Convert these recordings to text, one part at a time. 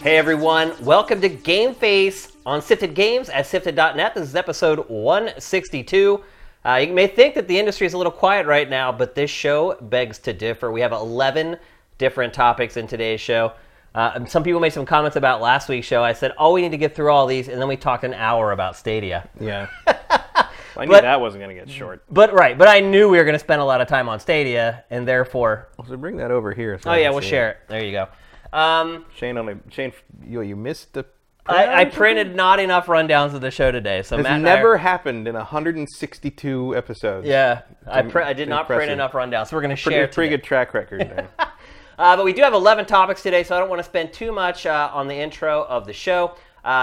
Hey everyone, welcome to Game Face on Sifted Games at Sifted.net. This is episode 162. You may think that the industry is a little quiet right now, but this show begs to differ. We have 11 different topics in today's show. Some people made some comments about last week's show. I said, oh, we need to get through all these, and then we talked an hour about Stadia. Yeah. I knew that wasn't going to get short. But I knew we were going to spend a lot of time on Stadia, and therefore... Well, so bring that over here. So we'll share it. There you go. Shane, you missed the... I printed not enough rundowns of the show today. So Matt never happened in 162 episodes. Yeah, I did not print enough rundowns, so we're going to share pretty good track record there. But we do have 11 topics today, so I don't want to spend too much on the intro of the show.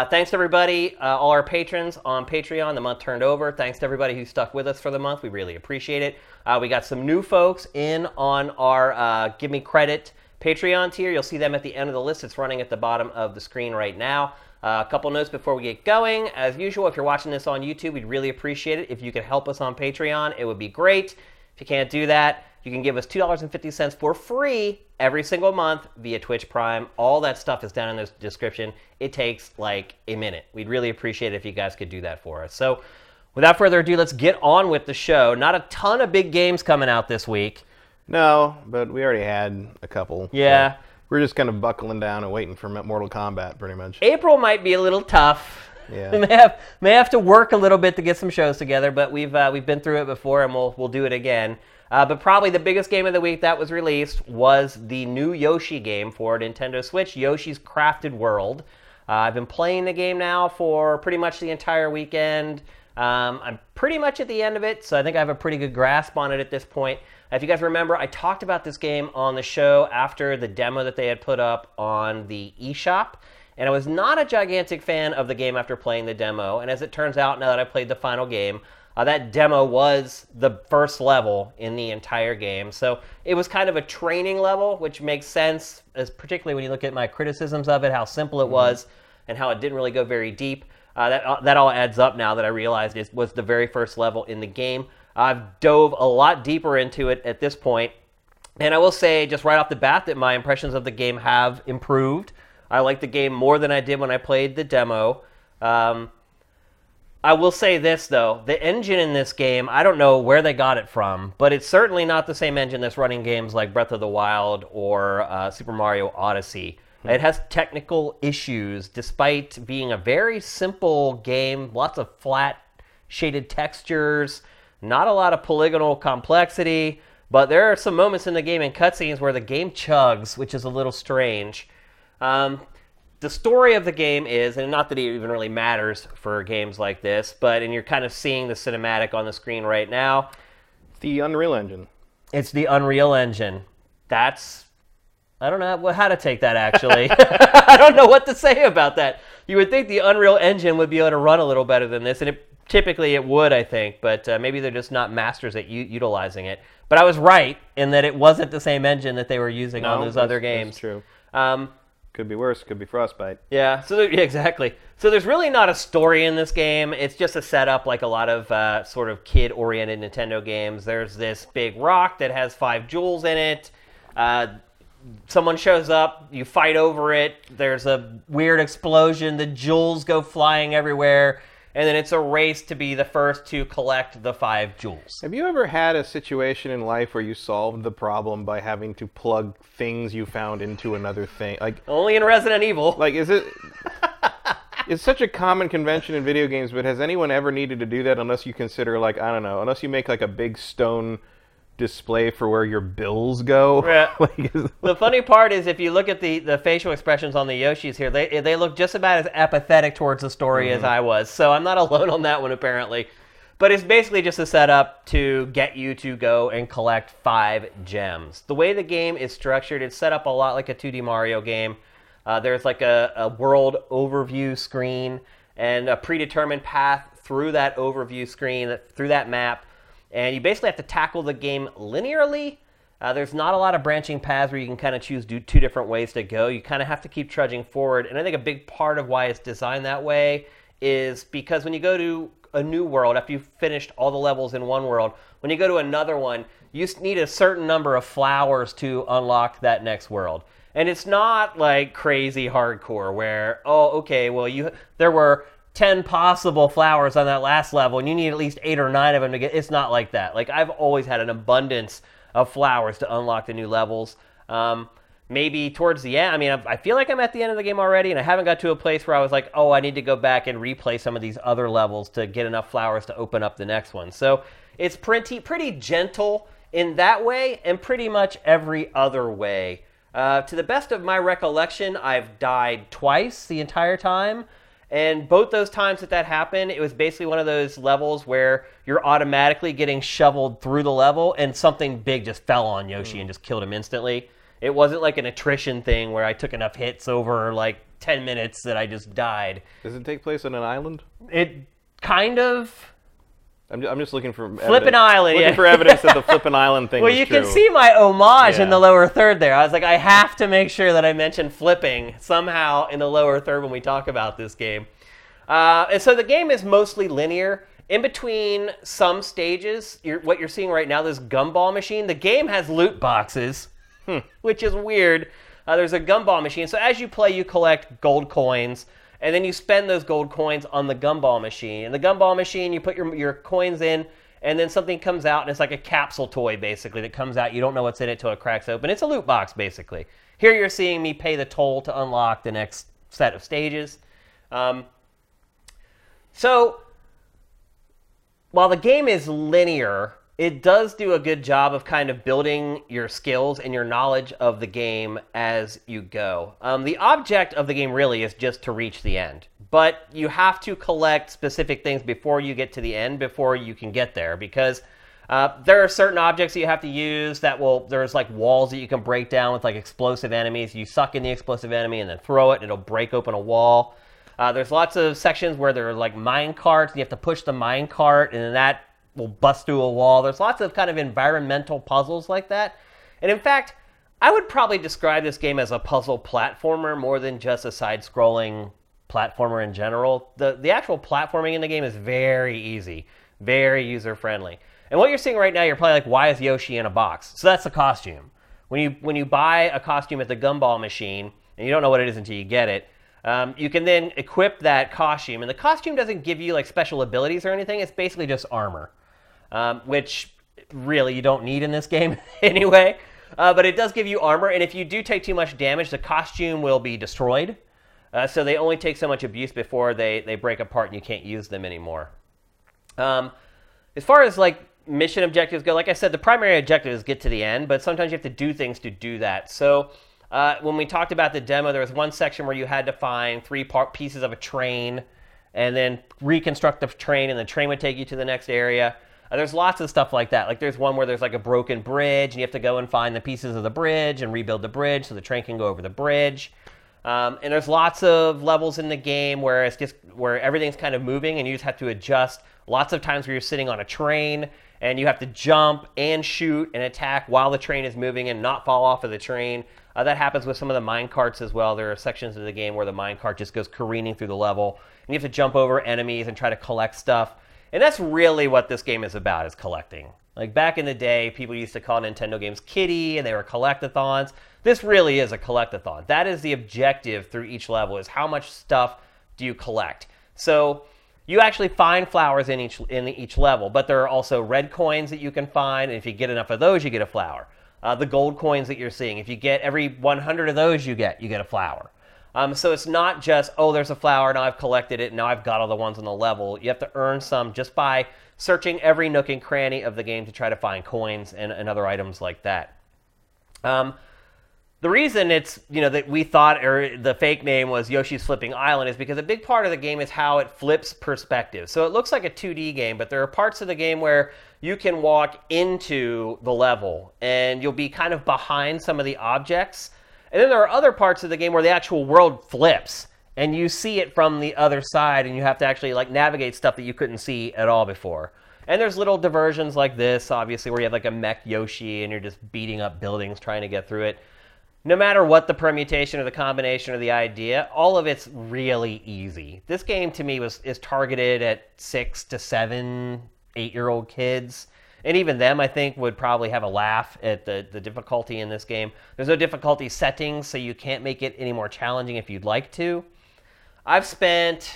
Thanks to everybody, all our patrons on Patreon, the month turned over. Thanks to everybody who stuck with us for the month. We really appreciate it. We got some new folks in on our Give Me Credit Patreon tier. You'll see them at the end of the list. It's running at the bottom of the screen right now. A couple notes before we get going. As usual, if you're watching this on YouTube, we'd really appreciate it. If you could help us on Patreon, it would be great. If you can't do that, you can give us $2.50 for free every single month via Twitch Prime. All that stuff is down in the description. It takes like a minute. We'd really appreciate it if you guys could do that for us. So without further ado, let's get on with the show. Not a ton of big games coming out this week. No, but we already had a couple. Yeah. So we're just kind of buckling down and waiting for Mortal Kombat, pretty much. April might be a little tough. Yeah. We may have to work a little bit to get some shows together, but we've been through it before, and we'll do it again. But probably the biggest game of the week that was released was the new Yoshi game for Nintendo Switch, Yoshi's Crafted World. I've been playing the game now for pretty much the entire weekend. I'm pretty much at the end of it, so I think I have a pretty good grasp on it at this point. If you guys remember, I talked about this game on the show after the demo that they had put up on the eShop. And I was not a gigantic fan of the game after playing the demo. And as it turns out, now that I played the final game, that demo was the first level in the entire game. So it was kind of a training level, which makes sense, as particularly when you look at my criticisms of it, how simple it was and how it didn't really go very deep. That all adds up now that I realized it was the very first level in the game. I've dove a lot deeper into it at this point. And I will say just right off the bat that my impressions of the game have improved. I like the game more than I did when I played the demo. I will say this, though. The engine in this game, I don't know where they got it from, but it's certainly not the same engine that's running games like Breath of the Wild or Super Mario Odyssey. It has technical issues, despite being a very simple game, lots of flat, shaded textures, not a lot of polygonal complexity, but there are some moments in the game and cutscenes where the game chugs, which is a little strange. The story of the game is, and not that it even really matters for games like this, and you're kind of seeing the cinematic on the screen right now. It's the Unreal Engine. I don't know how to take that, actually. I don't know what to say about that. You would think the Unreal Engine would be able to run a little better than this, and typically it would, I think, but maybe they're just not masters at utilizing it. But I was right in that it wasn't the same engine that they were using on those other games. That's true. Could be worse, could be Frostbite. Yeah, exactly. So there's really not a story in this game. It's just a setup like a lot of sort of kid-oriented Nintendo games. There's this big rock that has 5 jewels in it. Someone shows up, you fight over it. There's a weird explosion. The jewels go flying everywhere. And then it's a race to be the first to collect the 5 jewels. Have you ever had a situation in life where you solved the problem by having to plug things you found into another thing? Like only in Resident Evil. Like, is it? It's such a common convention in video games, but has anyone ever needed to do that? Unless you consider, like, I don't know, unless you make like a big stone display for where your bills go. Yeah. The funny part is, if you look at the facial expressions on the Yoshis here, they look just about as apathetic towards the story as I was. So I'm not alone on that one, apparently. But it's basically just a setup to get you to go and collect 5 gems. The way the game is structured, it's set up a lot like a 2D Mario game. There's like a world overview screen and a predetermined path through that overview screen, through that map. And you basically have to tackle the game linearly. There's not a lot of branching paths where you can kind of choose two different ways to go. You kind of have to keep trudging forward. And I think a big part of why it's designed that way is because when you go to a new world, after you've finished all the levels in one world, when you go to another one, you need a certain number of flowers to unlock that next world. And it's not like crazy hardcore where, oh, okay, well, there were 10 possible flowers on that last level, and you need at least 8 or 9 of them to get. It's not like that. Like, I've always had an abundance of flowers to unlock the new levels. Maybe towards the end, I mean, I feel like I'm at the end of the game already, and I haven't got to a place where I was like, oh, I need to go back and replay some of these other levels to get enough flowers to open up the next one. So it's pretty gentle in that way, and pretty much every other way. To the best of my recollection, I've died twice the entire time. And both those times that happened, it was basically one of those levels where you're automatically getting shoveled through the level, and something big just fell on Yoshi and just killed him instantly. It wasn't like an attrition thing where I took enough hits over like 10 minutes that I just died. Does it take place on an island? It kind of... I'm just looking for evidence. Flippin' Island, looking for evidence that the Flippin' Island thing is true. Well, you can see my homage in the lower third there. I was like, I have to make sure that I mention flipping somehow in the lower third when we talk about this game. And so the game is mostly linear. In between some stages, what you're seeing right now, this gumball machine, the game has loot boxes, which is weird. There's a gumball machine. So as you play, you collect gold coins. And then you spend those gold coins on the gumball machine. And the gumball machine, you put your coins in, and then something comes out, and it's like a capsule toy, basically, that comes out. You don't know what's in it till it cracks open. It's a loot box, basically. Here you're seeing me pay the toll to unlock the next set of stages. So while the game is linear, it does do a good job of kind of building your skills and your knowledge of the game as you go. The object of the game really is just to reach the end, but you have to collect specific things before you get to the end, before you can get there, because there are certain objects that you have to use that there's like walls that you can break down with like explosive enemies. You suck in the explosive enemy and then throw it, and it'll break open a wall. There's lots of sections where there are like mine carts, and you have to push the mine cart, and then that will bust through a wall. There's lots of kind of environmental puzzles like that. And in fact, I would probably describe this game as a puzzle platformer more than just a side-scrolling platformer in general. The actual platforming in the game is very easy, very user-friendly. And what you're seeing right now, you're probably like, why is Yoshi in a box? So that's the costume. When you buy a costume at the gumball machine, and you don't know what it is until you get it, you can then equip that costume. And the costume doesn't give you like special abilities or anything. It's basically just armor. Which really you don't need in this game anyway. But it does give you armor, and if you do take too much damage, the costume will be destroyed. So they only take so much abuse before they break apart and you can't use them anymore. As far as like mission objectives go, like I said, the primary objective is get to the end, but sometimes you have to do things to do that. So when we talked about the demo, there was one section where you had to find 3 pieces of a train and then reconstruct the train, and the train would take you to the next area. There's lots of stuff like that. Like there's one where there's like a broken bridge, and you have to go and find the pieces of the bridge and rebuild the bridge so the train can go over the bridge. And there's lots of levels in the game where it's just where everything's kind of moving, and you just have to adjust. Lots of times where you're sitting on a train and you have to jump and shoot and attack while the train is moving and not fall off of the train. That happens with some of the mine carts as well. There are sections of the game where the mine cart just goes careening through the level, and you have to jump over enemies and try to collect stuff. And that's really what this game is about, is collecting. Like back in the day, people used to call Nintendo games kitty, and they were collectathons. This really is a collectathon. That is the objective through each level, is how much stuff do you collect. So you actually find flowers in each level, but there are also red coins that you can find, and if you get enough of those, you get a flower. The gold coins that you're seeing, if you get every 100 of those, you get a flower. So it's not just, oh, there's a flower, now I've collected it, now I've got all the ones on the level. You have to earn some just by searching every nook and cranny of the game to try to find coins and other items like that. The reason it's, that we thought, or the fake name was Yoshi's Flipping Island, is because a big part of the game is how it flips perspective. So it looks like a 2D game, but there are parts of the game where you can walk into the level and you'll be kind of behind some of the objects. And then there are other parts of the game where the actual world flips and you see it from the other side, and you have to actually like navigate stuff that you couldn't see at all before. And there's little diversions like this, obviously, where you have like a mech Yoshi and you're just beating up buildings trying to get through it. no matter what the permutation or the combination or the idea, all of it's really easy. This game to me is targeted at 6 to 7, 8-year-old kids. And even them, I think, would probably have a laugh at the difficulty in this game. There's no difficulty settings, so you can't make it any more challenging if you'd like to. I've spent,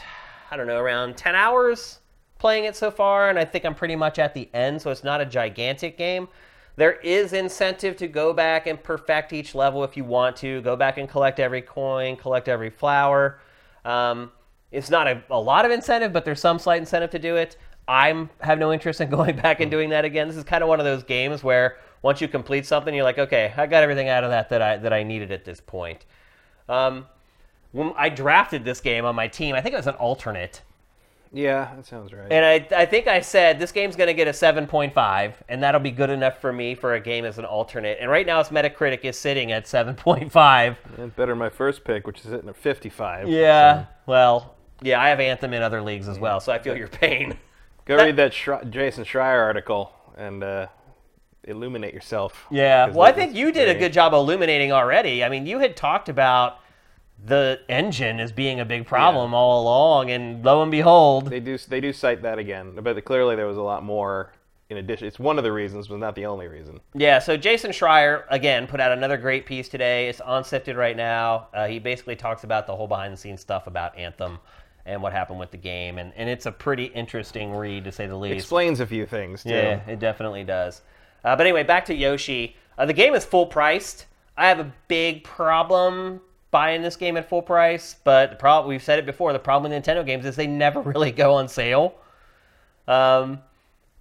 I don't know, around 10 hours playing it so far, and I think I'm pretty much at the end, so it's not a gigantic game. There is incentive to go back and perfect each level if you want to. Go back and collect every coin, collect every flower. It's not a lot of incentive, but there's some slight incentive to do it. I have no interest in going back and doing that again. This is kind of one of those games where once you complete something, you're like, okay, I got everything out of that I needed at this point. When I drafted this game on my team, I think it was an alternate. Yeah, that sounds right. And I think I said, this game's going to get a 7.5, and that'll be good enough for me for a game as an alternate. And right now, its Metacritic is sitting at 7.5. Yeah, better than my first pick, which is sitting at 55. Yeah, so. Well, yeah, I have Anthem in other leagues as well, so I feel your pain. Go read that Jason Schreier article and illuminate yourself. Yeah, well, I think you did a good job illuminating already. I mean, you had talked about the engine as being a big problem all along, and lo and behold, they do cite that again. But clearly, there was a lot more in addition. It's one of the reasons, but not the only reason. Yeah. So Jason Schreier again put out another great piece today. It's on Sifted right now. He basically talks about the whole behind-the-scenes stuff about Anthem and what happened with the game, and it's a pretty interesting read, to say the least. Explains a few things, too. Yeah, it definitely does. But anyway, back to Yoshi. The game is full-priced. I have a big problem buying this game at full price, but we've said it before, the problem with Nintendo games is they never really go on sale. I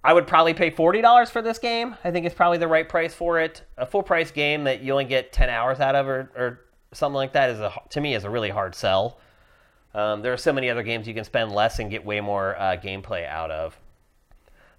would probably pay $40 for this game. I think it's probably the right price for it. A full-price game that you only get 10 hours out of or something like that, to me, is a really hard sell. There are so many other games you can spend less and get way more gameplay out of.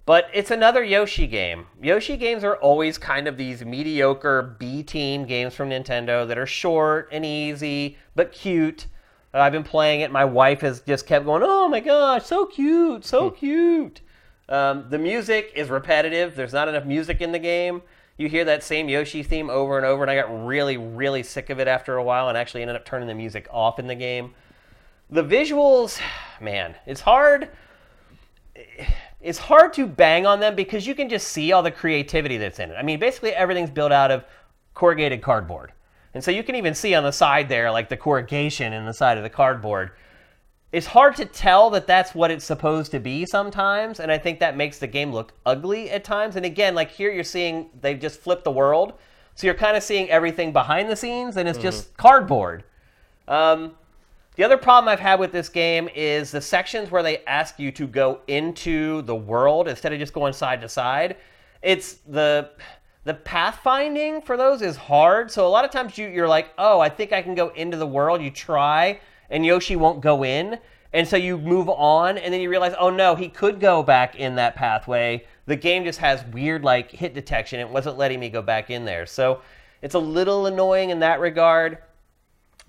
But it's another Yoshi game. Yoshi games are always kind of these mediocre B-team games from Nintendo that are short and easy, but cute. I've been playing it. My wife has just kept going, oh my gosh, so cute, so cute. The music is repetitive. There's not enough music in the game. You hear that same Yoshi theme over and over, and I got really, really sick of it after a while and actually ended up turning the music off in the game. The visuals, man, it's hard. It's hard to bang on them because you can just see all the creativity that's in it. I mean, basically everything's built out of corrugated cardboard. And so you can even see on the side there, like the corrugation in the side of the cardboard. It's hard to tell that that's what it's supposed to be sometimes, and I think that makes the game look ugly at times. And again, like here you're seeing they've just flipped the world. So you're kind of seeing everything behind the scenes, and it's just cardboard. The other problem I've had with this game is the sections where they ask you to go into the world instead of just going side to side. It's the pathfinding for those is hard. So a lot of times you're like, oh, I think I can go into the world. You try, and Yoshi won't go in. And so you move on, and then you realize, oh, no, he could go back in that pathway. The game just has weird, like, hit detection. It wasn't letting me go back in there. So it's a little annoying in that regard.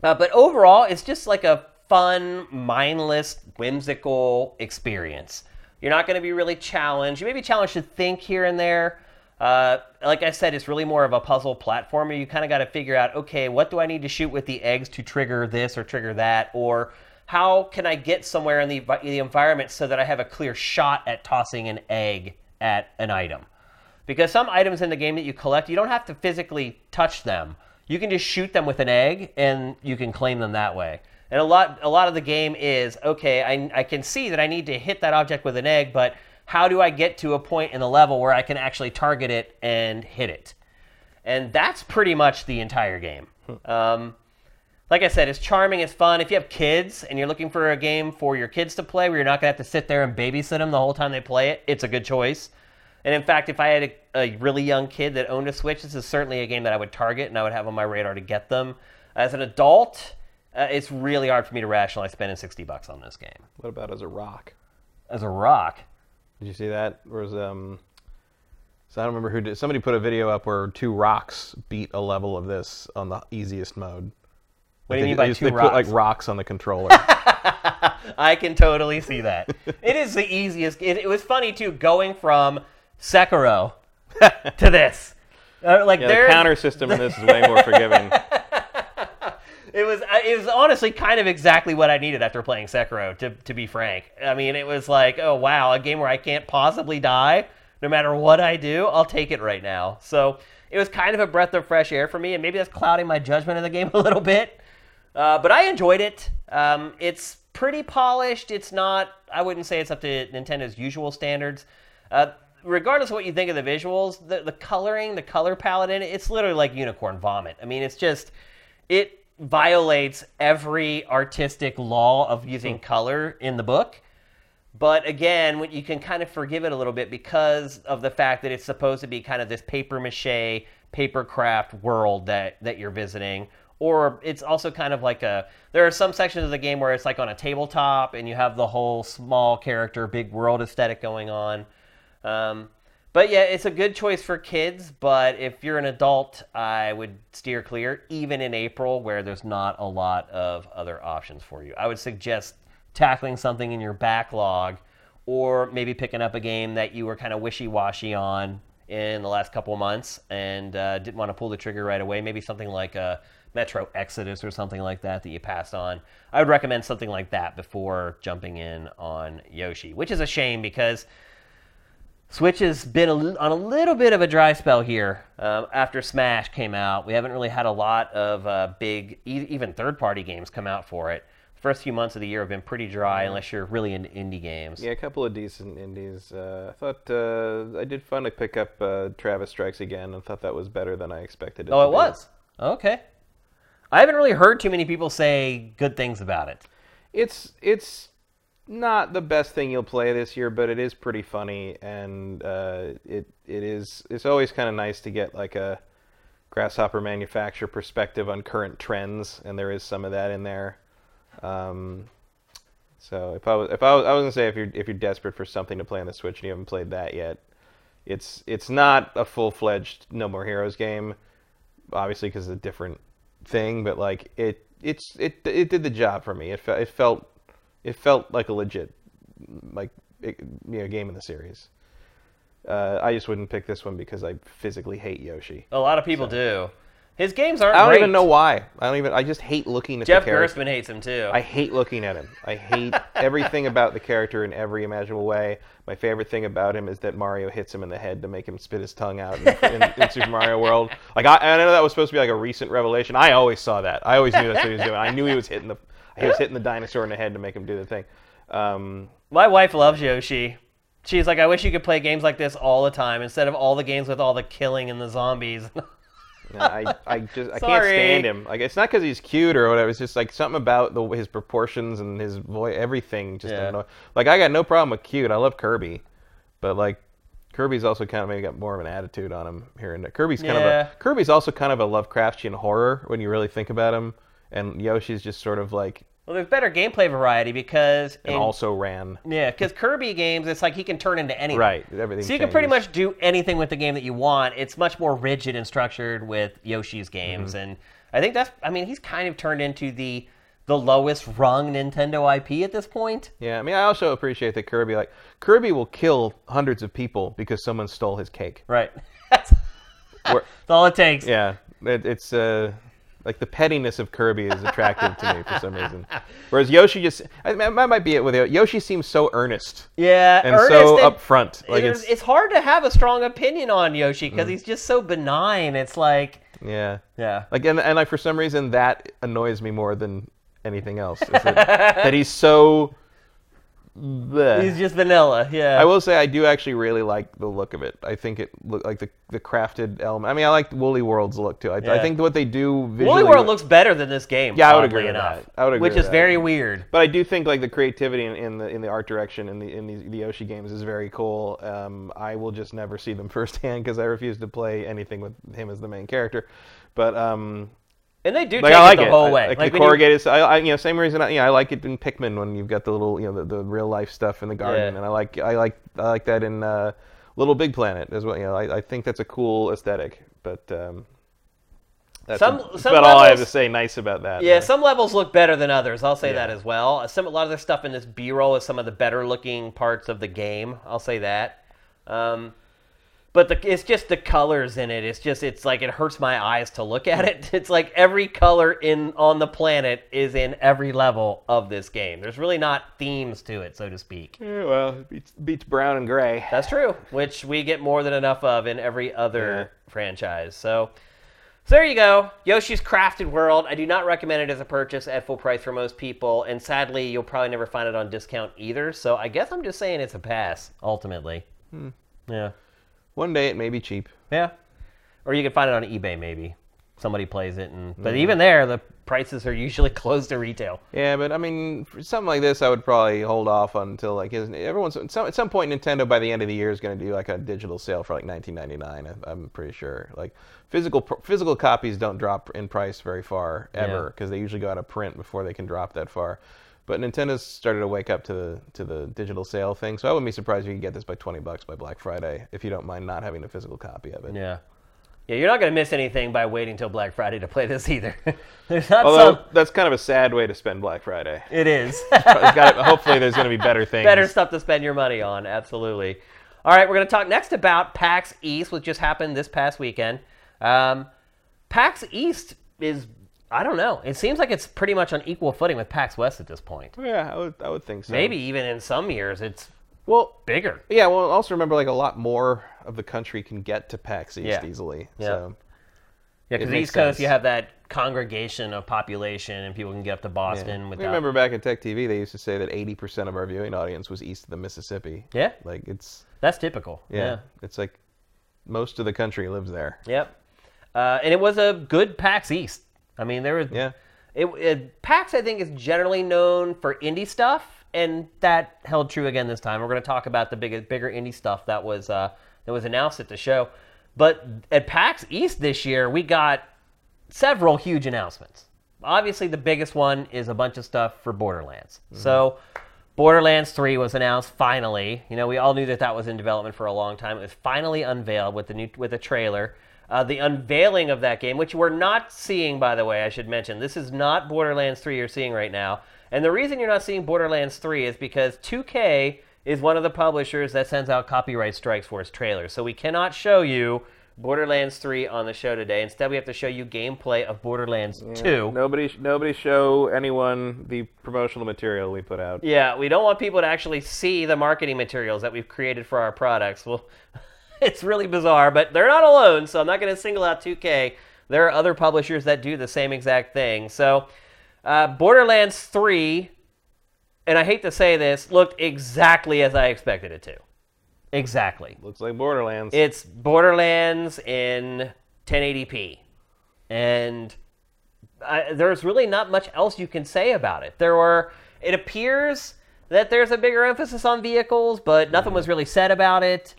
But overall, it's just like a fun, mindless, whimsical experience. You're not going to be really challenged. You may be challenged to think here and there. Like I said, it's really more of a puzzle platformer. You kind of got to figure out, okay, what do I need to shoot with the eggs to trigger this or trigger that? Or how can I get somewhere in the environment so that I have a clear shot at tossing an egg at an item? Because some items in the game that you collect, you don't have to physically touch them. You can just shoot them with an egg, and you can claim them that way. And a lot of the game is, okay, I can see that I need to hit that object with an egg, but how do I get to a point in the level where I can actually target it and hit it? And that's pretty much the entire game. Like I said, it's charming, it's fun. If you have kids and you're looking for a game for your kids to play where you're not going to have to sit there and babysit them the whole time they play it, it's a good choice. And in fact, if I had a really young kid that owned a Switch, this is certainly a game that I would target and I would have on my radar to get them. As an adult, it's really hard for me to rationalize spending $60 on this game. What about as a rock? As a rock? Did you see that? There was, so I don't remember who did. Somebody put a video up where two rocks beat a level of this on the easiest mode. What do you mean by two rocks? They put like rocks on the controller. I can totally see that. It is the easiest. It was funny too, going from Sekiro to this. The counter system in this is way more forgiving. It was honestly kind of exactly what I needed after playing Sekiro, to be frank. I mean, it was like, oh, wow, a game where I can't possibly die no matter what I do, I'll take it right now. So it was kind of a breath of fresh air for me, and maybe that's clouding my judgment of the game a little bit. But I enjoyed it. It's pretty polished. It's not, I wouldn't say it's up to Nintendo's usual standards. Regardless of what you think of the visuals, the coloring, the color palette in it, it's literally like unicorn vomit. I mean, it's just, it violates every artistic law of using color in the book. But again, you can kind of forgive it a little bit because of the fact that it's supposed to be kind of this papier-mâché, paper craft world that you're visiting. Or it's also kind of like there are some sections of the game where it's like on a tabletop and you have the whole small character, big world aesthetic going on. But yeah, it's a good choice for kids, but if you're an adult, I would steer clear, even in April where there's not a lot of other options for you. I would suggest tackling something in your backlog or maybe picking up a game that you were kind of wishy-washy on in the last couple of months and didn't want to pull the trigger right away. Maybe something like Metro Exodus or something like that that you passed on. I would recommend something like that before jumping in on Yoshi, which is a shame because Switch has been on a little bit of a dry spell here after Smash came out. We haven't really had a lot of big, even third-party games come out for it. The first few months of the year have been pretty dry unless you're really into indie games. Yeah, a couple of decent indies. I thought I did finally pick up Travis Strikes Again and thought that was better than I expected it to be. Oh, it was? Okay. I haven't really heard too many people say good things about it. It's not the best thing you'll play this year, but it is pretty funny, and it's always kind of nice to get like a Grasshopper manufacturer perspective on current trends, and there is some of that in there. So I was gonna say if you're desperate for something to play on the Switch and you haven't played that yet, it's not a full-fledged No More Heroes game, obviously because it's a different thing, but like it did the job for me. It felt like a legit, game in the series. I just wouldn't pick this one because I physically hate Yoshi. A lot of people do. His games aren't great. I don't even know why. I just hate looking at the character. Jeff Gerstmann hates him too. I hate looking at him. I hate everything about the character in every imaginable way. My favorite thing about him is that Mario hits him in the head to make him spit his tongue out in Super Mario World. Like I know that was supposed to be like a recent revelation. I always saw that. I always knew that's what he was doing. I knew he was hitting the... He was hitting the dinosaur in the head to make him do the thing. My wife loves Yoshi. She's like, I wish you could play games like this all the time instead of all the games with all the killing and the zombies. I can't stand him. Like, it's not because he's cute or whatever. It's just like something about his proportions and his voice, everything. Just annoying. Like, I got no problem with cute. I love Kirby, but like Kirby's also kind of maybe got more of an attitude on him here and there. Kirby's also kind of a Lovecraftian horror when you really think about him. And Yoshi's just sort of like... Well, there's better gameplay variety because... And also ran. Yeah, because Kirby games, it's like he can turn into anything. Right, everything So you changes. Can pretty much do anything with the game that you want. It's much more rigid and structured with Yoshi's games. Mm-hmm. And I think that's... I mean, he's kind of turned into the lowest rung Nintendo IP at this point. Yeah, I mean, I also appreciate that Kirby will kill hundreds of people because someone stole his cake. Right. That's all it takes. Yeah, it's... Like, the pettiness of Kirby is attractive to me for some reason. Whereas Yoshi just... that might be it with it. Yoshi seems so earnest. Yeah, and earnest so upfront. Like it's hard to have a strong opinion on Yoshi because he's just so benign. It's like... Yeah. Like, and for some reason, that annoys me more than anything else. That he's so... Bleh. He's just vanilla, yeah. I will say I do actually really like the look of it. I think it look like the crafted element. I mean, I like Woolly World's look too. I think what they do visually... Woolly World looks better than this game. Yeah, I would agree with that. I would agree which with is that. Very weird. But I do think like the creativity in the art direction in the Yoshi games is very cool. I will just never see them firsthand because I refuse to play anything with him as the main character. But and they do like, take like it the it. Whole way. Like the corrugated stuff. Same reason I like it in Pikmin when you've got the little, the real life stuff in the garden. Yeah. And I like that in Little Big Planet as well. I think that's a cool aesthetic. But that's some about levels, all I have to say nice about that. Yeah, some levels look better than others. I'll say that as well. A lot of the stuff in this B-roll is some of the better looking parts of the game. I'll say that. But it's just the colors in it. It's like it hurts my eyes to look at it. It's like every color on the planet is in every level of this game. There's really not themes to it, so to speak. Yeah, well, it beats brown and gray. That's true, which we get more than enough of in every other franchise. So there you go. Yoshi's Crafted World. I do not recommend it as a purchase at full price for most people. And sadly, you'll probably never find it on discount either. So I guess I'm just saying it's a pass, ultimately. Yeah. One day it may be cheap. Yeah. Or you can find it on eBay, maybe. Somebody plays it. But even there, the prices are usually close to retail. Yeah, but I mean, for something like this, I would probably hold off until, like, at some point, Nintendo, by the end of the year, is going to do, like, a digital sale for, like, $19.99, I'm pretty sure. Like, physical copies don't drop in price very far, ever, because they usually go out of print before they can drop that far. But Nintendo's started to wake up to the digital sale thing, so I wouldn't be surprised if you could get this by $20 by Black Friday, if you don't mind not having a physical copy of it. Yeah, you're not going to miss anything by waiting till Black Friday to play this either. That's kind of a sad way to spend Black Friday. It is. Hopefully there's going to be better things. Better stuff to spend your money on, absolutely. All right, we're going to talk next about PAX East, which just happened this past weekend. PAX East is... I don't know. It seems like it's pretty much on equal footing with PAX West at this point. Yeah, I would think so. Maybe even in some years it's bigger. Yeah, well, also remember, like, a lot more of the country can get to PAX East easily. Yeah, so because East Coast, you have that congregation of population and people can get up to Boston. I remember back at Tech TV, they used to say that 80% of our viewing audience was east of the Mississippi. Yeah. Like, that's typical. Yeah. It's like most of the country lives there. Yep. And it was a good PAX East. I mean, there was... Yeah. PAX, I think, is generally known for indie stuff, and that held true again this time. We're going to talk about the bigger indie stuff that was announced at the show. But at PAX East this year, we got several huge announcements. Obviously, the biggest one is a bunch of stuff for Borderlands. Mm-hmm. So, Borderlands 3 was announced finally. You know, we all knew that was in development for a long time. It was finally unveiled with a trailer. The unveiling of that game, which we're not seeing, by the way, I should mention. This is not Borderlands 3 you're seeing right now. And the reason you're not seeing Borderlands 3 is because 2K is one of the publishers that sends out copyright strikes for its trailers. So we cannot show you Borderlands 3 on the show today. Instead, we have to show you gameplay of Borderlands 2. Nobody show anyone the promotional material we put out. Yeah, we don't want people to actually see the marketing materials that we've created for our products. Well... It's really bizarre, but they're not alone, so I'm not going to single out 2K. There are other publishers that do the same exact thing. So, Borderlands 3, and I hate to say this, looked exactly as I expected it to. Exactly. Looks like Borderlands. It's Borderlands in 1080p. And there's really not much else you can say about it. It appears that there's a bigger emphasis on vehicles, but nothing was really said about it.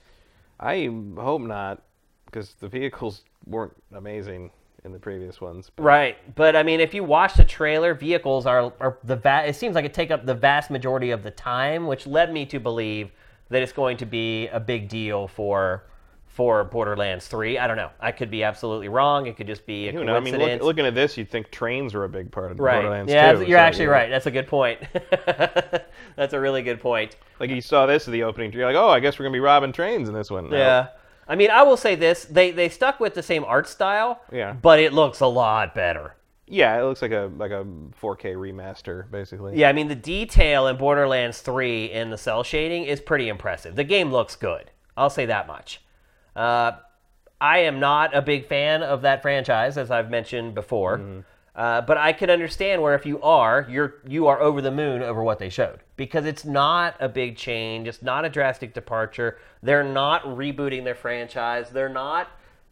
I hope not, because the vehicles weren't amazing in the previous ones. But. Right, but I mean, if you watch the trailer, vehicles it seems like it take up the vast majority of the time, which led me to believe that it's going to be a big deal for Borderlands 3. I don't know. I could be absolutely wrong. It could just be a coincidence. I mean, looking at this, you'd think trains were a big part of Borderlands 2. You're actually right. That's a good point. That's a really good point. Like, you saw this at the opening, you're like, oh, I guess we're going to be robbing trains in this one. No. Yeah. I mean, I will say this. They stuck with the same art style, but it looks a lot better. Yeah, it looks like a 4K remaster, basically. Yeah, I mean, the detail in Borderlands 3 in the cell shading is pretty impressive. The game looks good. I'll say that much. I am not a big fan of that franchise, as I've mentioned before. But I can understand where if you are, you are over the moon over what they showed. Because it's not a big change. It's not a drastic departure. They're not rebooting their franchise. They're not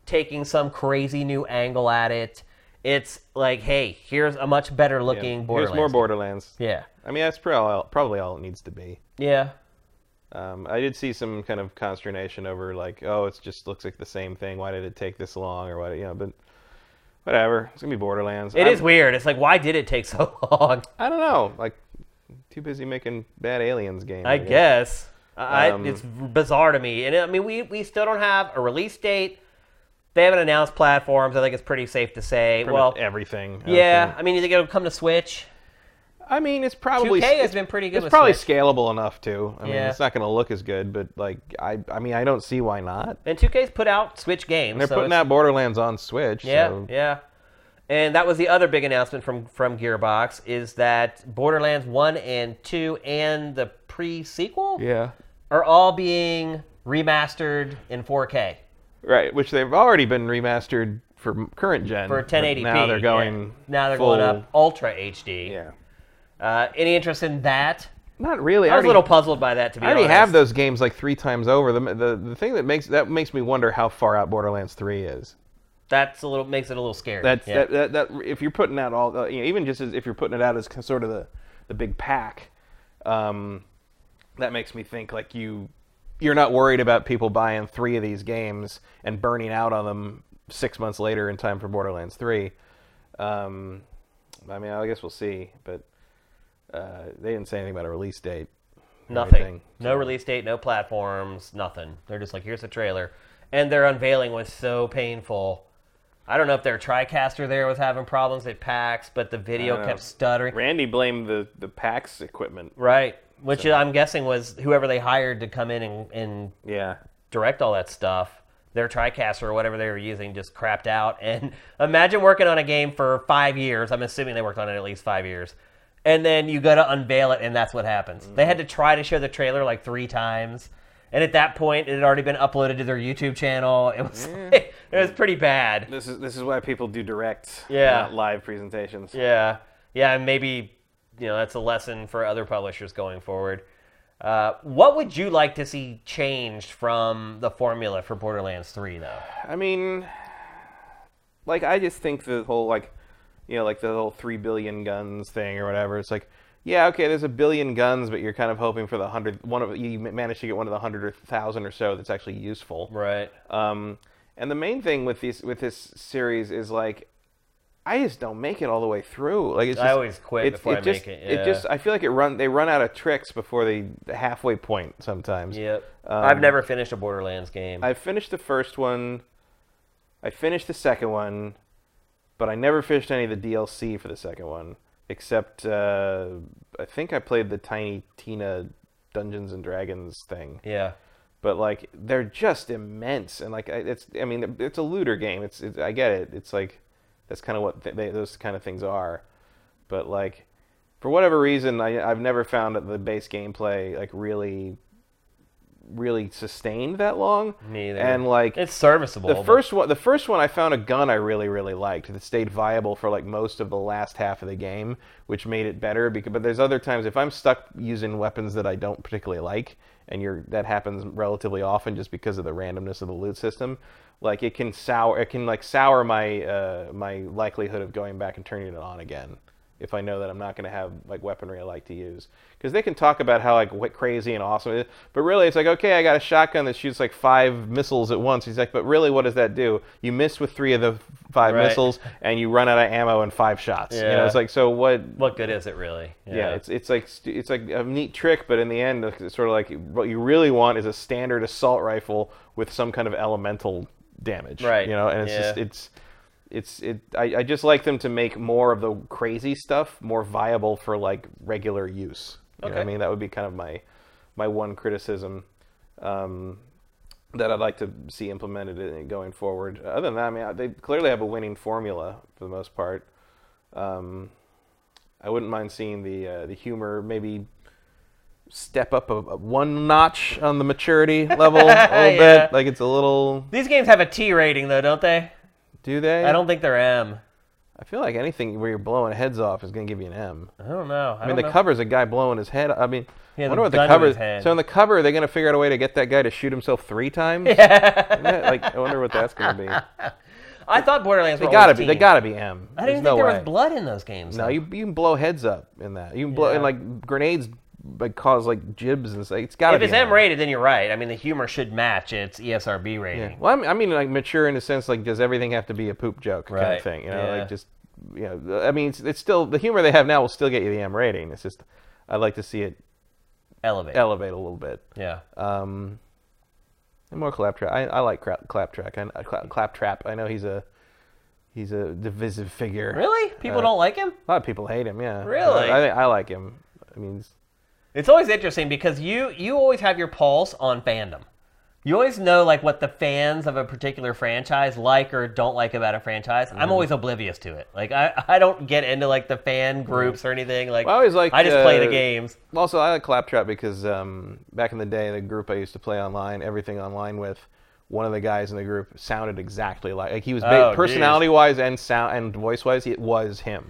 taking some crazy new angle at it. It's like, hey, here's a much better looking Borderlands. Here's more Borderlands. Yeah. I mean, that's probably all it needs to be. Yeah. I did see some kind of consternation over, like, oh, it just looks like the same thing. Why did it take this long? Or but whatever. It's going to be Borderlands. It is weird. It's like, why did it take so long? I don't know. Like, too busy making bad Aliens games. I guess. It's bizarre to me. And, I mean, we still don't have a release date. They haven't announced platforms. I think it's pretty safe to say. Pretty much everything. I mean, you think it'll come to Switch? I mean, it's probably 2K has been pretty good. It's with probably Switch. Scalable enough too. I mean, it's not going to look as good, but like, I mean, I don't see why not. And 2K's put out Switch games. And they're putting out Borderlands on Switch. Yeah. And that was the other big announcement from Gearbox is that Borderlands 1 and 2 and the pre-sequel are all being remastered in 4K. Right, which they've already been remastered for current gen. For 1080p. Now they're going going up Ultra HD. Yeah. Any interest in that? Not really. I was a little puzzled by that, to be honest. I already have those games like 3 times over. The thing that makes me wonder how far out Borderlands 3 is. Makes it a little scary. That if you're putting out all, you know, even just as if you're putting it out as sort of the big pack, that makes me think like you're not worried about people buying 3 of these games and burning out on them 6 months later in time for Borderlands 3. I mean, I guess we'll see, but they didn't say anything about a release date. Nothing. No release date, no platforms, nothing. They're just like, here's the trailer, and their unveiling was so painful. I don't know if their TriCaster there was having problems at PAX, but the video kept stuttering. Randy blamed the PAX equipment. Right, which I'm guessing was whoever they hired to come in and direct all that stuff. Their TriCaster or whatever they were using just crapped out. And imagine working on a game for 5 years. I'm assuming they worked on it at least 5 years. And then you go to unveil it, and that's what happens. Mm-hmm. They had to try to show the trailer like 3 times. And at that point, it had already been uploaded to their YouTube channel. It was it was pretty bad. This is why people do direct, not live presentations. Yeah, and maybe that's a lesson for other publishers going forward. What would you like to see changed from the formula for Borderlands 3, though? I mean, like, I just think the whole like the whole 3 billion guns thing or whatever. It's like, yeah, okay, there's 1 billion guns, but you're kind of hoping for the 100. You manage to get one of the 100 or 1,000 or so that's actually useful, right? And the main thing with this series is like, I just don't make it all the way through. Like, I always quit before I make it. Yeah. I feel like they run out of tricks before the halfway point sometimes. Yep. I've never finished a Borderlands game. I finished the first one. I finished the second one, but I never finished any of the DLC for the second one. Except, I think I played the Tiny Tina Dungeons and Dragons thing. Yeah. But, like, they're just immense. And, like, it's a looter game. It's I get it. It's, like, that's kind of what those kind of things are. But, like, for whatever reason, I've never found the base gameplay, like, really sustained that long. Neither. And, like, it's serviceable. The first one I found a gun I really liked that stayed viable for like most of the last half of the game, which made it better but there's other times if I'm stuck using weapons that I don't particularly like, and that happens relatively often just because of the randomness of the loot system, like it can sour my likelihood of going back and turning it on again if I know that I'm not going to have, like, weaponry I like to use. Because they can talk about how, like, what crazy and awesome it is, but really it's like, okay, I got a shotgun that shoots, like, 5 missiles at once. He's like, but really what does that do? You miss with 3 of the 5 missiles, and you run out of ammo in 5 shots. Yeah. You know, it's like, so what... What good is it, really? Yeah, it's like a neat trick, but in the end, it's sort of like, what you really want is a standard assault rifle with some kind of elemental damage. Right. You know, and it's just... I just like them to make more of the crazy stuff more viable for like regular use. You know what I mean, that would be kind of my one criticism that I'd like to see implemented in going forward. Other than that, I mean, they clearly have a winning formula for the most part. I wouldn't mind seeing the humor maybe step up a one notch on the maturity level a little bit. Like it's a little. These games have a T rating though, don't they? Do they? I don't think they're M. I feel like anything where you're blowing heads off is going to give you an M. I don't know. The cover's a guy blowing his head. I mean, I wonder what the cover is. So in the cover, are they going to figure out a way to get that guy to shoot himself 3 times? Yeah. Like, I wonder what that's going to be. I thought Borderlands. They gotta be M. I didn't think there was blood in those games. No, you can blow heads up in that. You can blow and like grenades. Like cause like jibs and stuff. It's gotta be. If it's M rated, then you're right. I mean, the humor should match its ESRB rating. Yeah. Well, I mean, like mature in a sense. Like, does everything have to be a poop joke kind of thing? You know, like just I mean, it's still the humor they have now will still get you the M rating. It's just I'd like to see it elevate a little bit. Yeah. And more Claptrap. I like Claptrap. I know he's a He's a divisive figure. Really? People don't like him? A lot of people hate him, yeah. Really? I like him. I mean, it's always interesting because you always have your pulse on fandom. You always know like what the fans of a particular franchise like or don't like about a franchise. Mm-hmm. I'm always oblivious to it. Like I don't get into like the fan groups or anything. Like, well, I always like I just play the games. Also, I like Claptrap because back in the day, the group I used to play online, everything online with, one of the guys in the group sounded exactly like he was personality-wise and sound and voice-wise, it was him.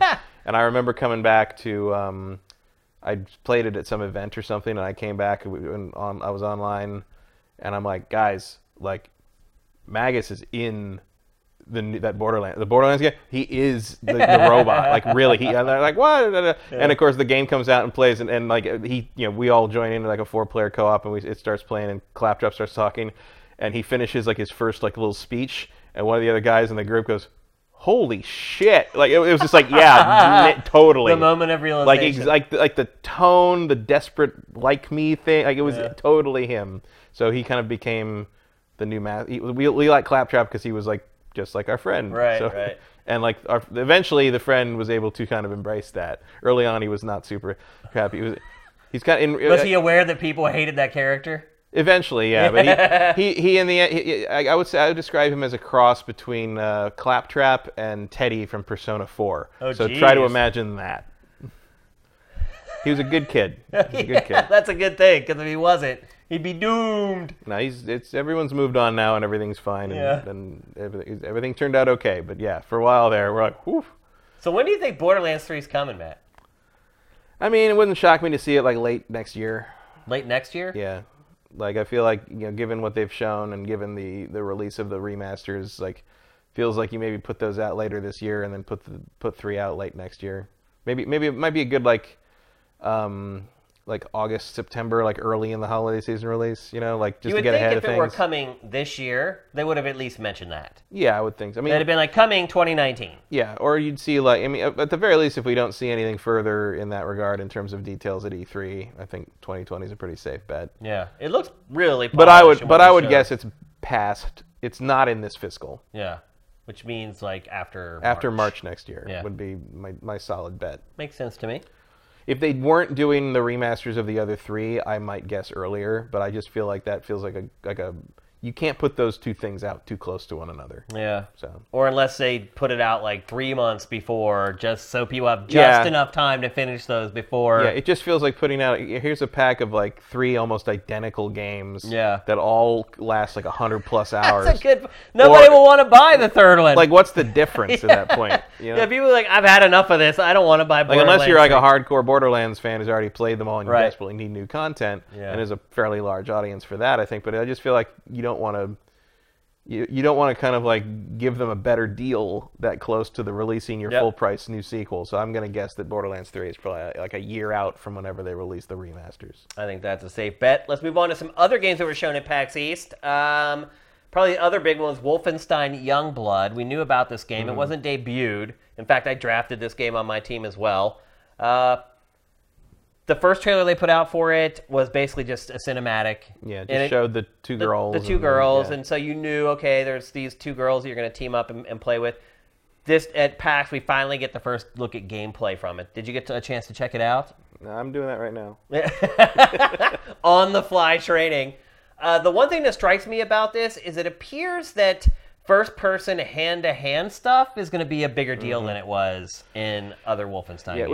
And I remember coming back to I played it at some event or something, and I came back and I was online. And I'm like, guys, like, Magus is in that Borderlands. The Borderlands game, he is the robot. Like, really. And they're like, what? Yeah. And, of course, the game comes out and plays. And like, we all join into, like, a four-player co-op. And it starts playing. And Claptrap starts talking. And he finishes, like, his first, like, little speech. And one of the other guys in the group goes, holy shit. Like, it was just like, yeah, totally. The moment of realization. Like, like the tone, the desperate like-me thing. Like, it was totally him. So he kind of became the new we like Claptrap because he was like just like our friend, right? So, right. And like eventually the friend was able to kind of embrace that. Early on, he was not super happy. He's kind of was he aware that people hated that character? Eventually, yeah. But he in the end, I would describe him as a cross between Claptrap and Teddy from Persona 4. Oh, so geez. Try to imagine that. He was a good kid. That's a good thing because if he wasn't, he'd be doomed. No, everyone's moved on now and everything's fine. And everything turned out okay. But yeah, for a while there, we're like, whew. So when do you think Borderlands 3 is coming, Matt? I mean, it wouldn't shock me to see it like late next year. Late next year? Yeah. Like, I feel like, given what they've shown and given the release of the remasters, like, feels like you maybe put those out later this year and then put 3 out late next year. Maybe it might be a good, like August, September, like early in the holiday season release, like just to get ahead of things. You would think if it were coming this year, they would have at least mentioned that. Yeah, I would think so. I mean, they'd have been like, coming 2019. Yeah, or you'd see like, I mean, at the very least, if we don't see anything further in that regard in terms of details at E3, I think 2020 is a pretty safe bet. Yeah, it looks really polished. But I would guess it's past, it's not in this fiscal. Yeah, which means like after March next year would be my solid bet. Makes sense to me. If they weren't doing the remasters of the other 3, I might guess earlier, but I just feel like that feels like a you can't put those two things out too close to one another. Yeah. So. Or unless they put it out like 3 months before, just so people have just enough time to finish those before. Yeah, it just feels like putting out, here's a pack of like 3 almost identical games that all last like 100+ hours. That's a good, nobody will want to buy the third one. Like, what's the difference at that point? Yeah, people are like, I've had enough of this, I don't want to buy Borderlands. Like, unless you're like a hardcore Borderlands fan who's already played them all and you desperately need new content, and there's a fairly large audience for that, I think, but I just feel like you don't want to kind of like give them a better deal that close to the releasing your full price new sequel. So I'm going to guess that Borderlands 3 is probably like a year out from whenever they release the remasters. I think that's a safe bet. Let's move on to some other games that were shown at PAX East. Probably the other big one was Wolfenstein Youngblood. We knew about this game. Mm-hmm. It wasn't debuted. In fact, I drafted this game on my team as well. The first trailer they put out for it was basically just a cinematic. Yeah, it showed the two girls. The two girls, and so you knew, okay, there's these two girls that you're going to team up and play with. This, at PAX, we finally get the first look at gameplay from it. Did you get a chance to check it out? No, I'm doing that right now. On-the-fly training. The one thing that strikes me about this is it appears that first-person hand-to-hand stuff is going to be a bigger deal than it was in other Wolfenstein games.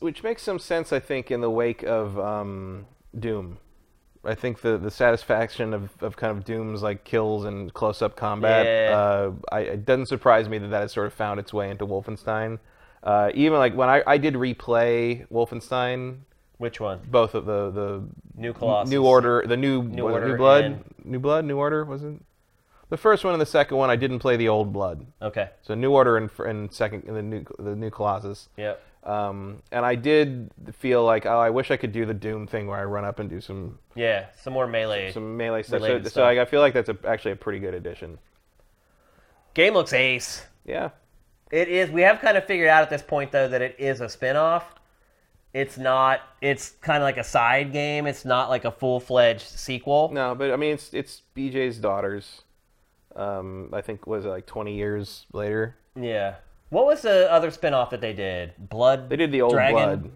which makes some sense, I think, in the wake of Doom. I think the satisfaction of kind of Doom's like kills and close-up combat. Yeah. It doesn't surprise me that has sort of found its way into Wolfenstein. Even like when I did replay Wolfenstein. Which one? Both of the New Colossus, New Order, the New Blood, New Order, wasn't it? The first one and the second one, I didn't play the Old Blood. Okay. So New Order and second the new Colossus. Yep. And I did feel like, I wish I could do the Doom thing where I run up and do some more melee. Some melee stuff. So I feel like that's actually a pretty good addition. Game looks ace. Yeah. It is. We have kind of figured out at this point, though, that it is a spinoff. It's not. It's kind of like a side game. It's not like a full-fledged sequel. No, but I mean, it's BJ's daughters. I think, was it like 20 years later? Yeah. What was the other spinoff that they did? Blood Dragon? They did the Old Dragon?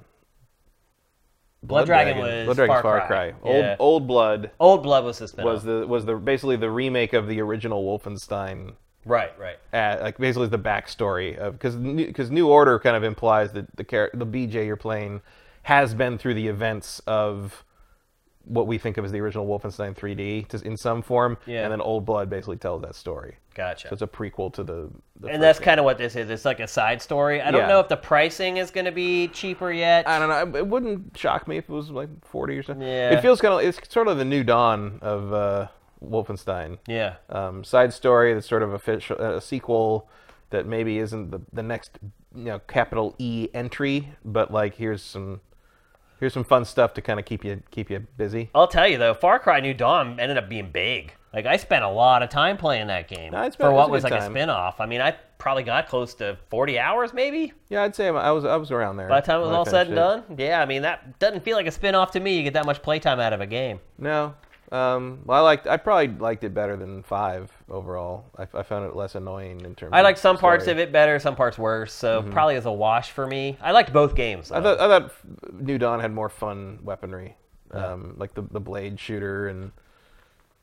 Blood Dragon was Far Cry. Yeah. Old Blood. Old Blood was the spinoff. Was basically the remake of the original Wolfenstein. Right. Like basically the backstory of, because New Order kind of implies that the BJ you're playing has been through the events of what we think of as the original Wolfenstein 3D in some form, yeah. And then Old Blood basically tells that story. Gotcha. So it's a prequel to the and that's kind of what this is. It's like a side story. I don't know if the pricing is going to be cheaper yet. I don't know. It wouldn't shock me if it was like 40 or something. Yeah. It feels kind of, it's sort of the new dawn of Wolfenstein. Yeah. Side story that's sort of official, a sequel that maybe isn't the next, capital E entry, but like here's some fun stuff to kind of keep you busy. I'll tell you though, Far Cry New Dawn ended up being big. Like I spent a lot of time playing that game for what was like a spin-off. I mean, I probably got close to 40 hours maybe. Yeah, I'd say I was around there. By the time it was all said and done? Yeah, I mean, that doesn't feel like a spin-off to me. You get that much playtime out of a game. No. Well, I probably liked it better than 5 overall. I found it less annoying in terms. I liked some parts of it better, some parts worse. So probably as a wash for me. I liked both games. Though. I thought New Dawn had more fun weaponry, like the blade shooter and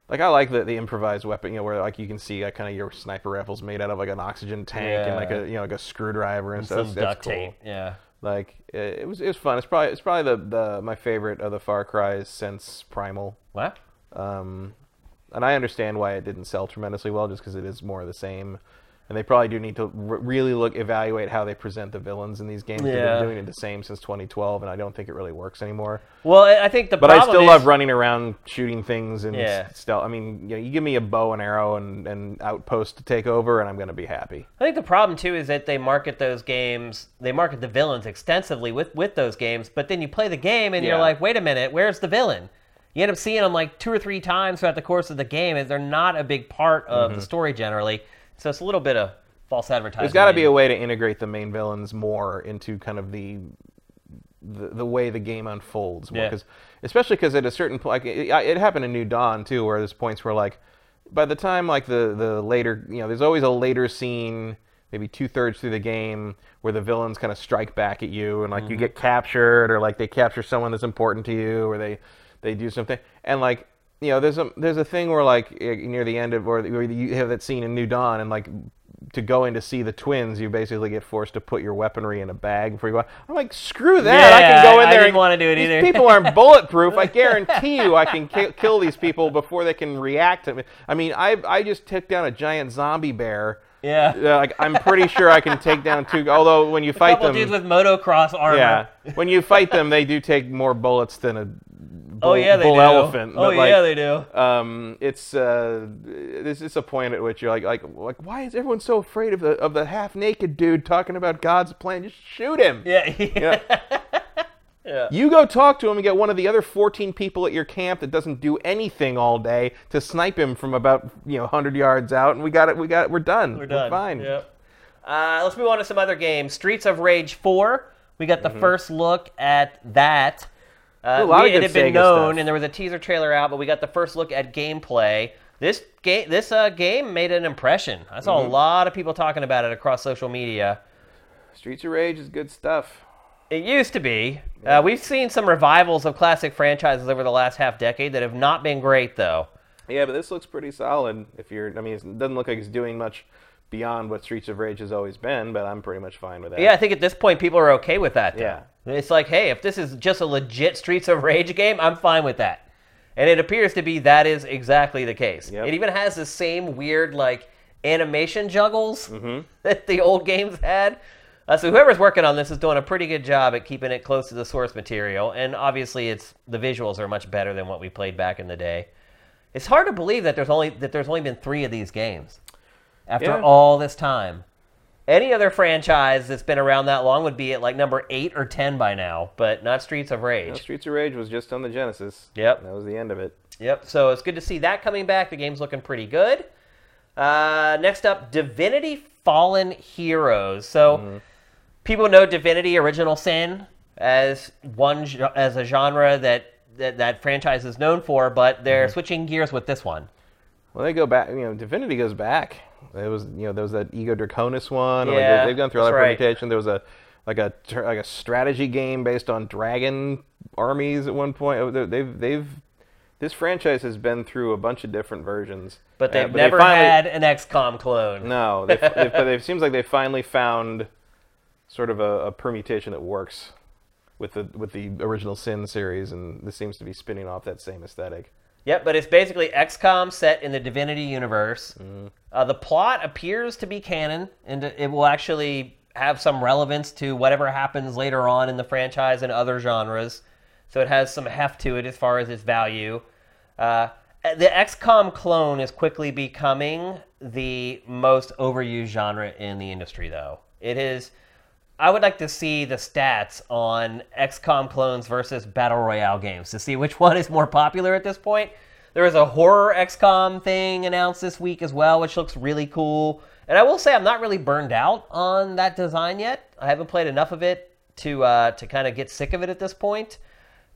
like I like the improvised weapon. Where like you can see like kind of your sniper rifles made out of like an oxygen tank and like a like a screwdriver and stuff. Some duct tape. Cool. Yeah. Like it was fun. It's probably the my favorite of the Far Cry's since Primal. What? And I understand why it didn't sell tremendously well, just because it is more of the same. And they probably do need to really evaluate how they present the villains in these games. Yeah. They've been doing it the same since 2012, and I don't think it really works anymore. Well, I think the problem is... But I still love running around shooting things and stealth. I mean, you give me a bow and arrow and outpost to take over, and I'm going to be happy. I think the problem, too, is that they market those games... They market the villains extensively with those games, but then you play the game, and you're like, wait a minute, where's the villain? You end up seeing them like 2 or 3 times throughout the course of the game, and they're not a big part of the story generally. So it's a little bit of false advertising. There's got to be a way to integrate the main villains more into kind of the way the game unfolds. More, especially because at a certain point, like, it happened in New Dawn too, where there's points where like by the time like the later, there's always a later scene, maybe 2/3 through the game, where the villains kind of strike back at you, and like you get captured, or like they capture someone that's important to you, or they do something, and like there's a thing where like near the end of, or you have that scene in New Dawn, and like to go in to see the twins, you basically get forced to put your weaponry in a bag before you go. I'm like, screw that! Yeah, I can go in there. I didn't want to do it either. These people aren't bulletproof. I guarantee you, I can kill these people before they can react to me. I mean, I just took down a giant zombie bear. Yeah. Like I'm pretty sure I can take down 2. Although when you fight them, dudes with motocross armor. Yeah. When you fight them, they do take more bullets than a bull elephant. Oh yeah, they do. It's this is a point at which you're like why is everyone so afraid of the half naked dude talking about God's plan? Just shoot him. Yeah. Yeah. You go talk to him and get one of the other 14 people at your camp that doesn't do anything all day to snipe him from about 100 yards out, and we got it. We're done. We're fine. Yep. Let's move on to some other games. Streets of Rage 4. We got the first look at that. It had been known, and there was a teaser trailer out, but we got the first look at gameplay. This game made an impression. I saw a lot of people talking about it across social media. Streets of Rage is good stuff. It used to be. Yeah. We've seen some revivals of classic franchises over the last half decade that have not been great, though. Yeah, but this looks pretty solid. It doesn't look like it's doing much beyond what Streets of Rage has always been, but I'm pretty much fine with that. Yeah, I think at this point people are okay with that, though. Yeah. It's like, hey, if this is just a legit Streets of Rage game, I'm fine with that. And it appears to be that is exactly the case. Yep. It even has the same weird, like, animation juggles that the old games had. So whoever's working on this is doing a pretty good job at keeping it close to the source material, and obviously the visuals are much better than what we played back in the day. It's hard to believe that there's only been 3 of these games after all this time. Any other franchise that's been around that long would be at like number 8 or 10 by now, but not Streets of Rage. No, Streets of Rage was just on the Genesis. Yep. That was the end of it. Yep, so it's good to see that coming back. The game's looking pretty good. Next up, Divinity Fallen Heroes. So... people know Divinity Original Sin as a genre that franchise is known for, but they're switching gears with this one. Well, they go back. Divinity goes back. It was, there was that Ego Draconis one. Yeah, they've gone through all that permutation. Right. There was a strategy game based on dragon armies at one point. This franchise has been through a bunch of different versions. But they've never had an XCOM clone. No, but it seems like they finally found sort of a permutation that works with the original Sin series, and this seems to be spinning off that same aesthetic. Yep, but it's basically XCOM set in the Divinity universe. Mm. The plot appears to be canon, and it will actually have some relevance to whatever happens later on in the franchise and other genres. So it has some heft to it as far as its value. The XCOM clone is quickly becoming the most overused genre in the industry, though. It is. I would like to see the stats on XCOM clones versus Battle Royale games to see which one is more popular at this point. There was a horror XCOM thing announced this week as well, which looks really cool. And I will say I'm not really burned out on that design yet. I haven't played enough of it to kind of get sick of it at this point.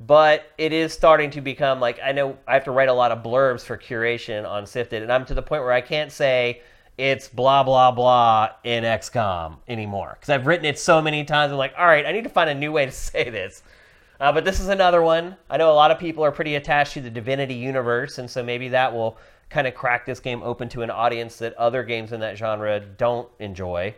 But it is starting to become, I know I have to write a lot of blurbs for curation on Sifted, and I'm to the point where I can't say it's blah, blah, blah in XCOM anymore. Because I've written it so many times, I'm like, all right, I need to find a new way to say this. But this is another one. I know a lot of people are pretty attached to the Divinity universe, and so maybe that will kind of crack this game open to an audience that other games in that genre don't enjoy.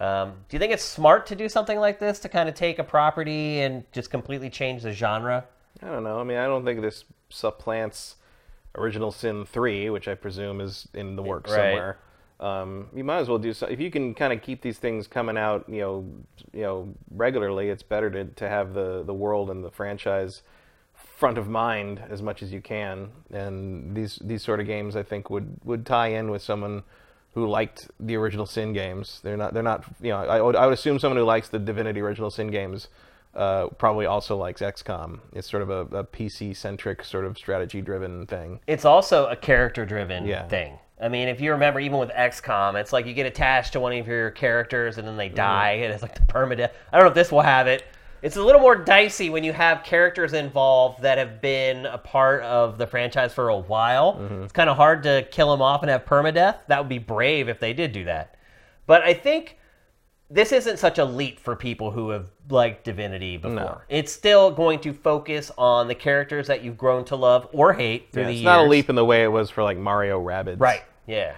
Do you think it's smart to do something like this, to kind of take a property and just completely change the genre? I don't know. I don't think this supplants Original Sin 3, which I presume is in the works somewhere. You might as well do so. If you can kind of keep these things coming out, regularly, it's better to have the world and the franchise front of mind as much as you can. And these sort of games, I think, would tie in with someone who liked the Original Sin games. They're not. I would assume someone who likes the Divinity Original Sin games probably also likes XCOM. It's sort of a PC-centric, sort of strategy-driven thing. It's also a character-driven thing. If you remember, even with XCOM, it's like you get attached to one of your characters and then they die, and it's like the permadeath. I don't know if this will have it. It's a little more dicey when you have characters involved that have been a part of the franchise for a while. Mm-hmm. It's kind of hard to kill them off and have permadeath. That would be brave if they did do that. But I think this isn't such a leap for people who have liked Divinity before. No. It's still going to focus on the characters that you've grown to love or hate through the years. It's not a leap in the way it was for Mario Rabbids. Right. Yeah.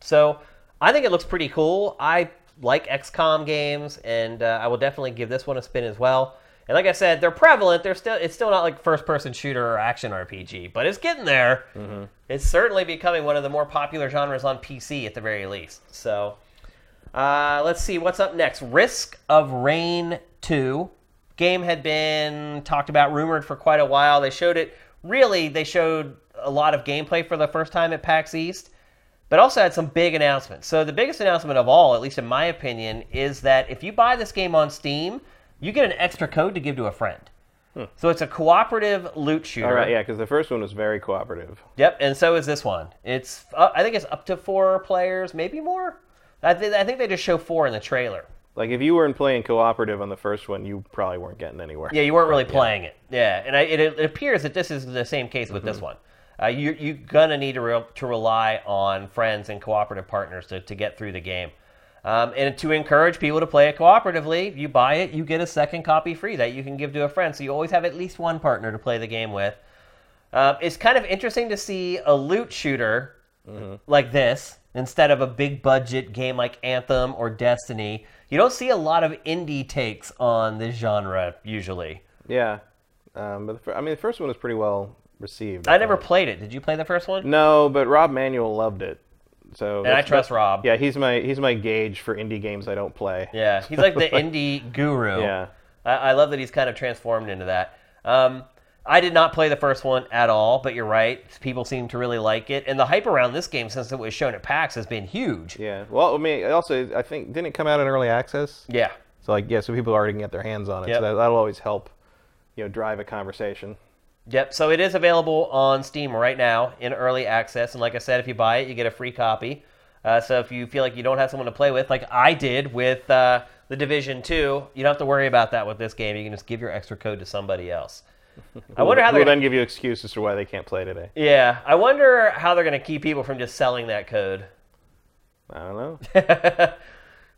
So I think it looks pretty cool. I like XCOM games, and I will definitely give this one a spin as well. And like I said, they're prevalent. It's still not like first-person shooter or action RPG, but it's getting there. Mm-hmm. It's certainly becoming one of the more popular genres on PC at the very least. So let's see what's up next. Risk of Rain 2. Game had been talked about, rumored for quite a while. They showed it. Really, they showed a lot of gameplay for the first time at PAX East. But also had some big announcements. So the biggest announcement of all, at least in my opinion, is that if you buy this game on Steam, you get an extra code to give to a friend. Hmm. So it's a cooperative loot shooter. All right, yeah, because the first one was very cooperative. Yep, and so is this one. It's I think it's up to 4 players, maybe more. I think they just show 4 in the trailer. If you weren't playing cooperative on the first one, you probably weren't getting anywhere. Yeah, you weren't really playing it. Yeah, and it appears that this is the same case with this one. You're going to need to rely on friends and cooperative partners to get through the game. And to encourage people to play it cooperatively, you buy it, you get a second copy free that you can give to a friend. So you always have at least one partner to play the game with. It's kind of interesting to see a loot shooter like this instead of a big-budget game like Anthem or Destiny. You don't see a lot of indie takes on this genre, usually. Yeah. But the first one was pretty well received. I never played it. Did you play the first one? No, but Rob Manuel loved it. And I trust Rob. Yeah, he's my gauge for indie games I don't play. Yeah, he's like the indie guru. Yeah. I love that he's kind of transformed into that. I did not play the first one at all, but you're right. People seem to really like it. And the hype around this game since it was shown at PAX has been huge. Yeah. Well, also, I think, didn't it come out in early access? Yeah. So, so people already can get their hands on it. Yep. So that'll always help, drive a conversation. Yep, so it is available on Steam right now in early access. And like I said, if you buy it, you get a free copy. So if you feel like you don't have someone to play with, like I did with The Division 2, you don't have to worry about that with this game. You can just give your extra code to somebody else. I wonder how they'll then give you excuses for why they can't play today. Yeah, I wonder how they're going to keep people from just selling that code. I don't know.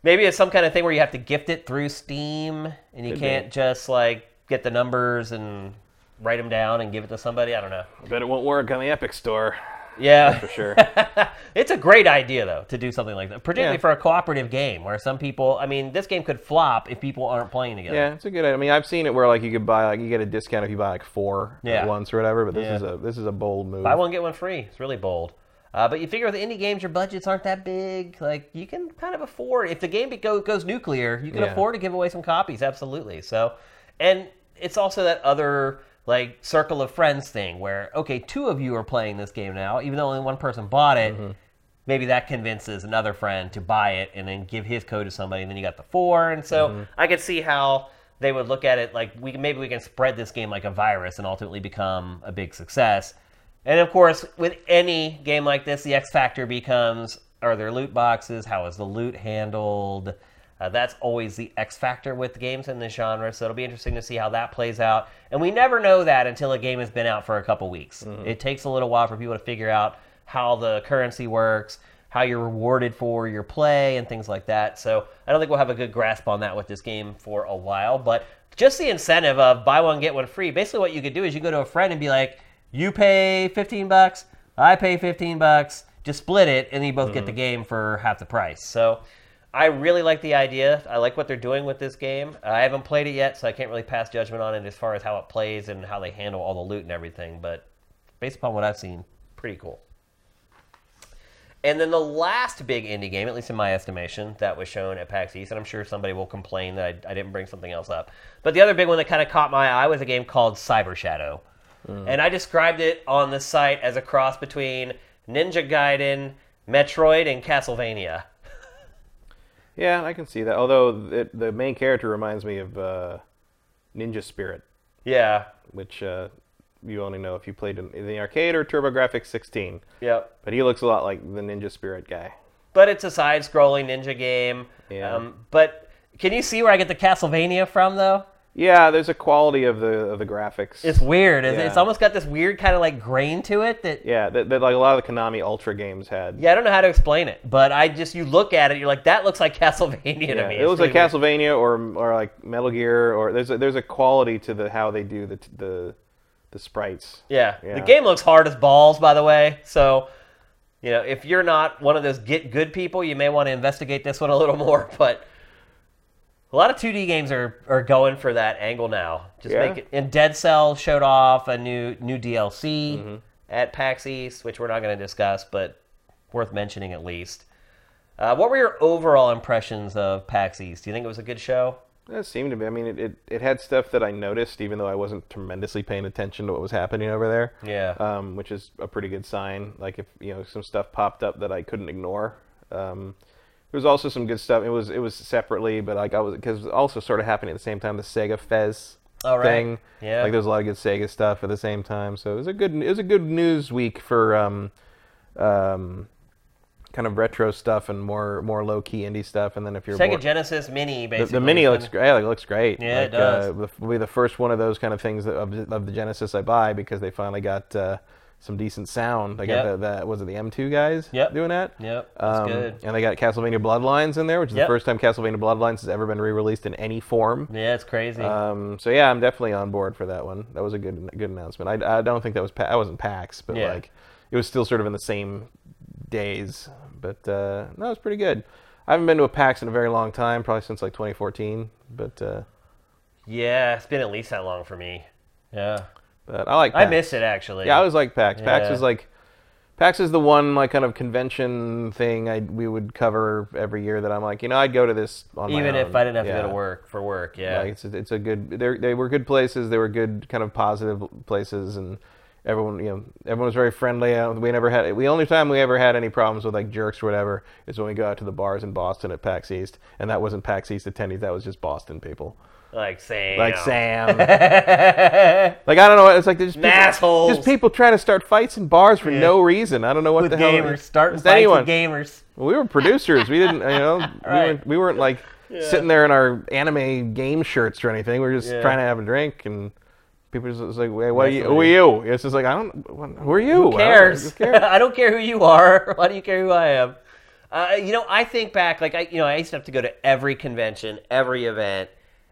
Maybe it's some kind of thing where you have to gift it through Steam, and you can't just like get the numbers and write them down and give it to somebody. I don't know. I bet it won't work on the Epic Store. Yeah, that's for sure. It's a great idea though to do something like that, particularly for a cooperative game where some people. I mean, this game could flop if people aren't playing together. Yeah, it's a good idea. I mean, I've seen it where like you could buy like you get a discount if you buy like four at once or whatever. But this is a bold move. Buy one get one free. It's really bold. But you figure with indie games, your budgets aren't that big. Like you can kind of afford if the game goes nuclear, you can afford to give away some copies. Absolutely. So, and it's also that other like circle of friends thing where okay, two of you are playing this game now, even though only one person bought it. Mm-hmm. Maybe that convinces another friend to buy it and then give his code to somebody, and then you got the four. And so I could see how they would look at it like we can spread this game like a virus and ultimately become a big success. And, of course, with any game like this, the X factor becomes, are there loot boxes? How is the loot handled? That's always the X factor with games in this genre, so it'll be interesting to see how that plays out. And we never know that until a game has been out for a couple weeks. Mm-hmm. It takes a little while for people to figure out how the currency works, how you're rewarded for your play, and things like that. So I don't think we'll have a good grasp on that with this game for a while. But just the incentive of buy one, get one free, basically what you could do is you go to a friend and be like, you pay $15, I pay $15, just split it, and you both get the game for half the price. So I really like the idea. I like what they're doing with this game. I haven't played it yet, so I can't really pass judgment on it as far as how it plays and how they handle all the loot and everything. But based upon what I've seen, pretty cool. And then the last big indie game, at least in my estimation, that was shown at PAX East, and I'm sure somebody will complain that I didn't bring something else up. But the other big one that kind of caught my eye was a game called Cyber Shadow. And I described it on the site as a cross between Ninja Gaiden, Metroid, and Castlevania. Yeah, I can see that. Although the main character reminds me of Ninja Spirit. Yeah. Which you only know if you played in the arcade or TurboGrafx-16. Yep. But he looks a lot like the Ninja Spirit guy. But it's a side-scrolling ninja game. Yeah. But can you see where I get the Castlevania from, though? Yeah, there's a quality of the graphics. It's weird. Yeah. It's almost got this weird kind of like grain to it that. Yeah, that like a lot of the Konami Ultra games had. Yeah, I don't know how to explain it, but you look at it, you're like, that looks like Castlevania to me. It looks like Castlevania or like Metal Gear, or there's a quality to how they do the sprites. Yeah, the game looks hard as balls, by the way. So, you know, if you're not one of those get good people, you may want to investigate this one a little more, but. A lot of 2D games are going for that angle now. Just make it. And Dead Cell showed off a new DLC at PAX East, which we're not going to discuss, but worth mentioning at least. What were your overall impressions of PAX East? Do you think it was a good show? It seemed to be. I mean, it had stuff that I noticed, even though I wasn't tremendously paying attention to what was happening over there. Yeah. Which is a pretty good sign. Like if some stuff popped up that I couldn't ignore. There was also some good stuff. It was separately, but like because also sort of happening at the same time, the Sega Fez thing. Yeah. Like there was a lot of good Sega stuff at the same time, so it was a good news week for kind of retro stuff and more low key indie stuff. And then if you're Sega Genesis Mini, basically the Mini looks great. Yeah, it looks great. Yeah, it does. Will be the first one of those kind of things of the Genesis I buy because they finally got. Some decent sound. They got that was it the M2 guys doing that? Yep, that's good. And they got Castlevania Bloodlines in there, which is the first time Castlevania Bloodlines has ever been re-released in any form. Yeah, it's crazy. So yeah, I'm definitely on board for that one. That was a good announcement. I don't think that was wasn't PAX, but like it was still sort of in the same days. But no, it was pretty good. I haven't been to a PAX in a very long time, probably since like 2014. But yeah, it's been at least that long for me. Yeah. But I like PAX. I miss it, actually. Yeah, I always like PAX. Yeah. PAX is the one like kind of convention thing we would cover every year that I'm like, I'd go to this on my own. Even if I didn't have to go to work for work, Like it's a good. They were good places. They were good kind of positive places, and everyone was very friendly. The only time we ever had any problems with like jerks or whatever is when we go out to the bars in Boston at PAX East, and that wasn't PAX East attendees. That was just Boston people. Like Sam. Like, I don't know. It's like they're just people trying to start fights in bars for no reason. I don't know what the hell. With gamers. Starting fights with gamers. Well, we were producers. We didn't, we weren't like sitting there in our anime game shirts or anything. We were just trying to have a drink and people are just like, hey, who are you? It's just like, who are you? Who cares? I don't care who you are. Why do you care who I am? I think back, I used to have to go to every convention, every event.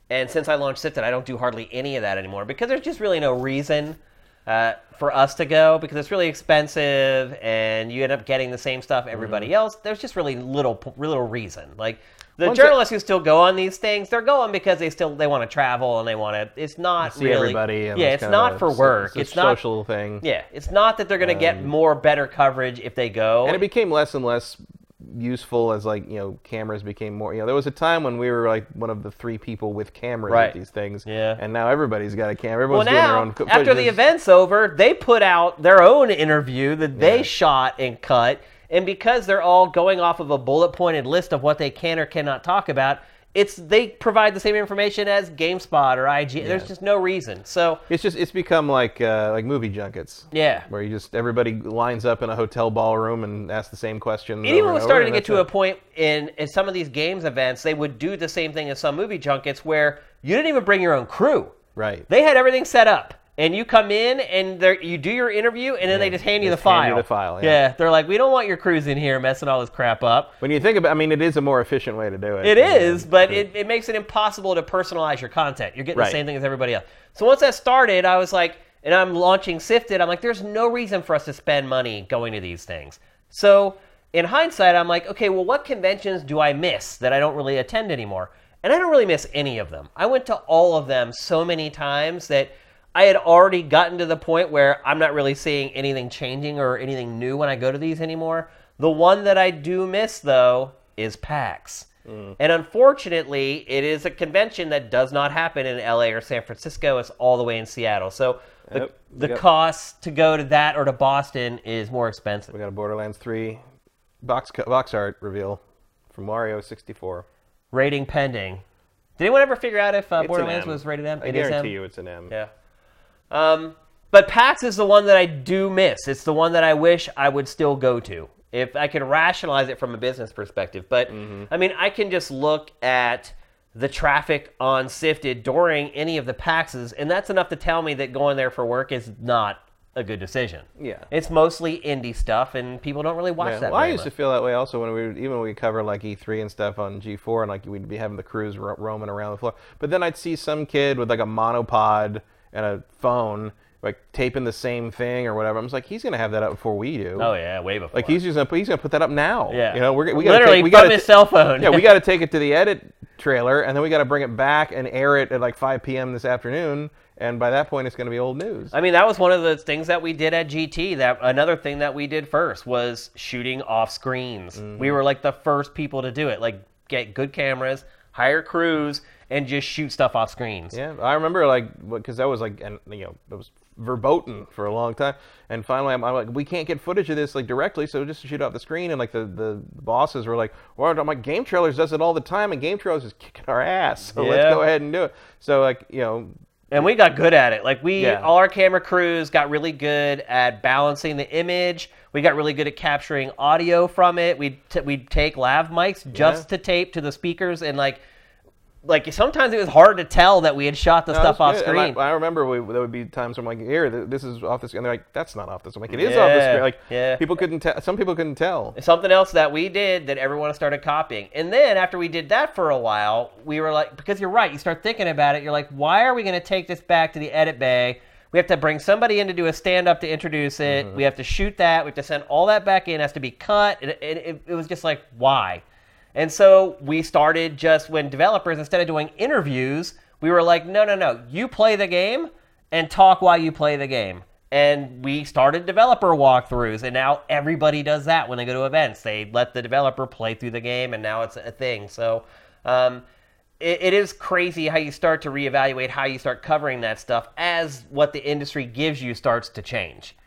And since I launched Sifted, I don't do hardly any of that anymore because there's just really no reason for us to go because it's really expensive and you end up getting the same stuff everybody else. There's just really little reason. Like the journalists who still go on these things, they're going because they want to travel and they want to. It's not see really everybody. And it's not for work. It's not social thing. Yeah, it's not that they're going to get better coverage if they go. And it became less and less useful as cameras became more. There was a time when we were like one of the three people with cameras at these things. Yeah. And now everybody's got a camera. Everyone's doing their own. After the event's over, they put out their own interview that they shot and cut. And because they're all going off of a bullet pointed list of what they can or cannot talk about, they provide the same information as GameSpot or IGN. Yeah. There's just no reason. So it's become like movie junkets. Yeah, where you just everybody lines up in a hotel ballroom and asks the same questions. It even was starting to get to a point in some of these games events, they would do the same thing as some movie junkets where you didn't even bring your own crew. Right. They had everything set up. And you come in and you do your interview, and then they just hand you the file. Hand you the file. Yeah, they're like, we don't want your crews in here messing all this crap up. When you think about, it is a more efficient way to do it. It is, but it makes it impossible to personalize your content. You're getting the same thing as everybody else. So once that started, I was like, and I'm launching Sifted. I'm like, there's no reason for us to spend money going to these things. So in hindsight, I'm like, okay, well, what conventions do I miss that I don't really attend anymore? And I don't really miss any of them. I went to all of them so many times that I had already gotten to the point where I'm not really seeing anything changing or anything new when I go to these anymore. The one that I do miss, though, is PAX. Mm. And unfortunately, it is a convention that does not happen in LA or San Francisco. It's all the way in Seattle. So the cost to go to that or to Boston is more expensive. We got a Borderlands 3 box art reveal from Mario 64. Rating pending. Did anyone ever figure out if Borderlands was rated M? I guarantee you it's an M. Yeah. But PAX is the one that I do miss. It's the one that I wish I would still go to if I could rationalize it from a business perspective. But I can just look at the traffic on Sifted during any of the PAXs, and that's enough to tell me that going there for work is not a good decision. Yeah, it's mostly indie stuff, and people don't really watch that. Well, I used to feel that way also when we cover like E3 and stuff on G4, and like we'd be having the crews roaming around the floor. But then I'd see some kid with like a monopod and a phone, like taping the same thing or whatever. I'm just like, he's gonna have that up before we do. Oh yeah, way before. Like he's gonna put that up now. Yeah, we gotta literally from his cell phone. Yeah, we gotta take it to the edit trailer, and then we gotta bring it back and air it at like 5 p.m. this afternoon. And by that point, it's gonna be old news. That was one of the things that we did at GT. That another thing that we did first was shooting off screens. Mm-hmm. We were like the first people to do it. Like get good cameras, hire crews, and just shoot stuff off screens. Yeah, I remember because that was it was verboten for a long time. And finally, I'm like, we can't get footage of this directly, so just shoot off the screen. And the bosses were like, well, my Game Trailers does it all the time, and Game Trailers is kicking our ass. So let's go ahead and do it. So and we got good at it. All our camera crews got really good at balancing the image. We got really good at capturing audio from it. We'd take lav mics just to tape to the speakers and like sometimes it was hard to tell that we had shot the stuff off screen. And I remember there would be times where I'm like, here, this is off the screen. And they're like, that's not off the screen. I'm like, it is off the screen. Some people couldn't tell. Something else that we did that everyone started copying. And then after we did that for a while, we were like, because you're right, you start thinking about it. You're like, why are we going to take this back to the edit bay? We have to bring somebody in to do a stand-up to introduce it. Mm-hmm. We have to shoot that. We have to send all that back in. It has to be cut. It was just like, why? And so we started just when developers, instead of doing interviews, we were like, no, you play the game and talk while you play the game. And we started developer walkthroughs, and now everybody does that when they go to events. They let the developer play through the game, and now it's a thing. So it is crazy how you start to reevaluate how you start covering that stuff as what the industry gives you starts to change.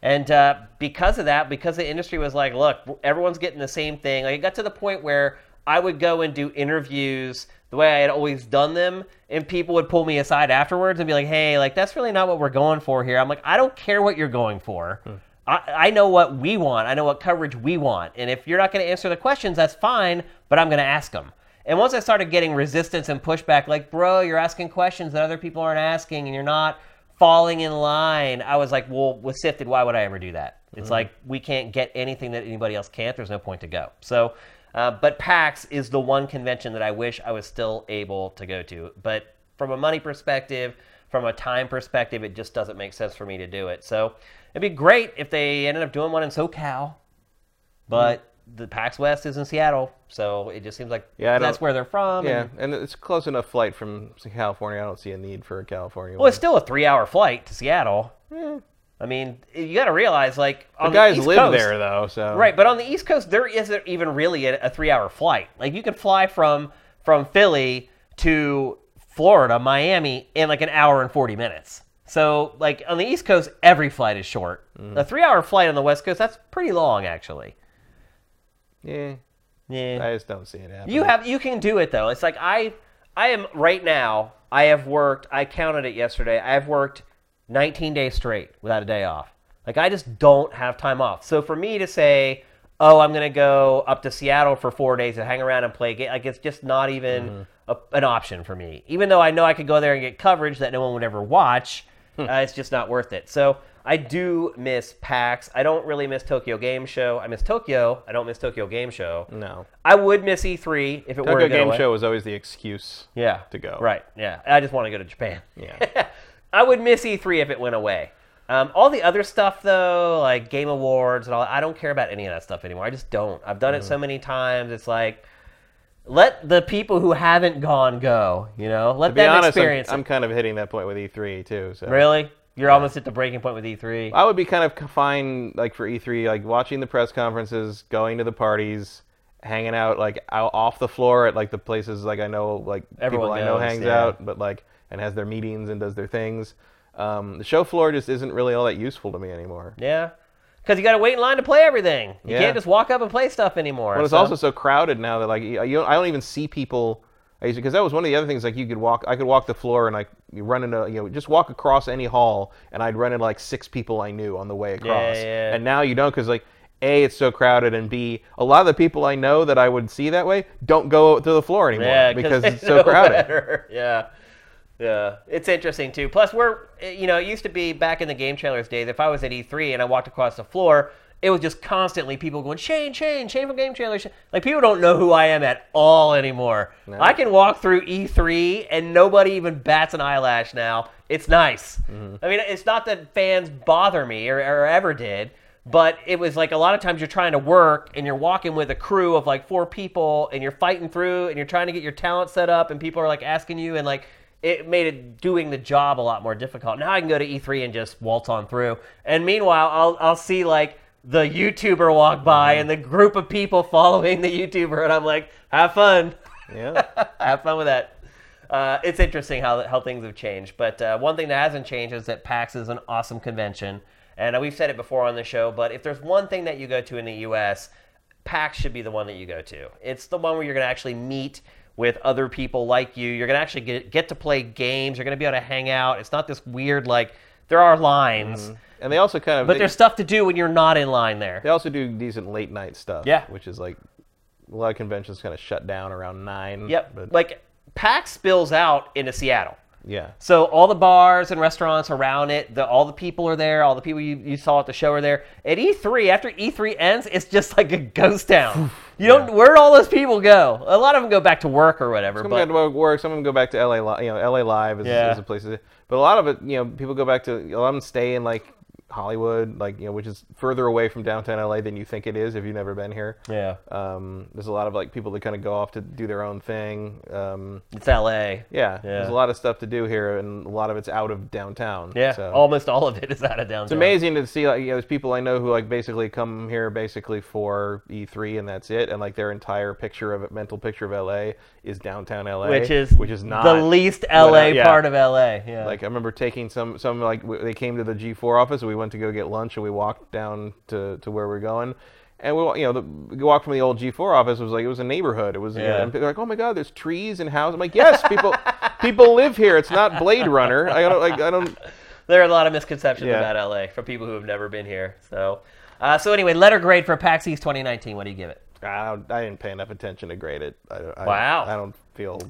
And because of that, because the industry was like, look, everyone's getting the same thing. It got to the point where I would go and do interviews the way I had always done them, and people would pull me aside afterwards and be like, hey, that's really not what we're going for here. I'm like, I don't care what you're going for. I know what we want. I know what coverage we want. And if you're not going to answer the questions, that's fine, but I'm going to ask them. And once I started getting resistance and pushback, like, bro, you're asking questions that other people aren't asking, and you're not falling in line. I was like, well, with Sifted, why would I ever do that? It's like, we can't get anything that anybody else can't. There's no point to go. So, but PAX is the one convention that I wish I was still able to go to. But from a money perspective, from a time perspective, it just doesn't make sense for me to do it. So it'd be great if they ended up doing one in SoCal, but the PAX West is in Seattle, so it just seems like that's where they're from. Yeah, and it's close enough flight from California. I don't see a need for a California one. Well, it's still a 3-hour flight to Seattle. I mean, you got to realize, like, on the East Coast... The guys live there, though, so... Right, but on the East Coast, there isn't even really a 3-hour flight. Like, you can fly from Philly to Florida, Miami, in, like, an hour and 40 minutes. So, like, on the East Coast, every flight is short. A 3-hour flight on the West Coast, that's pretty long, actually. Yeah. I just don't see it happening. You can do it, though. It's like, I am, right now, I have worked... I counted it yesterday. I've worked 19 days straight without a day off. Like, I just don't have time off. So for me to say, oh, I'm going to go up to Seattle for 4 days and hang around and play a game, like, it's just not even an option for me. Even though I know I could go there and get coverage that no one would ever watch, it's just not worth it. So I do miss PAX. I don't really miss Tokyo Game Show. I miss Tokyo. I don't miss Tokyo Game Show. No. I would miss E3 if it were to go away. Tokyo Game Show was always the excuse to go. Right, yeah. I just want to go to Japan. Yeah. I would miss E3 if it went away. All the other stuff, though, like Game Awards and all, I don't care about any of that stuff anymore. I just don't. I've done it so many times. It's like, let the people who haven't gone go, you know? Let them experience it. I'm kind of hitting that point with E3, too. So. Really? You're almost at the breaking point with E3? I would be kind of fine, like, for E3, like, watching the press conferences, going to the parties, hanging out, like, off the floor at, like, the places, like, I know, like, everyone people knows, I know hangs out, but, like... and has their meetings and does their things. The show floor just isn't really all that useful to me anymore. Yeah, because you got to wait in line to play everything. You can't just walk up and play stuff anymore. Well, it's also so crowded now that, like, I don't even see people. Because that was one of the other things. Like, I could walk the floor and you run into, just walk across any hall, and I'd run into like six people I knew on the way across. Yeah. And now you don't, because like. A, it's so crowded, and B, a lot of the people I know that I would see that way don't go through the floor anymore because it's so crowded. Better. Yeah. Yeah, it's interesting, too. Plus, it used to be back in the Game Trailers days, if I was at E3 and I walked across the floor, it was just constantly people going, Shane from Game Trailers. Like, people don't know who I am at all anymore. No. I can walk through E3 and nobody even bats an eyelash now. It's nice. Mm-hmm. I mean, it's not that fans bother me or ever did, but it was like a lot of times you're trying to work and you're walking with a crew of like four people and you're fighting through and you're trying to get your talent set up and people are like asking you and like, it made doing the job a lot more difficult. Now I can go to E3 and just waltz on through. And meanwhile, I'll see, like, the YouTuber walk by and the group of people following the YouTuber, and I'm like, have fun. Yeah. Have fun with that. It's interesting how things have changed. But one thing that hasn't changed is that PAX is an awesome convention. And we've said it before on the show, but if there's one thing that you go to in the U.S., PAX should be the one that you go to. It's the one where you're going to actually meet with other people like you. You're going to actually get to play games. You're going to be able to hang out. It's not this weird, like, there are lines. And they also kind of... But there's stuff to do when you're not in line there. They also do decent late-night stuff. Yeah. Which is, like, a lot of conventions kind of shut down around 9. Yep. But... Like, PAX spills out into Seattle. Yeah. So all the bars and restaurants around it, all the people are there, all the people you saw at the show are there. At E3, after E3 ends, it's just like a ghost town. Where'd all those people go? A lot of them go back to work or whatever. Some go to work, some of them go back to LA, LA Live is a place. But a lot of it, people go back to, a lot of them stay in like Hollywood, like, which is further away from downtown LA than you think it is if you've never been here. Yeah. There's a lot of like people that kind of go off to do their own thing. It's LA. Yeah. There's a lot of stuff to do here, and a lot of it's out of downtown. Yeah. So. Almost all of it is out of downtown. It's amazing to see, like, there's people I know who like basically come here basically for E3 and that's it, and like their entire mental picture of LA is downtown LA, which is not the least LA part of LA. Yeah. Like I remember taking some like they came to the G4 office. We went to go get lunch, and we walked down to where we're going, and we walked from the old G4 office. It was like it was a neighborhood. It was and people were like, oh my God, there's trees and houses. I'm like, yes, people live here. It's not Blade Runner. I don't. There are a lot of misconceptions about LA for people who have never been here. So anyway, letter grade for PAX East 2019. What do you give it? I didn't pay enough attention to grade it. Wow. I don't feel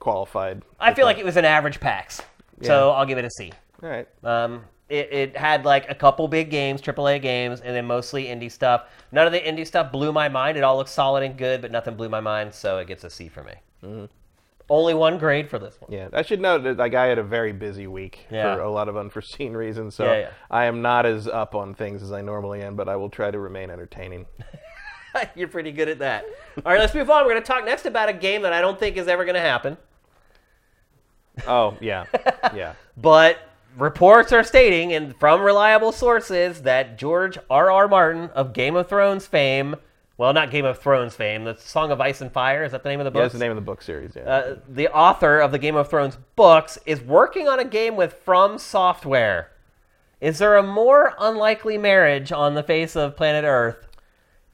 qualified. I feel like it was an average PAX, so I'll give it a C. All right. It had like a couple big games, AAA games, and then mostly indie stuff. None of the indie stuff blew my mind. It all looks solid and good, but nothing blew my mind, so it gets a C for me. Mm-hmm. Only one grade for this one. Yeah, I should note that like I had a very busy week for a lot of unforeseen reasons, so I am not as up on things as I normally am, but I will try to remain entertaining. You're pretty good at that. All right, let's move on. We're going to talk next about a game that I don't think is ever going to happen. Oh, yeah. Yeah. But reports are stating, and from reliable sources, that George R.R. Martin of Game of Thrones fame... Well, not Game of Thrones fame. The Song of Ice and Fire, is that the name of the book? Yeah, that's the name of the book series, yeah. The author of the Game of Thrones books is working on a game with From Software. Is there a more unlikely marriage on the face of planet Earth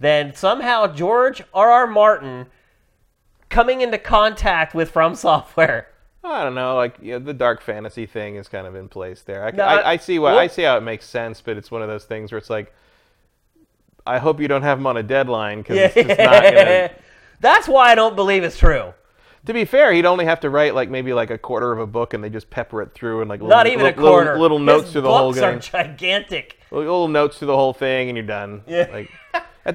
than somehow George R.R. Martin coming into contact with From Software? I don't know, like, you know, the dark fantasy thing is kind of in place there. I see how it makes sense, but it's one of those things where it's like, I hope you don't have them on a deadline because it's just not gonna... That's why I don't believe it's true. To be fair, he'd only have to write like maybe like a quarter of a book, and they just pepper it through and like little, not even little, a quarter. Little notes His to the whole thing. Books are gigantic. Little notes to the whole thing, and you're done. Yeah. Like,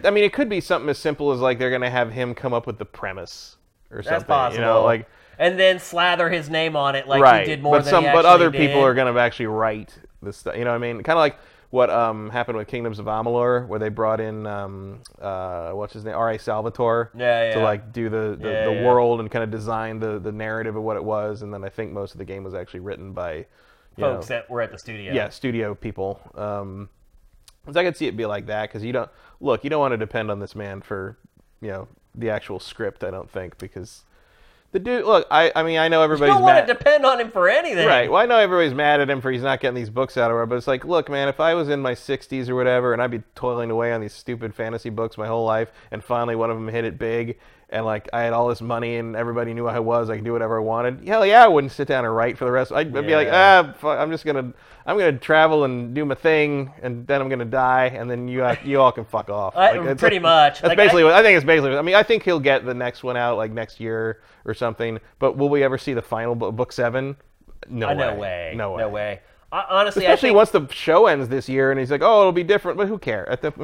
I mean, it could be something as simple as like they're gonna have him come up with the premise or something. That's possible. You know, like. And then slather his name on it like he did more than he actually did. But other people are going to actually write this stuff. You know what I mean? Kind of like what happened with Kingdoms of Amalur, where they brought in, what's his name, R.A. Salvatore to like do the world and kind of design the narrative of what it was. And then I think most of the game was actually written by... Folks that were at the studio. Yeah, studio people. So I could see it be like that, because you don't want to depend on this man for, you know, the actual script, I don't think, because... The dude, look, I mean, I know everybody's mad. You don't want to depend on him for anything. Right. Well, I know everybody's mad at him for he's not getting these books out of her, but it's like, look, man, if I was in my 60s or whatever, and I'd be toiling away on these stupid fantasy books my whole life, and finally one of them hit it big, and, like, I had all this money, and everybody knew I was, I could do whatever I wanted, hell yeah, I wouldn't sit down and write for the rest. I'd be like, fuck, I'm going to travel and do my thing, and then I'm going to die, and then you all can fuck off. Pretty much. That's like, I think it's basically. I mean, I think he'll get the next one out like next year or something. But will we ever see the final book 7? No way. Honestly, especially once the show ends this year, and he's like, "Oh, it'll be different," but who cares? I think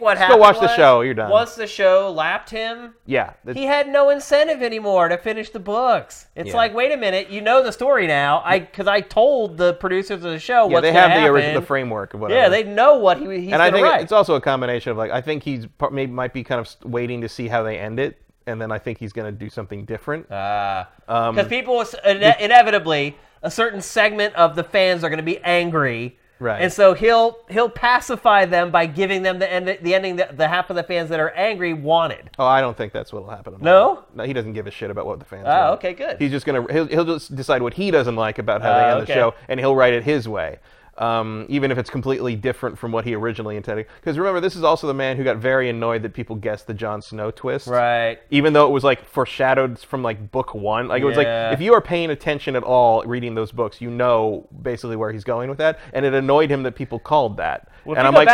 what happened. Go watch the show. You're done. Once the show lapped him, he had no incentive anymore to finish the books. It's like, wait a minute, you know the story now. I told the producers of the show what's going to happen. Yeah, they have the framework of whatever. Yeah, they know what he's going to write. And I think it's also a combination of like, I think he's maybe might be kind of waiting to see how they end it, and then I think he's going to do something different. Because people inevitably. A certain segment of the fans are going to be angry, right? And so he'll pacify them by giving them the ending that the half of the fans that are angry wanted. Oh, I don't think that's what'll happen. No, he doesn't give a shit about what the fans. Oh, okay, good. He's just gonna he'll just decide what he doesn't like about how they end the show, and he'll write it his way, even if it's completely different from what he originally intended. Because remember, this is also the man who got very annoyed that people guessed the Jon Snow twist. Right. Even though it was, like, foreshadowed from, like, book 1. Like, it was like, if you are paying attention at all reading those books, you know basically where he's going with that. And it annoyed him that people called that. Well, and I'm like,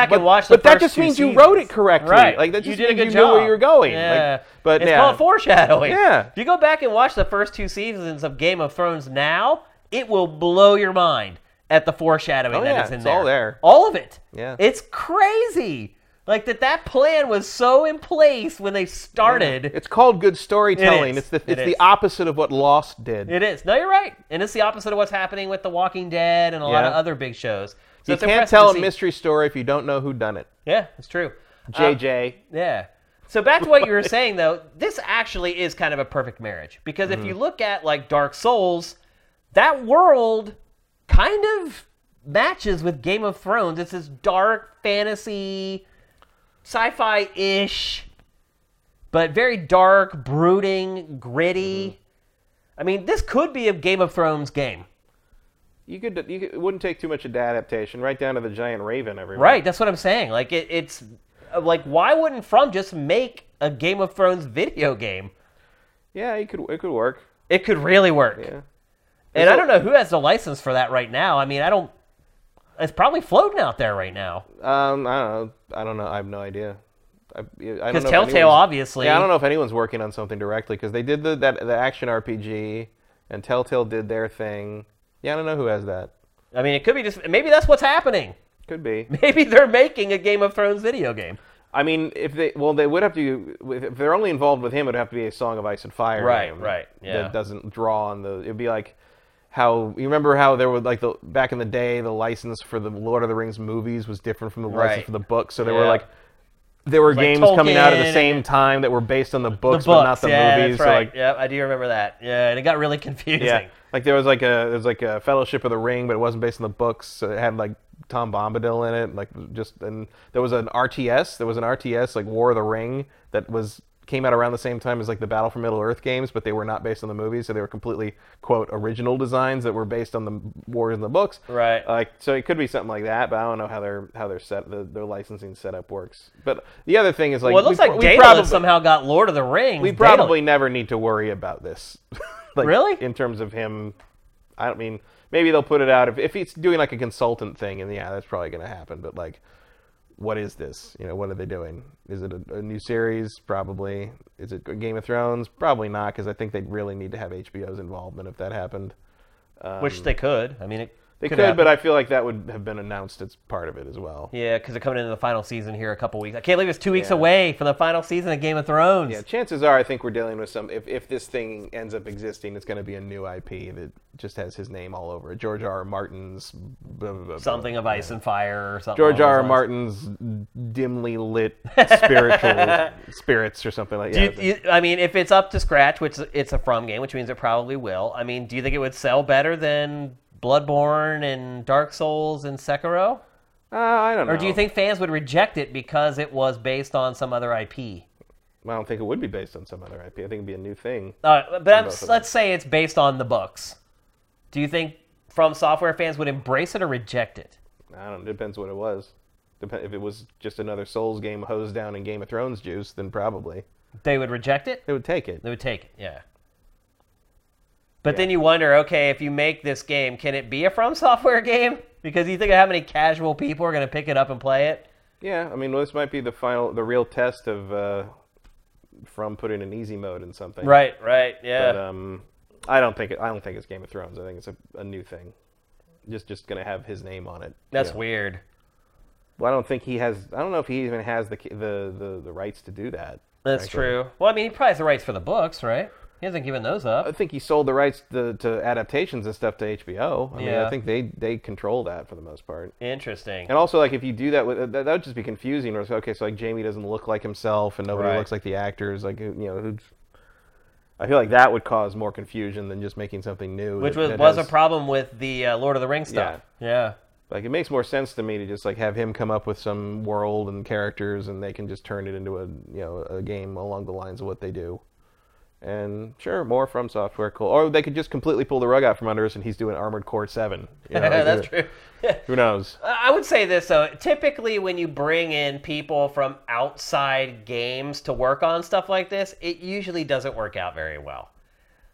but that just means you wrote it correctly. Right. Like, that just means you knew where you were going. Yeah. Like, but it's called foreshadowing. Yeah. If you go back and watch the first 2 seasons of Game of Thrones now, it will blow your mind. At the foreshadowing that is in there. It's all there. All of it. Yeah. It's crazy. Like, that plan was so in place when they started. Yeah. It's called good storytelling. It's the opposite of what Lost did. It is. No, you're right. And it's the opposite of what's happening with The Walking Dead and a lot of other big shows. So you can't tell a mystery story if you don't know who done it. Yeah, it's true. JJ. Yeah. So back to what you were saying, though. This actually is kind of a perfect marriage. Because if you look at, like, Dark Souls, that world... kind of matches with Game of Thrones. It's this dark fantasy, sci-fi-ish, but very dark, brooding, gritty. Mm-hmm. I mean, this could be a Game of Thrones game. It wouldn't take too much of adaptation, right down to the giant raven everywhere. Right, that's what I'm saying. Like, it's... like, why wouldn't From just make a Game of Thrones video game? Yeah, it could work. It could really work. Yeah. And I don't know who has the license for that right now. I mean, it's probably floating out there right now. I don't know. I have no idea. Because Telltale, obviously. Yeah, I don't know if anyone's working on something directly, because they did the action RPG, and Telltale did their thing. Yeah, I don't know who has that. I mean, it could be just, maybe that's what's happening. Could be. Maybe they're making a Game of Thrones video game. I mean, if they, well, they would have to, if they're only involved with him, it would have to be a Song of Ice and Fire. Right, right, yeah. That doesn't draw on the, it would be like how, you remember how there were, like, the back in the day, the license for the Lord of the Rings movies was different from the license for the books, so they were like, there were games Tolkien, coming out at the same time that were based on the books but not the movies. That's right. So, like, yeah, I do remember that. Yeah, and it got really confusing. Yeah. Like there was like a Fellowship of the Ring, but it wasn't based on the books. So it had like Tom Bombadil in it, like just and there was an RTS. There was an RTS like War of the Ring that came out around the same time as like the Battle for Middle Earth games, but they were not based on the movies, so they were completely quote original designs that were based on the wars in the books. Right. Like so, it could be something like that, but I don't know how their set their licensing setup works. But the other thing is like, well, it looks like Daedalus somehow got Lord of the Rings. We probably never need to worry about this. Like, really? In terms of him, I don't mean maybe they'll put it out if he's doing like a consultant thing, and yeah, that's probably going to happen. But like, what is this? You know, what are they doing? Is it a new series? Probably. Is it Game of Thrones? Probably not, because I think they'd really need to have HBO's involvement if that happened. Which they could. I mean, they could, but I feel like that would have been announced as part of it as well. Yeah, because they're coming into the final season here a couple weeks. I can't believe it's 2 weeks away from the final season of Game of Thrones. Yeah, chances are I think we're dealing with some... If this thing ends up existing, it's going to be a new IP that just has his name all over it. George R. R. Martin's... Blah, blah, blah, something of Ice and Fire or something. George R. R. Martin's dimly lit spirits or something like that. I mean, if it's up to scratch, which it's a From game, which means it probably will, I mean, do you think it would sell better than... Bloodborne and Dark Souls and Sekiro? I don't know. Or do you think fans would reject it because it was based on some other IP? Well, I don't think it would be based on some other IP. I think it would be a new thing. But let's say it's based on the books. Do you think From Software fans would embrace it or reject it? I don't know. It depends what it was. If it was just another Souls game hosed down in Game of Thrones juice, then probably. They would reject it? They would take it. They would take it, yeah. But then you wonder, okay, if you make this game, can it be a From Software game? Because you think of how many casual people are going to pick it up and play it. Yeah, I mean, well, this might be the real test of From putting an easy mode in something. Right, right, yeah. But I don't think it's Game of Thrones. I think it's a new thing. Just going to have his name on it. That's weird. Well, I don't think he has. I don't know if he even has the rights to do that. That's true. Well, I mean, he probably has the rights for the books, right? He hasn't given those up. I think he sold the rights to adaptations and stuff to HBO. I mean, I think they control that for the most part. Interesting. And also, like, if you do that, that would just be confusing. Where it's, okay, so, like, Jamie doesn't look like himself, and nobody looks like the actors. Like, you know, I feel like that would cause more confusion than just making something new. Which was a problem with the Lord of the Rings stuff. Yeah. Like, it makes more sense to me to just, like, have him come up with some world and characters, and they can just turn it into a game along the lines of what they do. And sure, more From Software, cool. Or they could just completely pull the rug out from under us and he's doing Armored Core 7. You know, that's true. Who knows? I would say this, though. Typically, when you bring in people from outside games to work on stuff like this, it usually doesn't work out very well.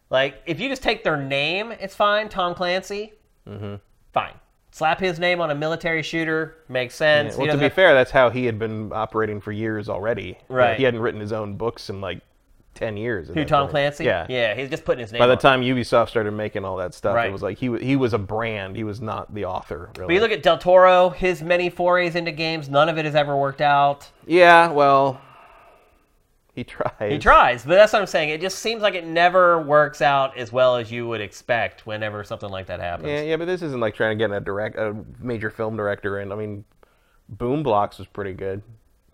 Like, if you just take their name, it's fine. Tom Clancy, fine. Slap his name on a military shooter, makes sense. Yeah. Well, to be fair, that's how he had been operating for years already. Right. Like, he hadn't written his own books in, like, 10 years. Who, Tom Clancy? Yeah. Yeah, he's just putting his name on it. By the time Ubisoft started making all that stuff, it was like he was a brand. He was not the author, really. But you look at Del Toro, his many forays into games, none of it has ever worked out. Yeah, well, he tries. He tries, but that's what I'm saying. It just seems like it never works out as well as you would expect whenever something like that happens. Yeah, but this isn't like trying to get a major film director in. I mean, Boom Blocks was pretty good.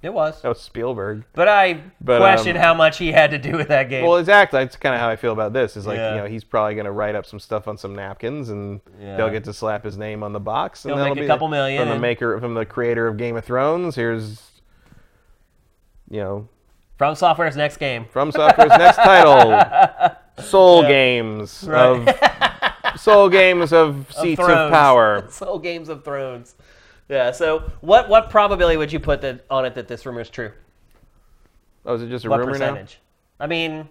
It was. That was Spielberg. But I question how much he had to do with that game. Well, exactly. That's kind of how I feel about this. Is like, you know, he's probably going to write up some stuff on some napkins, and they'll get to slap his name on the box. He'll make a couple million. From the maker, from the creator of Game of Thrones, here's, you know... From Software's next game. From Software's next title. Soul Games of Seats of Power. Soul Games of Thrones. Yeah, so what probability would you put on it that this rumor is true? Oh, is it just a rumor percentage? Now? I mean,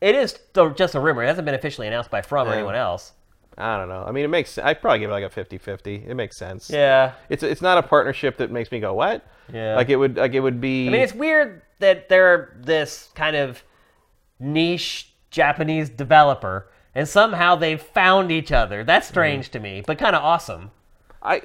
it is just a rumor. It hasn't been officially announced by From or anyone else. I don't know. I mean, it makes sense. I'd probably give it like a 50-50. It makes sense. Yeah. It's not a partnership that makes me go, what? Yeah. Like it would be... I mean, it's weird that they're this kind of niche Japanese developer, and somehow they've found each other. That's strange to me, but kind of awesome.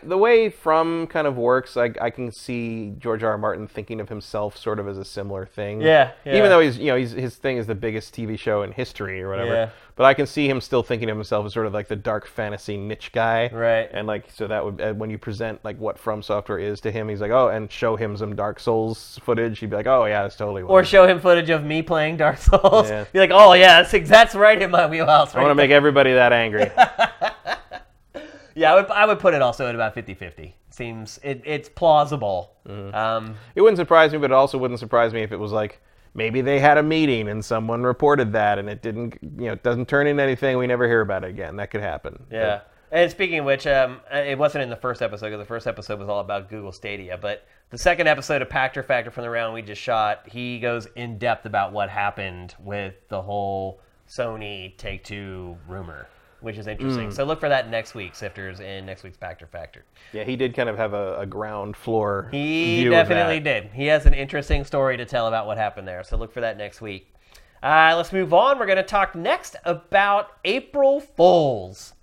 The way From kind of works, I can see George R. R. Martin thinking of himself sort of as a similar thing. Yeah, yeah. Even though he's, you know, his thing is the biggest TV show in history or whatever. Yeah. But I can see him still thinking of himself as sort of like the dark fantasy niche guy. Right. And like, so that would, when you present like what From Software is to him, he's like, oh, and show him some Dark Souls footage. He'd be like, oh yeah, that's totally what. Or show him footage of me playing Dark Souls. Yeah. Be like, oh yeah, that's right in my wheelhouse. Right, I want to make everybody that angry. Yeah, I would put it also at about 50-50. Seems it's plausible. Mm-hmm. It wouldn't surprise me, but it also wouldn't surprise me if it was like maybe they had a meeting and someone reported that and it didn't, you know, it doesn't turn into anything. We never hear about it again. That could happen. Yeah. And speaking of which, it wasn't in the first episode because the first episode was all about Google Stadia. But the second episode of Pactor Factor from the round we just shot, he goes in depth about what happened with the whole Sony Take-Two rumor, which is interesting. So look for that next week, Sifters, in next week's Pactor Factor. Yeah, he did kind of have a ground floor view of that. He definitely did. He has an interesting story to tell about what happened there, so look for that next week. Let's move on. We're going to talk next about April Fools.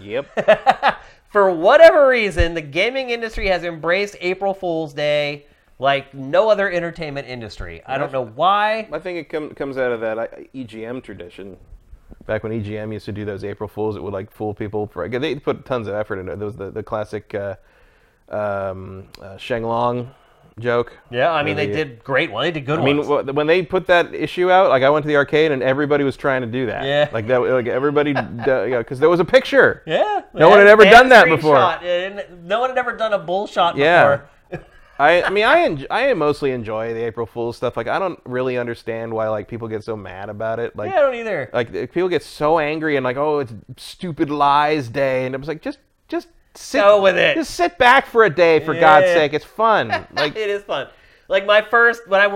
Yep. For whatever reason, the gaming industry has embraced April Fool's Day like no other entertainment industry. I don't know why. I think it comes out of that EGM tradition. Back when EGM used to do those April Fools, it would like fool people. They put tons of effort into it. There was the classic Shenlong joke. Yeah, I mean, they did great ones. They did good ones. I mean, when they put that issue out, like I went to the arcade and everybody was trying to do that. Yeah. Like that. Like everybody, because there was a picture. Yeah. No one had ever done that before. No one had ever done a bull shot before. Yeah. I mean, I mostly enjoy the April Fool's stuff. Like, I don't really understand why, like, people get so mad about it. Like, yeah, I don't either. Like, people get so angry and like, oh, it's stupid lies day, and I was like, just go with it. Just sit back for a day, for God's sake. It's fun. Like, it is fun. Like when I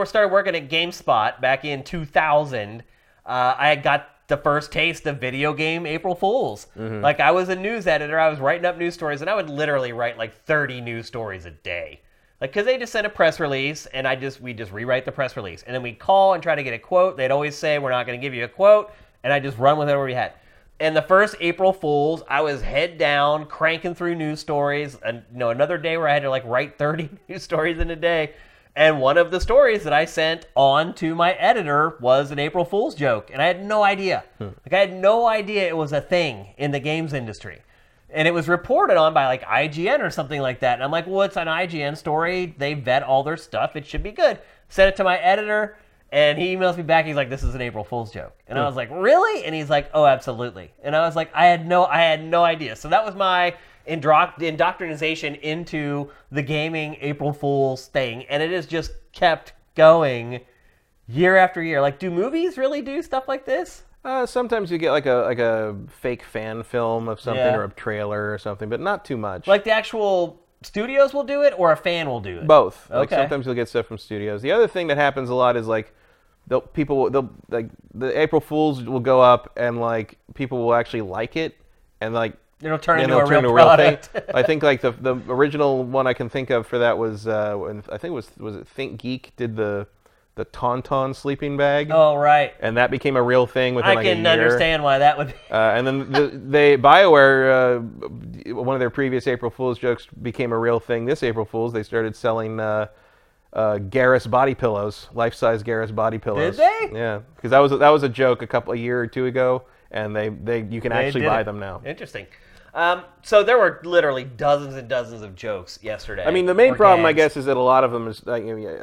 started working at GameSpot back in 2000, I got the first taste of video game April Fools. Mm-hmm. Like, I was a news editor. I was writing up news stories, and I would literally write like 30 news stories a day. Like, because they just sent a press release, and we just rewrite the press release. And then we'd call and try to get a quote. They'd always say, we're not going to give you a quote. And I'd just run with whatever we had. And the first April Fools, I was head down, cranking through news stories. And, you know, another day where I had to, like, write 30 news stories in a day. And one of the stories that I sent on to my editor was an April Fools joke. And I had no idea. Like, I had no idea it was a thing in the games industry. And it was reported on by, like, IGN or something like that. And I'm like, well, it's an IGN story. They vet all their stuff. It should be good. Sent it to my editor, and he emails me back. He's like, this is an April Fool's joke. And I was like, really? And he's like, oh, absolutely. And I was like, I had no idea. So that was my indoctrination into the gaming April Fool's thing. And it has just kept going year after year. Like, do movies really do stuff like this? Sometimes you get like a fake fan film of something or a trailer or something, but not too much. Like the actual studios will do it, or a fan will do it. Both. Okay. Like sometimes you'll get stuff from studios. The other thing that happens a lot is like people like the April Fools will go up and like people will actually like it and like it'll turn into a real product. I think like the original one I can think of for that was I think was it ThinkGeek did the Tauntaun sleeping bag. Oh, right. And that became a real thing within like a year. I can understand why that would be. And then BioWare, one of their previous April Fool's jokes became a real thing this April Fool's. They started selling Garrus body pillows, life-size Garrus body pillows. Did they? Yeah, because that was a joke a year or two ago, and you can actually buy them now. Interesting. So there were literally dozens and dozens of jokes yesterday. I mean, the main problem, I guess, is that a lot of them is are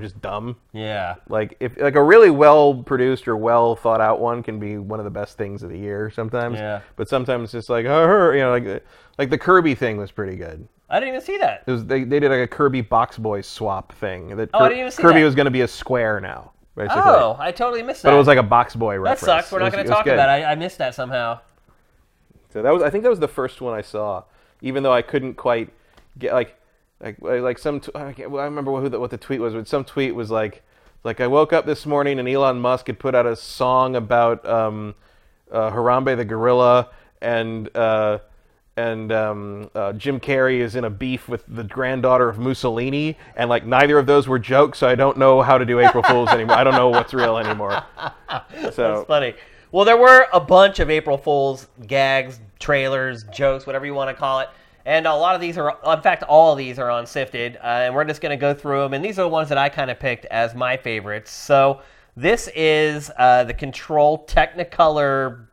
just dumb. Yeah. Like if a really well produced or well thought out one can be one of the best things of the year sometimes. Yeah. But sometimes it's just like like the Kirby thing was pretty good. I didn't even see that. It was they did like a Kirby Box Boy swap thing. I didn't even see Kirby that. was going to be a square now. Basically. Oh, I totally missed that. But it was like a Box Boy reference. That sucks. We're not going to talk about it. I missed that somehow. So I think that was the first one I saw, even though I couldn't quite get like some. I remember what the tweet was, but some tweet was like I woke up this morning and Elon Musk had put out a song about Harambe the gorilla and Jim Carrey is in a beef with the granddaughter of Mussolini, and like neither of those were jokes, so I don't know how to do April Fools anymore. I don't know what's real anymore. So that's funny. Well, there were a bunch of April Fool's gags trailers, jokes, whatever you want to call it. And a lot of these are, in fact, all of these are on Sifted, and we're just going to go through them. And these are the ones that I kind of picked as my favorites. So this is the Control Technicolor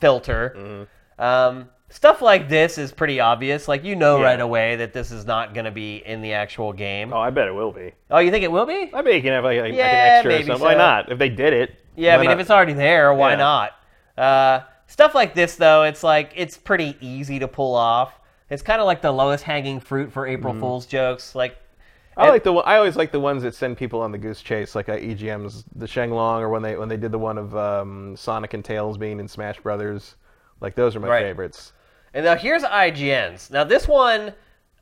filter. Mm-hmm. Stuff like this is pretty obvious. Like, right away that this is not going to be in the actual game. Oh, I bet it will be. Oh, you think it will be? I bet you can have like an extra or something. So. Why not? If they did it. Yeah, I mean, if it's already there, why not? Stuff like this, though, it's pretty easy to pull off. It's kind of like the lowest hanging fruit for April Fool's jokes. I always like the ones that send people on the goose chase, like EGM's The Shenlong, or when they did the one of Sonic and Tails being in Smash Brothers. Like, those are my favorites. And now here's IGN's. Now this one,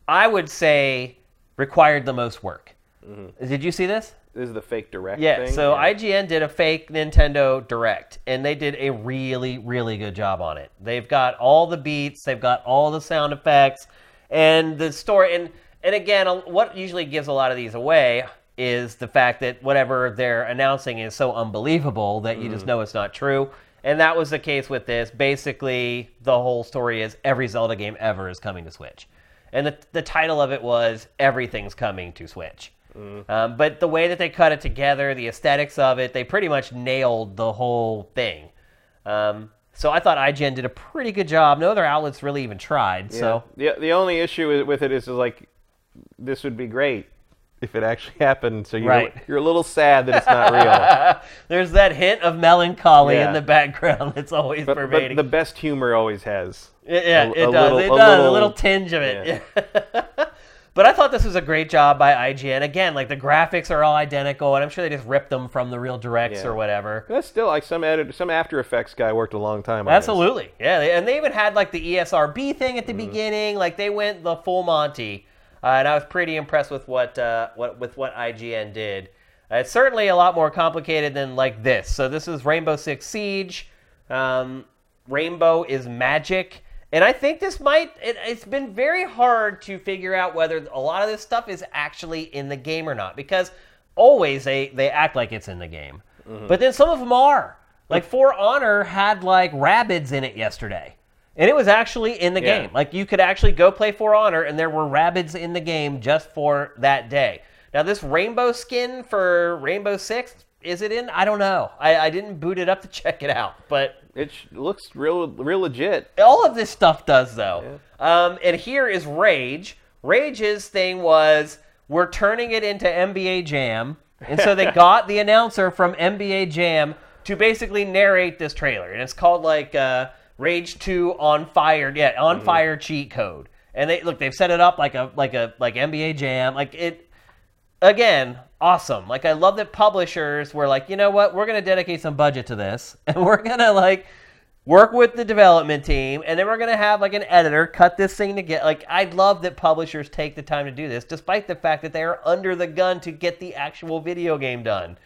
I would say, required the most work. Mm-hmm. Did you see this? This is the fake Direct thing? So IGN did a fake Nintendo Direct, and they did a really, really good job on it. They've got all the beats, they've got all the sound effects, and the story. And again, what usually gives a lot of these away is the fact that whatever they're announcing is so unbelievable that you just know it's not true. And that was the case with this. Basically, the whole story is every Zelda game ever is coming to Switch. And the title of it was Everything's Coming to Switch. Mm. But the way that they cut it together, the aesthetics of it, they pretty much nailed the whole thing. So I thought IGN did a pretty good job. No other outlets really even tried. Yeah. So the only issue with it is this would be great if it actually happened. So you're a little sad that it's not real. There's that hint of melancholy in the background that's always pervading. But the best humor always has. It does. A little tinge of it. Yeah. But I thought this was a great job by IGN. Again, the graphics are all identical, and I'm sure they just ripped them from the real directs or whatever. That's still some After Effects guy worked a long time on this. Absolutely. Yeah, and they even had the ESRB thing at the beginning. They went the full Monty, and I was pretty impressed with what IGN did. It's certainly a lot more complicated than this. So this is Rainbow Six Siege. Rainbow is magic. And I think it's been very hard to figure out whether a lot of this stuff is actually in the game or not, because always they act like it's in the game. Mm-hmm. But then some of them are. For Honor had Rabbids in it yesterday, and it was actually in the game. You could actually go play For Honor, and there were Rabbids in the game just for that day. Now this rainbow skin for Rainbow Six, is it in? I don't know. I didn't boot it up to check it out, but it looks real legit. All of this stuff does, though. Yeah. And here is Rage. Rage's thing was, we're turning it into NBA Jam. And so they got the announcer from NBA Jam to basically narrate this trailer. And it's called, Rage 2 On Fire. Yeah, On Fire Cheat Code. And they've set it up like NBA Jam. Again, awesome. I love that publishers were you know what? We're going to dedicate some budget to this, and we're going to, work with the development team, and then we're going to have, an editor cut this thing together. I love that publishers take the time to do this, despite the fact that they are under the gun to get the actual video game done.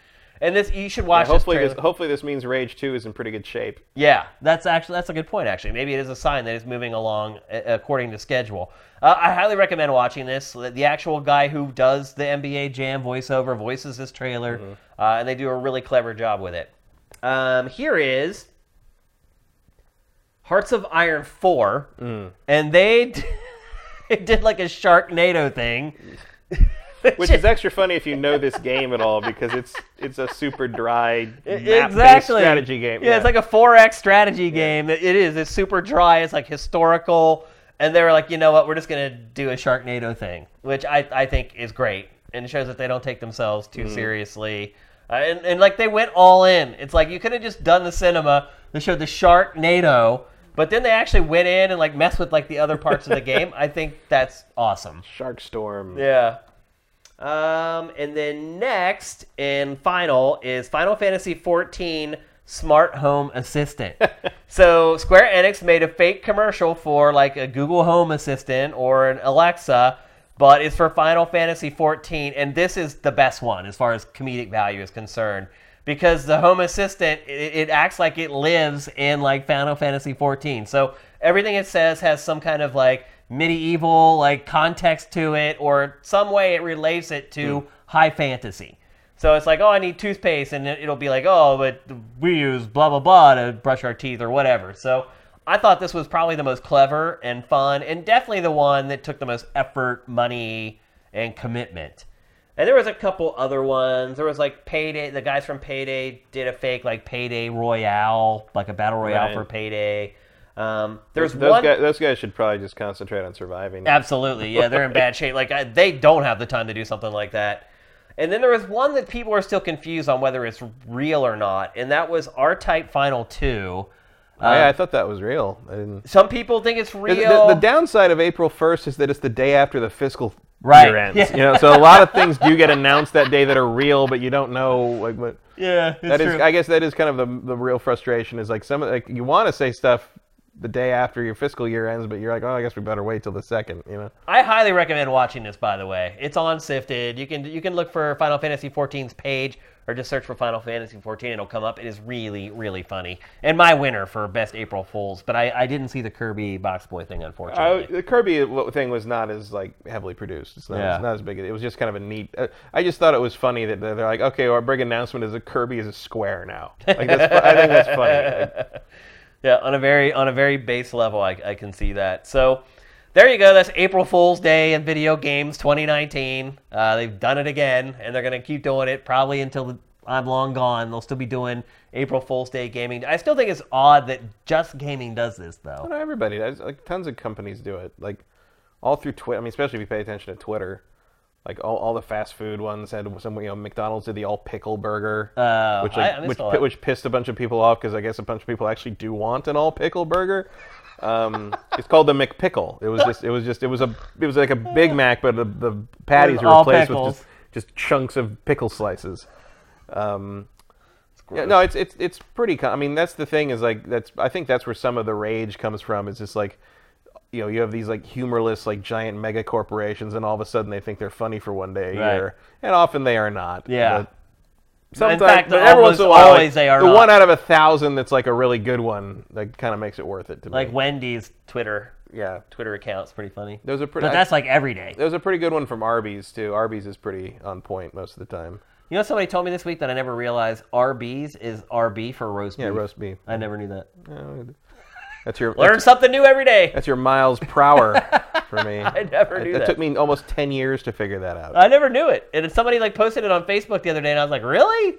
And this, you should watch this trailer. Hopefully this means Rage 2 is in pretty good shape. Yeah, that's a good point, actually. Maybe it is a sign that it's moving along according to schedule. I highly recommend watching this. The actual guy who does the NBA Jam voiceover voices this trailer, and they do a really clever job with it. Here is Hearts of Iron 4, and they did a Sharknado thing. Which is extra funny if you know this game at all, because it's a super dry map-based strategy game. Yeah, it's a 4X strategy game. It is. It's super dry. It's historical. And they were you know what? We're just going to do a Sharknado thing, which I think is great. And it shows that they don't take themselves too seriously. And they went all in. It's you could have just done the cinema. They showed the Sharknado. But then they actually went in and messed with the other parts of the game. I think that's awesome. Sharkstorm. Yeah. And then next and final is Final Fantasy XIV Smart Home Assistant. So Square Enix made a fake commercial for a Google Home Assistant or an Alexa, but it's for Final Fantasy XIV, and this is the best one as far as comedic value is concerned, because the Home Assistant, it acts like it lives in Final Fantasy XIV. So everything it says has some kind of medieval context to it, or some way it relates it to high fantasy. So it's oh, I need toothpaste, and it'll be oh, but we use blah blah blah to brush our teeth or whatever. So I thought this was probably the most clever and fun, and definitely the one that took the most effort, money, and commitment. And there was a couple other ones. There was like Payday. The guys from Payday did a fake like Payday Royale, like a battle royale for Payday. There's one. Those guys should probably just concentrate on surviving. Absolutely, yeah, they're in bad shape. Like they don't have the time to do something like that. And then there was one that people are still confused on whether it's real or not, and that was R-Type Final 2. I thought that was real. Some people think it's real. The downside of April 1st is that it's the day after the fiscal year ends. Yeah. You know, so a lot of things do get announced that day that are real, but you don't know. Like, what, yeah, it's that true. I guess that is kind of the real frustration. Is like some like you want to say stuff the day after your fiscal year ends, but you're like, oh, I guess we better wait till the second. You know. I highly recommend watching this. By the way, it's on Sifted. You can look for Final Fantasy XIV's page. Or just search for Final Fantasy XIV, and it'll come up. It is really, really funny. And my winner for Best April Fools, but I didn't see the Kirby Box Boy thing, unfortunately. The Kirby thing was not as like heavily produced. It's not as big. It was just kind of a neat... I just thought it was funny that they're like, okay, our big announcement is that Kirby is a square now. Like that's, I think that's funny. Yeah, on a very base level, I can see that. So there you go. That's April Fool's Day in video games 2019. They've done it again, and they're going to keep doing it probably until I'm long gone. They'll still be doing April Fool's Day gaming. I still think it's odd that just gaming does this, though. Not everybody does. Like, tons of companies do it. Like, all through Twitter. I mean, especially if you pay attention to Twitter. Like, all the fast food ones had some, you know, McDonald's did the all-pickle burger, which pissed a bunch of people off because I guess a bunch of people actually do want an all-pickle burger. It's called the McPickle. It was like a Big Mac, but the patties were replaced with just chunks of pickle slices. Yeah, no, it's pretty. I mean, that's the thing is like I think that's where some of the rage comes from. It's just like, you know, you have these like humorless like giant mega corporations, and all of a sudden they think they're funny for one day a year, and often they are not. Yeah. Sometimes, in fact, but every once in a while, like, they are the not. One out of 1,000 that's like a really good one that kind of makes it worth it to me. Like Wendy's Twitter account's pretty funny. But that's like every day. There was a pretty good one from Arby's too. Arby's is pretty on point most of the time. You know, somebody told me this week that I never realized Arby's is RB for roast beef. Yeah, roast beef. I never knew that. Yeah, that's your learn something new every day. That's your miles per hour for me. I never knew that. It took me almost 10 years to figure that out. I never knew it. And somebody like posted it on Facebook the other day, and I was like, really?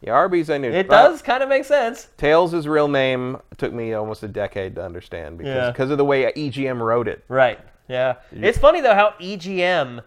Yeah, Arby's I knew. It does kind of make sense. Tails' his real name took me almost a decade to understand because of the way EGM wrote it. Right, yeah. It's funny, though, how EGM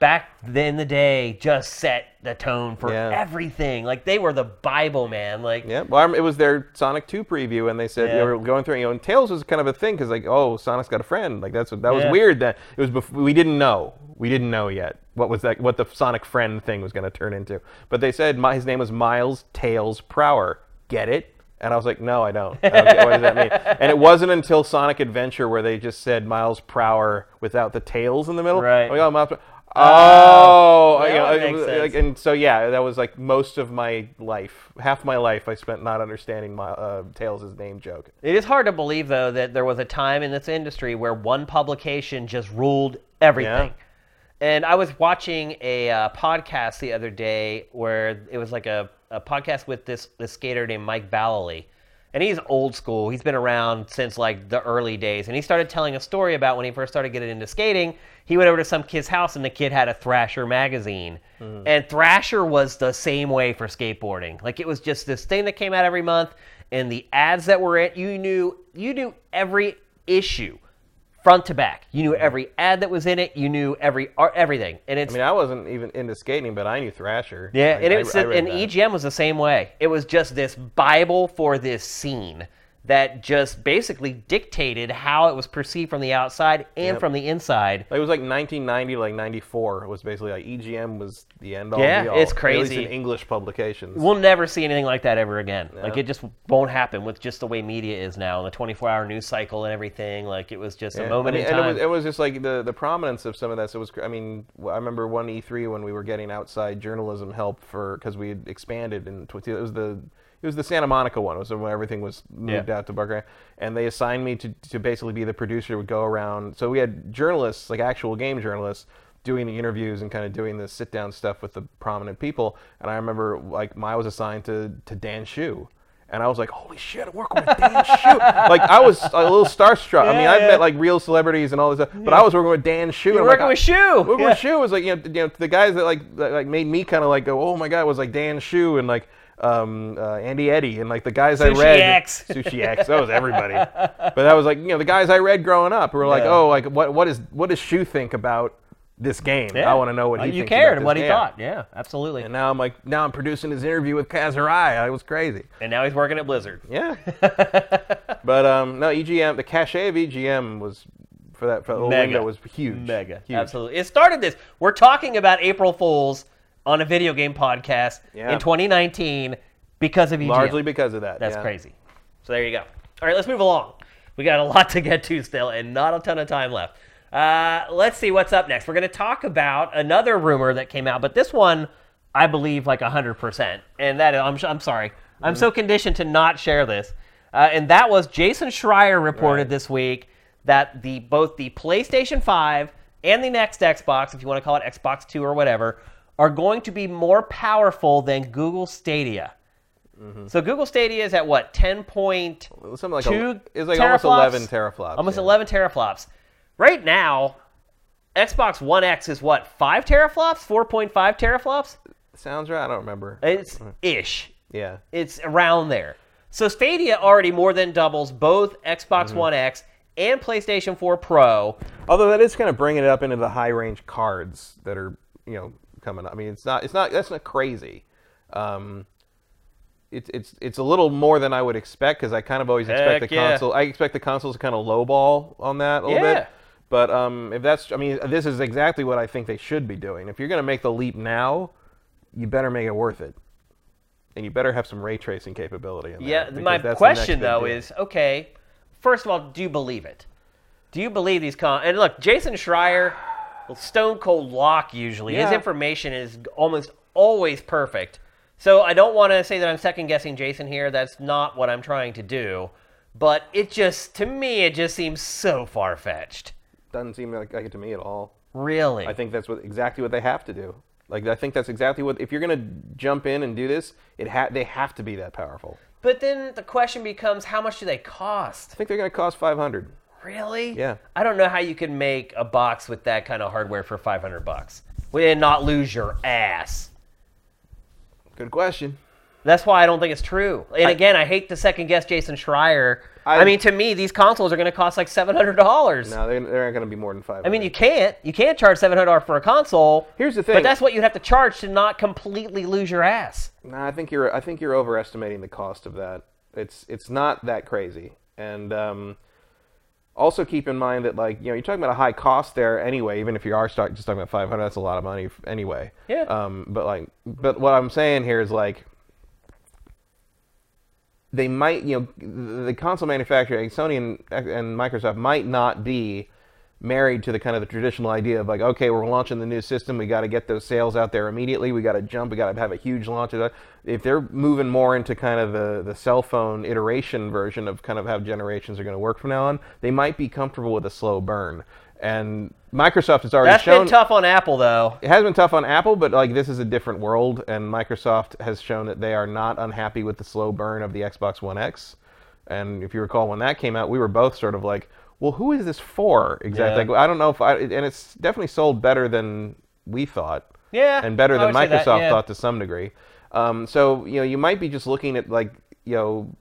back in the day just set the tone for everything. Like, they were the Bible, man. Like, yeah, well, it was their Sonic 2 preview, and they said they were going through, you know, and Tails was kind of a thing because, like, oh, Sonic's got a friend. Like, that was weird. That it was we didn't know yet what the Sonic friend thing was going to turn into. But they said his name was Miles Tails Prower. Get it? And I was like, no, I don't get, what does that mean? And it wasn't until Sonic Adventure where they just said Miles Prower without the tails in the middle. Right. Oh, yeah, Miles Prower. Oh, you know, makes sense. Like, and so that was like most of my life. Half my life, I spent not understanding my Tails' name joke. It is hard to believe, though, that there was a time in this industry where one publication just ruled everything. Yeah. And I was watching a podcast the other day where it was like a podcast with this skater named Mike Ballily, and he's old school. He's been around since like the early days, and he started telling a story about when he first started getting into skating. He went over to some kid's house, and the kid had a Thrasher magazine. Mm. And Thrasher was the same way for skateboarding. Like, it was just this thing that came out every month, and the ads that were in, you knew every issue, front to back. You knew every ad that was in it. You knew everything. And it's, I mean, I wasn't even into skating, but I knew Thrasher. Yeah, and EGM was the same way. It was just this Bible for this scene that just basically dictated how it was perceived from the outside and from the inside. It was like 1990, like 94. It was basically like EGM was the end all. Yeah, it's crazy. At least in English publications. We'll never see anything like that ever again. Yeah. Like, it just won't happen with just the way media is now, and the 24-hour news cycle and everything. Like, it was just a moment in time. And it was just like the prominence of some of that. So it was, I mean, I remember one E3 when we were getting outside journalism help because we had expanded. And it was the... It was the Santa Monica one. It was when everything was moved out to Buckeye. And they assigned me to basically be the producer who would go around. So we had journalists, like actual game journalists, doing the interviews and kind of doing the sit-down stuff with the prominent people. And I remember, like, I was assigned to Dan Shu. And I was like, holy shit, I work on a Dan Shute. Like, I was a little starstruck. Yeah, I mean, I've met, like, real celebrities and all this stuff, but I was working with Dan Shute. You're working with Shue. Working with Shue was, like, you know, the guys that, like made me kind of, like, go, oh, my God, was, like, Dan Shute and, like, Andy Eddy and, like, the guys Sushi I read. Sushi X. That was everybody. But that was, like, you know, the guys I read growing up were like, oh, like, what does Shue think about this game? Yeah. I want to know what he thinks. You cared about what he thought. Yeah, absolutely. And now I'm like, now I'm producing his interview with Kazurai. It was crazy. And now he's working at Blizzard. Yeah. But no, EGM, the cachet of EGM was for that little window was huge. Mega. Huge. Absolutely. It started this. We're talking about April Fools on a video game podcast in 2019 because of EGM. Largely because of that. That's crazy. So there you go. All right, let's move along. We got a lot to get to still and not a ton of time left. Let's see what's up next. We're going to talk about another rumor that came out, but this one I believe like 100%. And that is, I'm sorry. Mm-hmm. I'm so conditioned to not share this. And that was Jason Schreier reported this week that both the PlayStation 5 and the next Xbox, if you want to call it Xbox 2 or whatever, are going to be more powerful than Google Stadia. Mm-hmm. So Google Stadia is at what, 10.2 something like teraflops? It's like almost 11 teraflops. Almost 11 teraflops. Right now, Xbox One X is what, 5 teraflops? 4.5 teraflops? Sounds right. I don't remember. It's ish. Yeah. It's around there. So Stadia already more than doubles both Xbox One X and PlayStation 4 Pro. Although that is kind of bringing it up into the high-range cards that are, you know, coming up. I mean, it's not that's not crazy. It's a little more than I would expect because I kind of always expect the console. I expect the consoles to kind of lowball on that a little bit. But if that's, I mean, this is exactly what I think they should be doing. If you're going to make the leap now, you better make it worth it. And you better have some ray tracing capability in there. Yeah, my question, though, is, okay, first of all, do you believe it? Do you believe these and look, Jason Schreier, stone cold lock usually. Yeah. His information is almost always perfect. So I don't want to say that I'm second-guessing Jason here. That's not what I'm trying to do. But it just, to me, it just seems so far-fetched. Doesn't seem like it to me at all. Really? I think that's exactly what they have to do. Like, I think that's exactly what, if you're going to jump in and do this, they have to be that powerful. But then the question becomes, how much do they cost? I think they're going to cost $500. Really? Yeah. I don't know how you can make a box with that kind of hardware for $500 and not lose your ass. Good question. That's why I don't think it's true. And again, I hate to second guess Jason Schreier. I mean, to me, these consoles are going to cost like $700. No, they aren't going to be more than $500. I mean, you can't charge $700 for a console. Here's the thing. But that's what you'd have to charge to not completely lose your ass. No, I think you're overestimating the cost of that. It's not that crazy. And also keep in mind that, like, you know, you're talking about a high cost there anyway. Even if you are just talking about $500, that's a lot of money anyway. Yeah. But what I'm saying here is, like, they might, you know, the console manufacturer, Sony and Microsoft, might not be married to the kind of the traditional idea of, like, okay, we're launching the new system, we got to get those sales out there immediately, we got to jump, we got to have a huge launch. If they're moving more into kind of the cell phone iteration version of kind of how generations are going to work from now on, they might be comfortable with a slow burn. And Microsoft has already shown... That's been tough on Apple, though. It has been tough on Apple, but, like, this is a different world, and Microsoft has shown that they are not unhappy with the slow burn of the Xbox One X. And if you recall, when that came out, we were both sort of like, well, who is this for exactly? Yeah. Like, I don't know if I... And it's definitely sold better than we thought. Yeah. And better than Microsoft thought to some degree. So, you know, you might be just looking at, like, you know...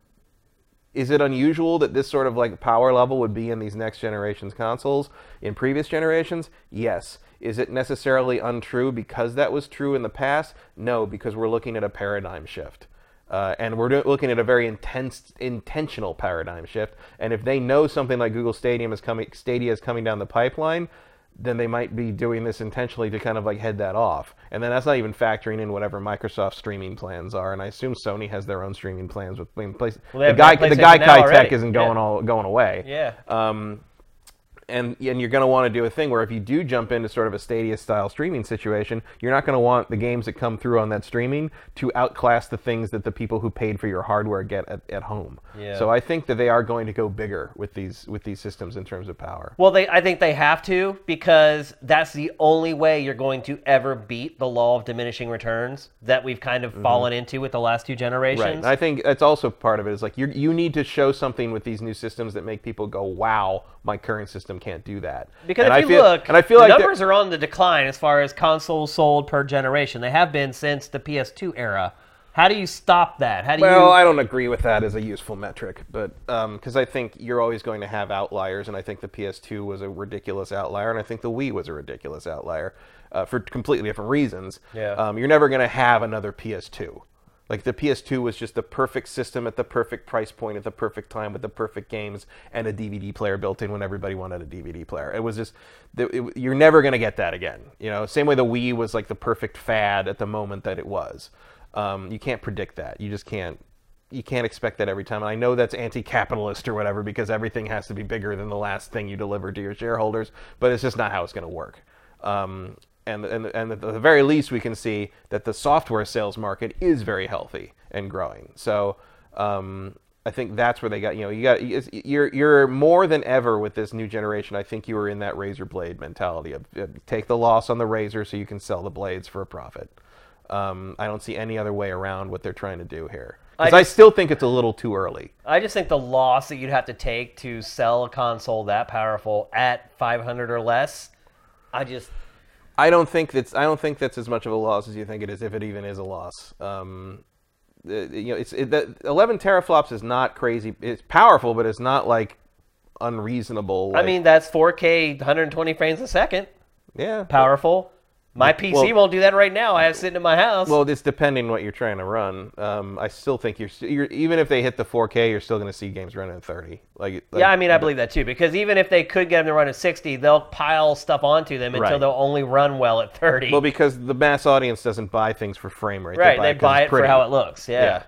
Is it unusual that this sort of, like, power level would be in these next generation's consoles? In previous generations? Yes. Is it necessarily untrue because that was true in the past? No, because we're looking at a paradigm shift. And we're looking at a very intentional paradigm shift. And if they know something like Google Stadia is coming down the pipeline, then they might be doing this intentionally to kind of, like, head that off. And then that's not even factoring in whatever Microsoft's streaming plans are. And I assume Sony has their own streaming plans with PlayStation. Well, the Gaikai tech isn't going away. Yeah. and you're going to want to do a thing where if you do jump into sort of a Stadia-style streaming situation, you're not going to want the games that come through on that streaming to outclass the things that the people who paid for your hardware get at home. Yeah. So I think that they are going to go bigger with these systems in terms of power. Well, I think they have to, because that's the only way you're going to ever beat the law of diminishing returns that we've kind of fallen into with the last two generations. Right. And I think that's also part of it. Is like you need to show something with these new systems that make people go, wow, my current system can't do that. Because I feel like numbers are on the decline as far as consoles sold per generation. They have been since the PS2 era. How do you stop that? Well, I don't agree with that as a useful metric, but because I think you're always going to have outliers, and I think the PS2 was a ridiculous outlier, and I think the Wii was a ridiculous outlier for completely different reasons. Yeah. You're never going to have another PS2. Like, the PS2 was just the perfect system at the perfect price point at the perfect time with the perfect games and a DVD player built in when everybody wanted a DVD player. It was just... you're never going to get that again. You know, same way the Wii was, like, the perfect fad at the moment that it was. You can't predict that. You just can't. You can't expect that every time. And I know that's anti-capitalist or whatever, because everything has to be bigger than the last thing you deliver to your shareholders, but it's just not how it's going to work. And at the very least, we can see that the software sales market is very healthy and growing. So I think that's where they got. You know, you're more than ever with this new generation. I think you were in that razor blade mentality of take the loss on the razor so you can sell the blades for a profit. I don't see any other way around what they're trying to do here. Because I still think it's a little too early. I just think the loss that you'd have to take to sell a console that powerful at 500 or less, I don't think that's as much of a loss as you think it is, if it even is a loss. You know, 11 teraflops is not crazy. It's powerful, but it's not like unreasonable. Like, I mean, that's 4K, 120 frames a second. Yeah, powerful. My PC won't do that right now. I have it sitting in my house. Well, it's depending on what you're trying to run. I still think you're even if they hit the 4K, you're still going to see games running at 30. Yeah, I mean, I believe that too, because even if they could get them to run at 60, they'll pile stuff onto them until they'll only run well at 30. Well, because the mass audience doesn't buy things for frame rate. Right, they buy it for how it looks. Yeah.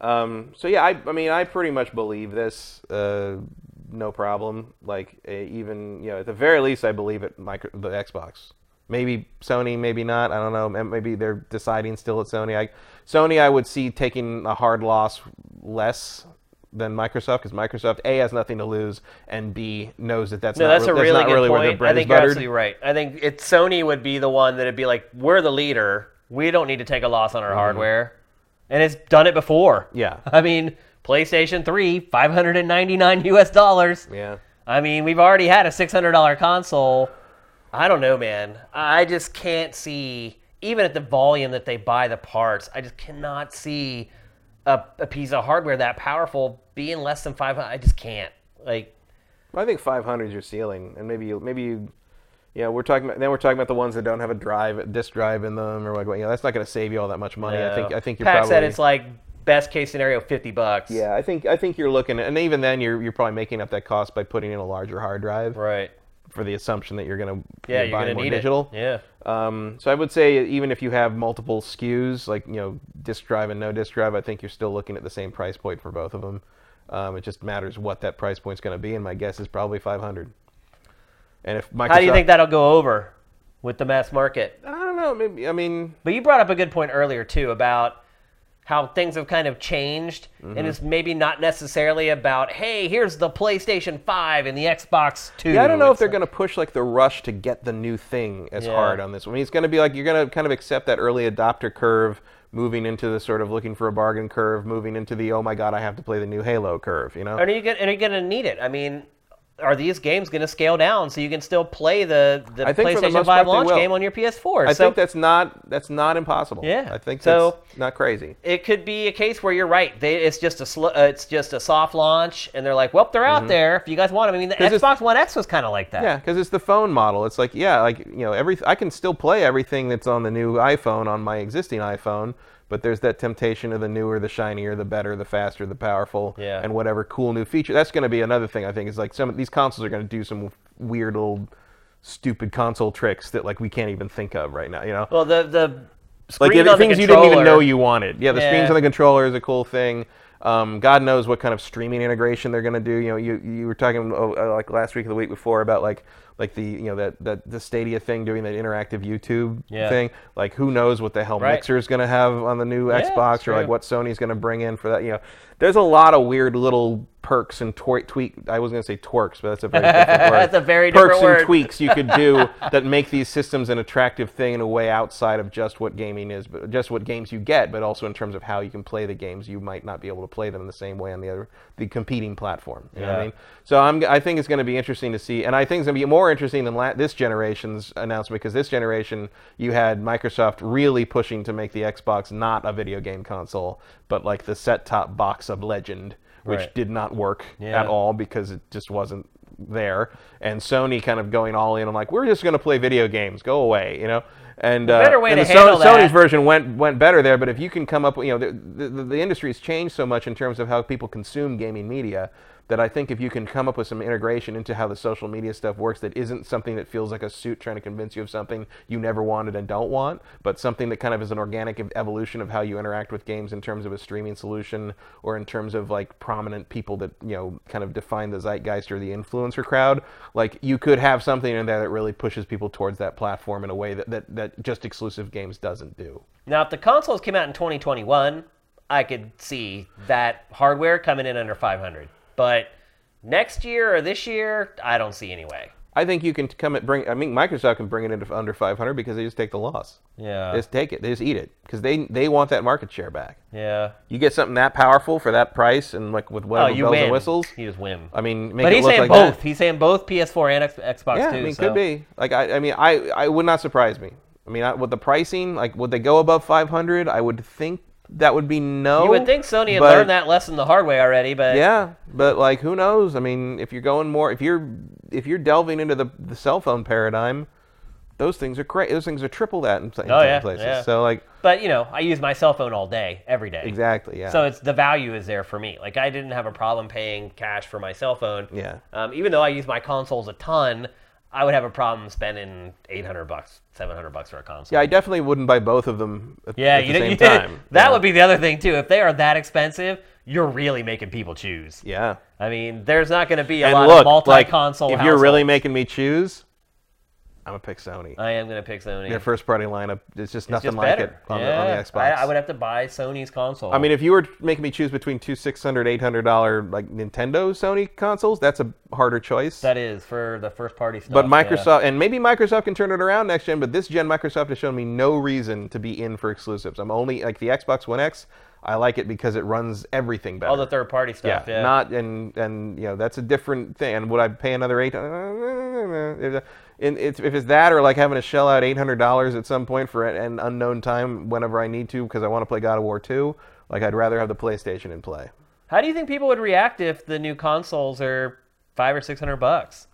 So yeah, I mean, I pretty much believe this. No problem. Like, even, you know, at the very least, I believe it. The Xbox. Maybe Sony, maybe not. I don't know. Maybe they're deciding still at Sony. Sony, I would see taking a hard loss less than Microsoft, because Microsoft, A, has nothing to lose, and B, knows that's not really where the bread is buttered. I think you're absolutely right. I think Sony would be the one that would be like, we're the leader. We don't need to take a loss on our hardware. And it's done it before. Yeah. I mean, PlayStation 3, $599. Yeah. I mean, we've already had a $600 console. I don't know, man. I just can't see, even at the volume that they buy the parts, I just cannot see a piece of hardware that powerful being less than 500. I just can't. Like, well, I think 500 is your ceiling, and maybe you. Yeah, we're talking about the ones that don't have a disk drive in them, or like, you know, that's not going to save you all that much money. No. I think you're Pat said it's like best case scenario $50. Yeah, I think you're looking at, and even then you're probably making up that cost by putting in a larger hard drive. Right. For the assumption that you're going to buy more digital. Yeah. So I would say, even if you have multiple SKUs, like, you know, disk drive and no disk drive, I think you're still looking at the same price point for both of them. It just matters what that price point's going to be, and my guess is probably $500. And if Microsoft... How do you think that'll go over with the mass market? I don't know. Maybe, I mean... But you brought up a good point earlier, too, about how things have kind of changed, and it's maybe not necessarily about, hey, here's the PlayStation 5 and the Xbox 2. Yeah, I don't know if they're going to push like the rush to get the new thing as hard on this one. I mean, it's going to be like, you're going to kind of accept that early adopter curve, moving into the sort of looking for a bargain curve, moving into the, oh my God, I have to play the new Halo curve, you know? Are you going to need it? I mean, are these games going to scale down so you can still play the PlayStation 5 launch game on your PS4? I think that's not impossible. Yeah, I think so. That's not crazy. It could be a case where you're right. It's just a soft launch, and they're like, well, they're out there if you guys want them. I mean, the Xbox One X was kind of like that. Yeah, because it's the phone model. It's like, yeah, like, you know, I can still play everything that's on the new iPhone on my existing iPhone. But there's that temptation of the newer, the shinier, the better, the faster, the powerful, and whatever cool new feature. That's going to be another thing, I think, is like some of these consoles are going to do some weird old stupid console tricks that like we can't even think of right now, you know? Well, the screen on the controller. Like things you didn't even know you wanted. Yeah, the screens on the controller is a cool thing. God knows what kind of streaming integration they're going to do. You know, you were talking like last week or the week before about like the, you know, that the Stadia thing doing that interactive YouTube thing. Like, who knows what the hell Mixer is going to have on the new Xbox, or like what Sony's going to bring in for that. You know, there's a lot of weird little perks and tweaks. I was going to say twerks, but that's a very different word. That's a very different perks word. Perks and tweaks you could do that make these systems an attractive thing in a way outside of just what gaming is, but just what games you get, but also in terms of how you can play the games. You might not be able to play them in the same way on the competing platform. You know what I mean? So I think it's going to be interesting to see, and I think it's going to be more interesting than this generation's announcement, because this generation you had Microsoft really pushing to make the Xbox not a video game console, but like the set-top box of Legend, which did not work at all because it just wasn't there. And Sony kind of going all in. I'm like, we're just going to play video games. Go away, you know. And better way to handle that. Sony's version went better there. But if you can come up with, you know, the industry has changed so much in terms of how people consume gaming media, that I think if you can come up with some integration into how the social media stuff works that isn't something that feels like a suit trying to convince you of something you never wanted and don't want, but something that kind of is an organic evolution of how you interact with games in terms of a streaming solution, or in terms of like prominent people that, you know, kind of define the zeitgeist or the influencer crowd, like you could have something in there that really pushes people towards that platform in a way that just exclusive games doesn't do. Now, if the consoles came out in 2021, I could see that hardware coming in under 500. But next year or this year, I don't see any way. I think you can Microsoft can bring it into under 500 because they just take the loss. Yeah. They just take it. They just eat it because they want that market share back. Yeah. You get something that powerful for that price and like with whatever bells and whistles. You just win. I mean, make it look like that. But he's saying both. He's saying both PS4 and Xbox 2. Yeah, I mean, could be. Like, I would not surprise me. I mean, with the pricing, like, would they go above 500? I would think. That would be no. You would think Sony had learned that lesson the hard way already, but yeah, but like who knows? I mean, if you're going more, if you're delving into the cell phone paradigm, those things are great. Those things are triple that in some places. Yeah. So like, but you know, I use my cell phone all day, every day. Exactly. Yeah. So it's the value is there for me. Like I didn't have a problem paying cash for my cell phone. Yeah. Even though I use my consoles a ton, I would have a problem spending $800, $700 for a console. Yeah, I definitely wouldn't buy both of them at the same time. That would be the other thing, too. If they are that expensive, you're really making people choose. Yeah. I mean, there's not going to be a lot of multi-console households. If you're really making me choose, I'm going to pick Sony. I am going to pick Sony. Their first-party lineup is just nothing like it on the Xbox. I would have to buy Sony's console. I mean, if you were making me choose between two $600, $800 like Nintendo Sony consoles, that's a harder choice. That is, for the first-party stuff. But Microsoft, and maybe Microsoft can turn it around next gen, but this gen Microsoft has shown me no reason to be in for exclusives. I'm only, like the Xbox One X, I like it because it runs everything better. All the third-party stuff, yeah. And you know, that's a different thing. And would I pay another $800? If it's that, or like having to shell out $800 at some point for an unknown time whenever I need to because I want to play God of War 2, like I'd rather have the PlayStation in play. How do you think people would react if the new consoles are $500 or $600?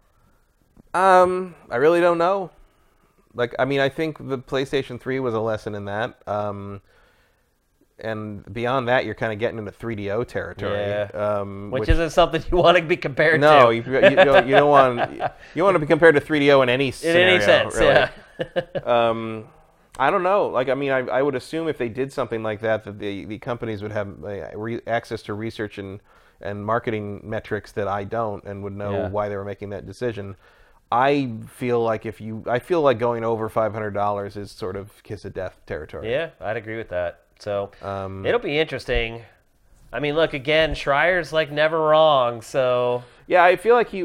I really don't know. Like, I mean, I think the PlayStation 3 was a lesson in that. And beyond that, you're kind of getting into 3DO territory, which isn't something you want to be compared to. No, you don't want to be compared to 3DO in any scenario. In any sense, really. I don't know. Like, I mean, I would assume if they did something like that, that the companies would have access to research and marketing metrics that I don't, and would know why they were making that decision. I feel like going over $500 is sort of kiss of death territory. Yeah, I'd agree with that. So it'll be interesting. I mean, look, again, Schreier's like never wrong. So yeah, I feel like he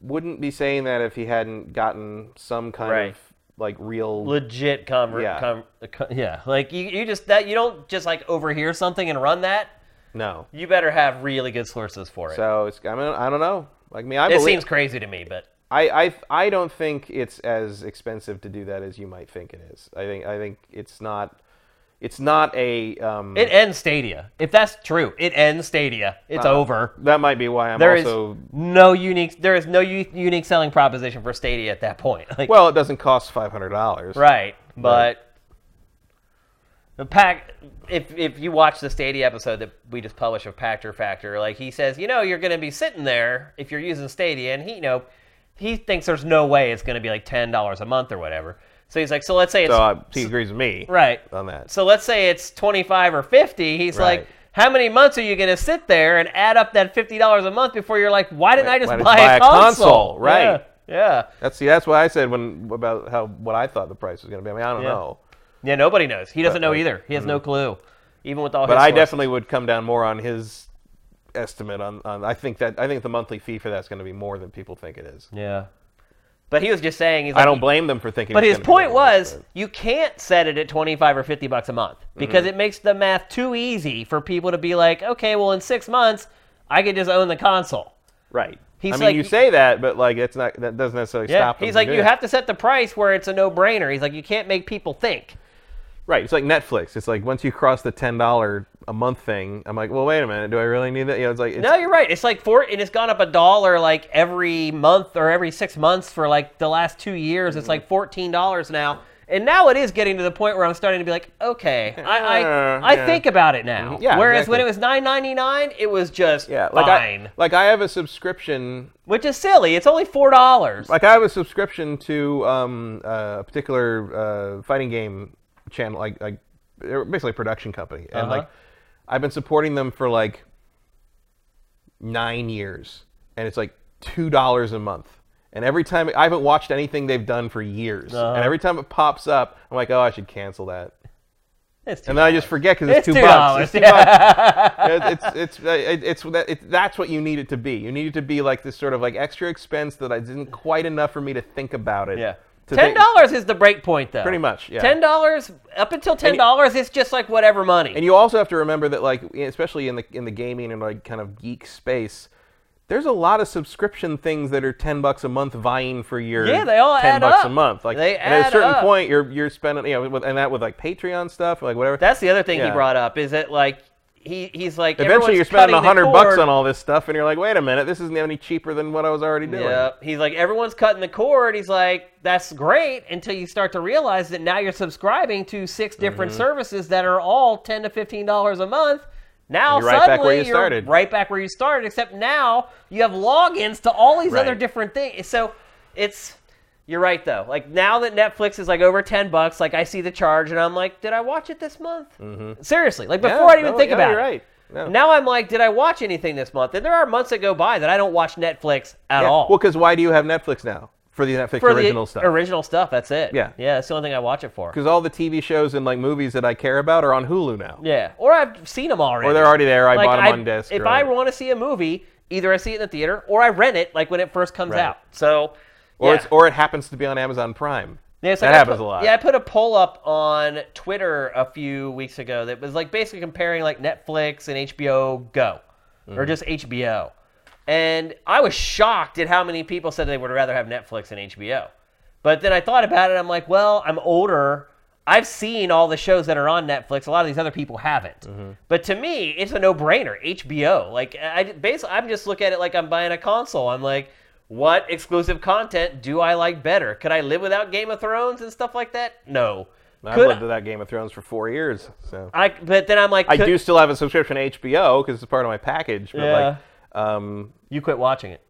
wouldn't be saying that if he hadn't gotten some kind of like real legit like you don't just like overhear something and run that. No, you better have really good sources for it. So it's, I mean, I don't know. Like me, it seems crazy to me, but. I don't think it's as expensive to do that as you might think it is. I think it's not. It's not a... it ends Stadia. If that's true, it ends Stadia. It's over. That might be why there is no unique selling proposition for Stadia at that point. Like, well, it doesn't cost $500. Right, but the pack... If you watch the Stadia episode that we just published of Pactor Factor, like he says, you know, you're going to be sitting there if you're using Stadia, and he thinks there's no way it's going to be like $10 a month or whatever. So he's like, let's say it's... So he agrees with me on that. So let's say it's $25 or $50. He's like, How many months are you going to sit there and add up that $50 a month before you're like, why didn't I just buy a console? Right. Yeah. That's what I said about what I thought the price was going to be. I mean, I don't know. Yeah, nobody knows. He doesn't know either. He has no clue. Even with all his sources. I definitely would come down more on his estimate on I think the monthly fee for that's going to be more than people think it is. Yeah. But he was just saying, I don't blame them for thinking. But his point was, you can't set it at $25 or $50 a month because it makes the math too easy for people to be like, okay, well, in 6 months, I could just own the console. Right. I mean, you say that, but that doesn't necessarily stop them. He's like, you have to set the price where it's a no-brainer. He's like, you can't make people think. Right. It's like Netflix. It's like once you cross the $10 a month thing, I'm like, well, wait a minute. Do I really need that? You know, it's like no, you're right. It's like and it's gone up $1 like every month or every 6 months for like the last 2 years. It's like $14 now, and now it is getting to the point where I'm starting to be like, okay, I think about it now. Yeah, whereas when it was $9.99, it was just fine. I have a subscription, which is silly. It's only $4. Like I have a subscription to a particular fighting game channel, like they're basically a production company, and like I've been supporting them for like 9 years, and it's like $2 a month, and every time I haven't watched anything they've done for years, and every time it pops up I'm like, oh, I should cancel that. And then I just forget because it's $2. That's what you need it to be. You need it to be like this sort of like extra expense that I didn't quite enough for me to think about it. Yeah. $10 is the break point, though. Pretty much, yeah. $10 up until $10, it's just like whatever money. And you also have to remember that, like, especially in the gaming and like kind of geek space, there's a lot of subscription things that are $10 a month vying for your they all $10 a month. Like they add at a certain point, you're spending, you know, with like Patreon stuff, like whatever. That's the other thing he brought up is that like. He's like, eventually you're spending $100 on all this stuff, and you're like, wait a minute, this isn't any cheaper than what I was already doing. Yeah, he's like, everyone's cutting the cord. He's like, that's great until you start to realize that now you're subscribing to 6 different services that are all $10 to $15 a month. Now you're suddenly right back where you started, except now you have logins to all these other different things. So it's... You're right, though. Like, now that Netflix is, like, over $10, like, I see the charge, and I'm like, did I watch it this month? Seriously. Like, before I even think about it. No. Now I'm like, did I watch anything this month? And there are months that go by that I don't watch Netflix at all. Well, because why do you have Netflix now? For the Netflix original stuff. Original stuff, that's it. Yeah. Yeah, that's the only thing I watch it for. Because all the TV shows and, like, movies that I care about are on Hulu now. Yeah. Or I've seen them already. Or they're already there. I bought them on disc. If I want to see a movie, either I see it in the theater or I rent it, like, when it first comes out. So... Or it happens to be on Amazon Prime. Yeah, it's like that happens a lot. Yeah, I put a poll up on Twitter a few weeks ago that was like basically comparing like Netflix and HBO Go, or just HBO. And I was shocked at how many people said they would rather have Netflix than HBO. But then I thought about it. I'm like, well, I'm older. I've seen all the shows that are on Netflix. A lot of these other people haven't. But to me, it's a no-brainer. HBO. Like I'm just looking at it like I'm buying a console. I'm like. What exclusive content do I like better? Could I live without Game of Thrones and stuff like that? No. I've lived without Game of Thrones for 4 years. So. But then I'm like... I do still have a subscription to HBO because it's part of my package. But you quit watching it.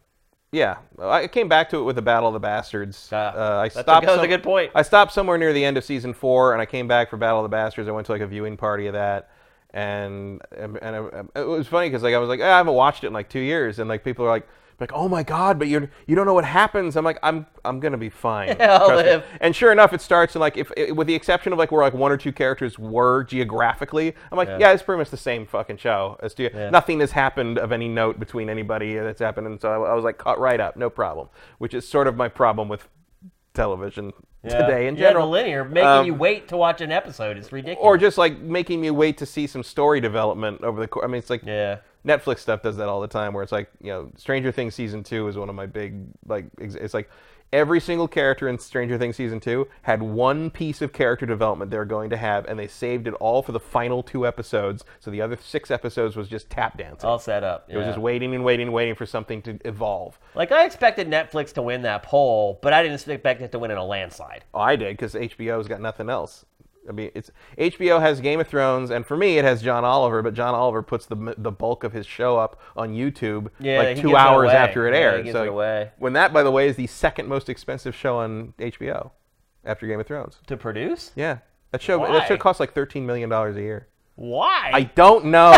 Yeah. I came back to it with The Battle of the Bastards. That was a good point. I stopped somewhere near the end of Season 4, and I came back for Battle of the Bastards. I went to like a viewing party of that. And it was funny because like, I was like, I haven't watched it in like 2 years. And like people are like... Like, oh my God, but you don't know what happens. I'm like, I'm gonna be fine. Yeah, I'll live. And sure enough, it starts in like with the exception of like where like 1 or 2 characters were geographically. I'm like, yeah it's pretty much the same fucking show. Nothing has happened of any note between anybody that's happened, and so I was like caught right up, no problem. Which is sort of my problem with television today in general. Yeah, linear, making you wait to watch an episode is ridiculous. Or just like making you wait to see some story development over the course. I mean, it's like Netflix stuff does that all the time where it's like, you know, Stranger Things Season 2 is one of my big, like, it's like every single character in Stranger Things Season 2 had one piece of character development they were going to have, and they saved it all for the final 2 episodes, so the other 6 episodes was just tap dancing. All set up. It was just waiting for something to evolve. Like, I expected Netflix to win that poll, but I didn't expect it to win in a landslide. Oh, I did, because HBO's got nothing else. I mean, HBO has Game of Thrones, and for me, it has John Oliver. But John Oliver puts the bulk of his show up on YouTube 2 hours after it aired. So when that, by the way, is the second most expensive show on HBO after Game of Thrones to produce. Yeah, that show costs like $13 million a year. Why? I don't know.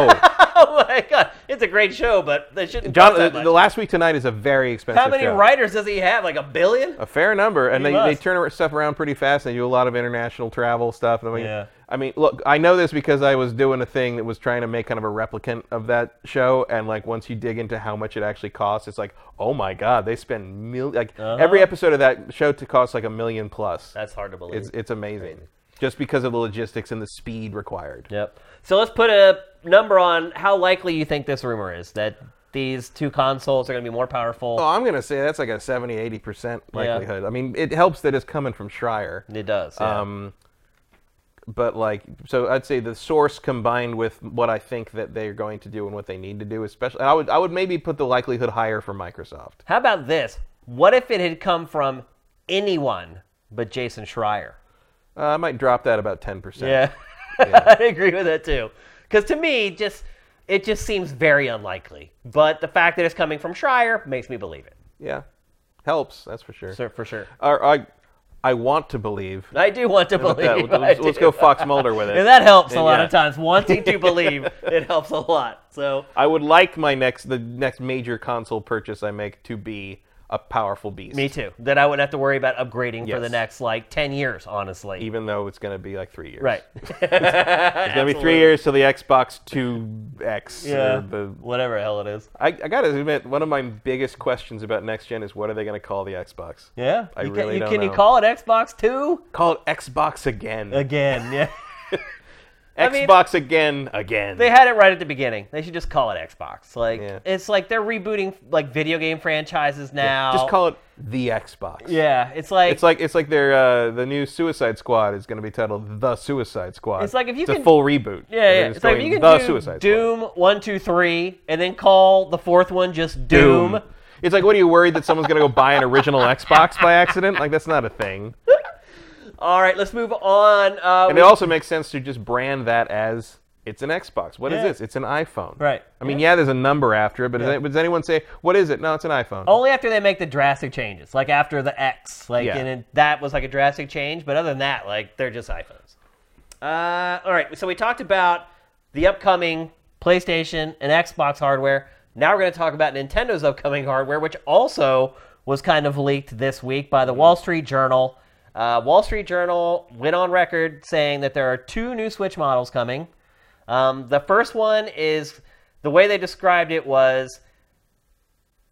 Oh my God. It's a great show, but they shouldn't cost that much. The Last Week Tonight is a very expensive show. How many writers does he have? Like a billion? A fair number. And they turn stuff around pretty fast. They do a lot of international travel stuff. I mean, yeah. I mean, look, I know this because I was doing a thing that was trying to make kind of a replicant of that show, and like once you dig into how much it actually costs, it's like, oh my God, they spend every episode of that show to cost like $1 million+. That's hard to believe. It's amazing. Crazy. Just because of the logistics and the speed required. Yep. So let's put a number on how likely you think this rumor is that these two consoles are going to be more powerful. Oh, I'm going to say that's like a 70, 80% likelihood. Yeah. I mean, it helps that it's coming from Schreier. It does. Yeah. But like, so I'd say the source combined with what I think that they're going to do and what they need to do, especially, I would maybe put the likelihood higher for Microsoft. How about this? What if it had come from anyone but Jason Schreier? I might drop that about 10%. Yeah. I agree with that too. Because to me, it just seems very unlikely. But the fact that it's coming from Schreier makes me believe it. Yeah, helps. That's for sure. So, for sure. I want to believe. I do want to believe. Let's go Fox Mulder with it. And that helps a lot of times. Wanting to believe, it helps a lot. So I would like the next major console purchase I make to be a powerful beast. Me too. That I wouldn't have to worry about upgrading for the next, 10 years, honestly. Even though it's going to be, 3 years. Right. It's going to be 3 years till the Xbox 2X. Yeah, or whatever the hell it is. I got to admit, one of my biggest questions about next gen is what are they going to call the Xbox? Yeah. I really don't know. Can you call it Xbox 2? Call it Xbox again. Again, yeah. Xbox again. They had it right at the beginning. They should just call it Xbox. It's like they're rebooting video game franchises now. Yeah, just call it the Xbox. Yeah, it's like their the new Suicide Squad is going to be titled The Suicide Squad. It's like if you it's can a full reboot. Yeah. It's like if you can do Doom 1, 2, 3, and then call the fourth one just Doom. It's like, what are you worried that someone's going to go buy an original Xbox by accident? Like, that's not a thing. All right, let's move on. And it also makes sense to just brand that as it's an Xbox. What is this? It's an iPhone. Right. I mean, there's a number after it, but does anyone say, what is it? No, it's an iPhone. Only after they make the drastic changes, like after the X. And that was a drastic change, but other than that, they're just iPhones. All right, so we talked about the upcoming PlayStation and Xbox hardware. Now we're going to talk about Nintendo's upcoming hardware, which also was kind of leaked this week by the Wall Street Journal. Wall Street Journal went on record saying that there are two new Switch models coming. The first one is, the way they described it was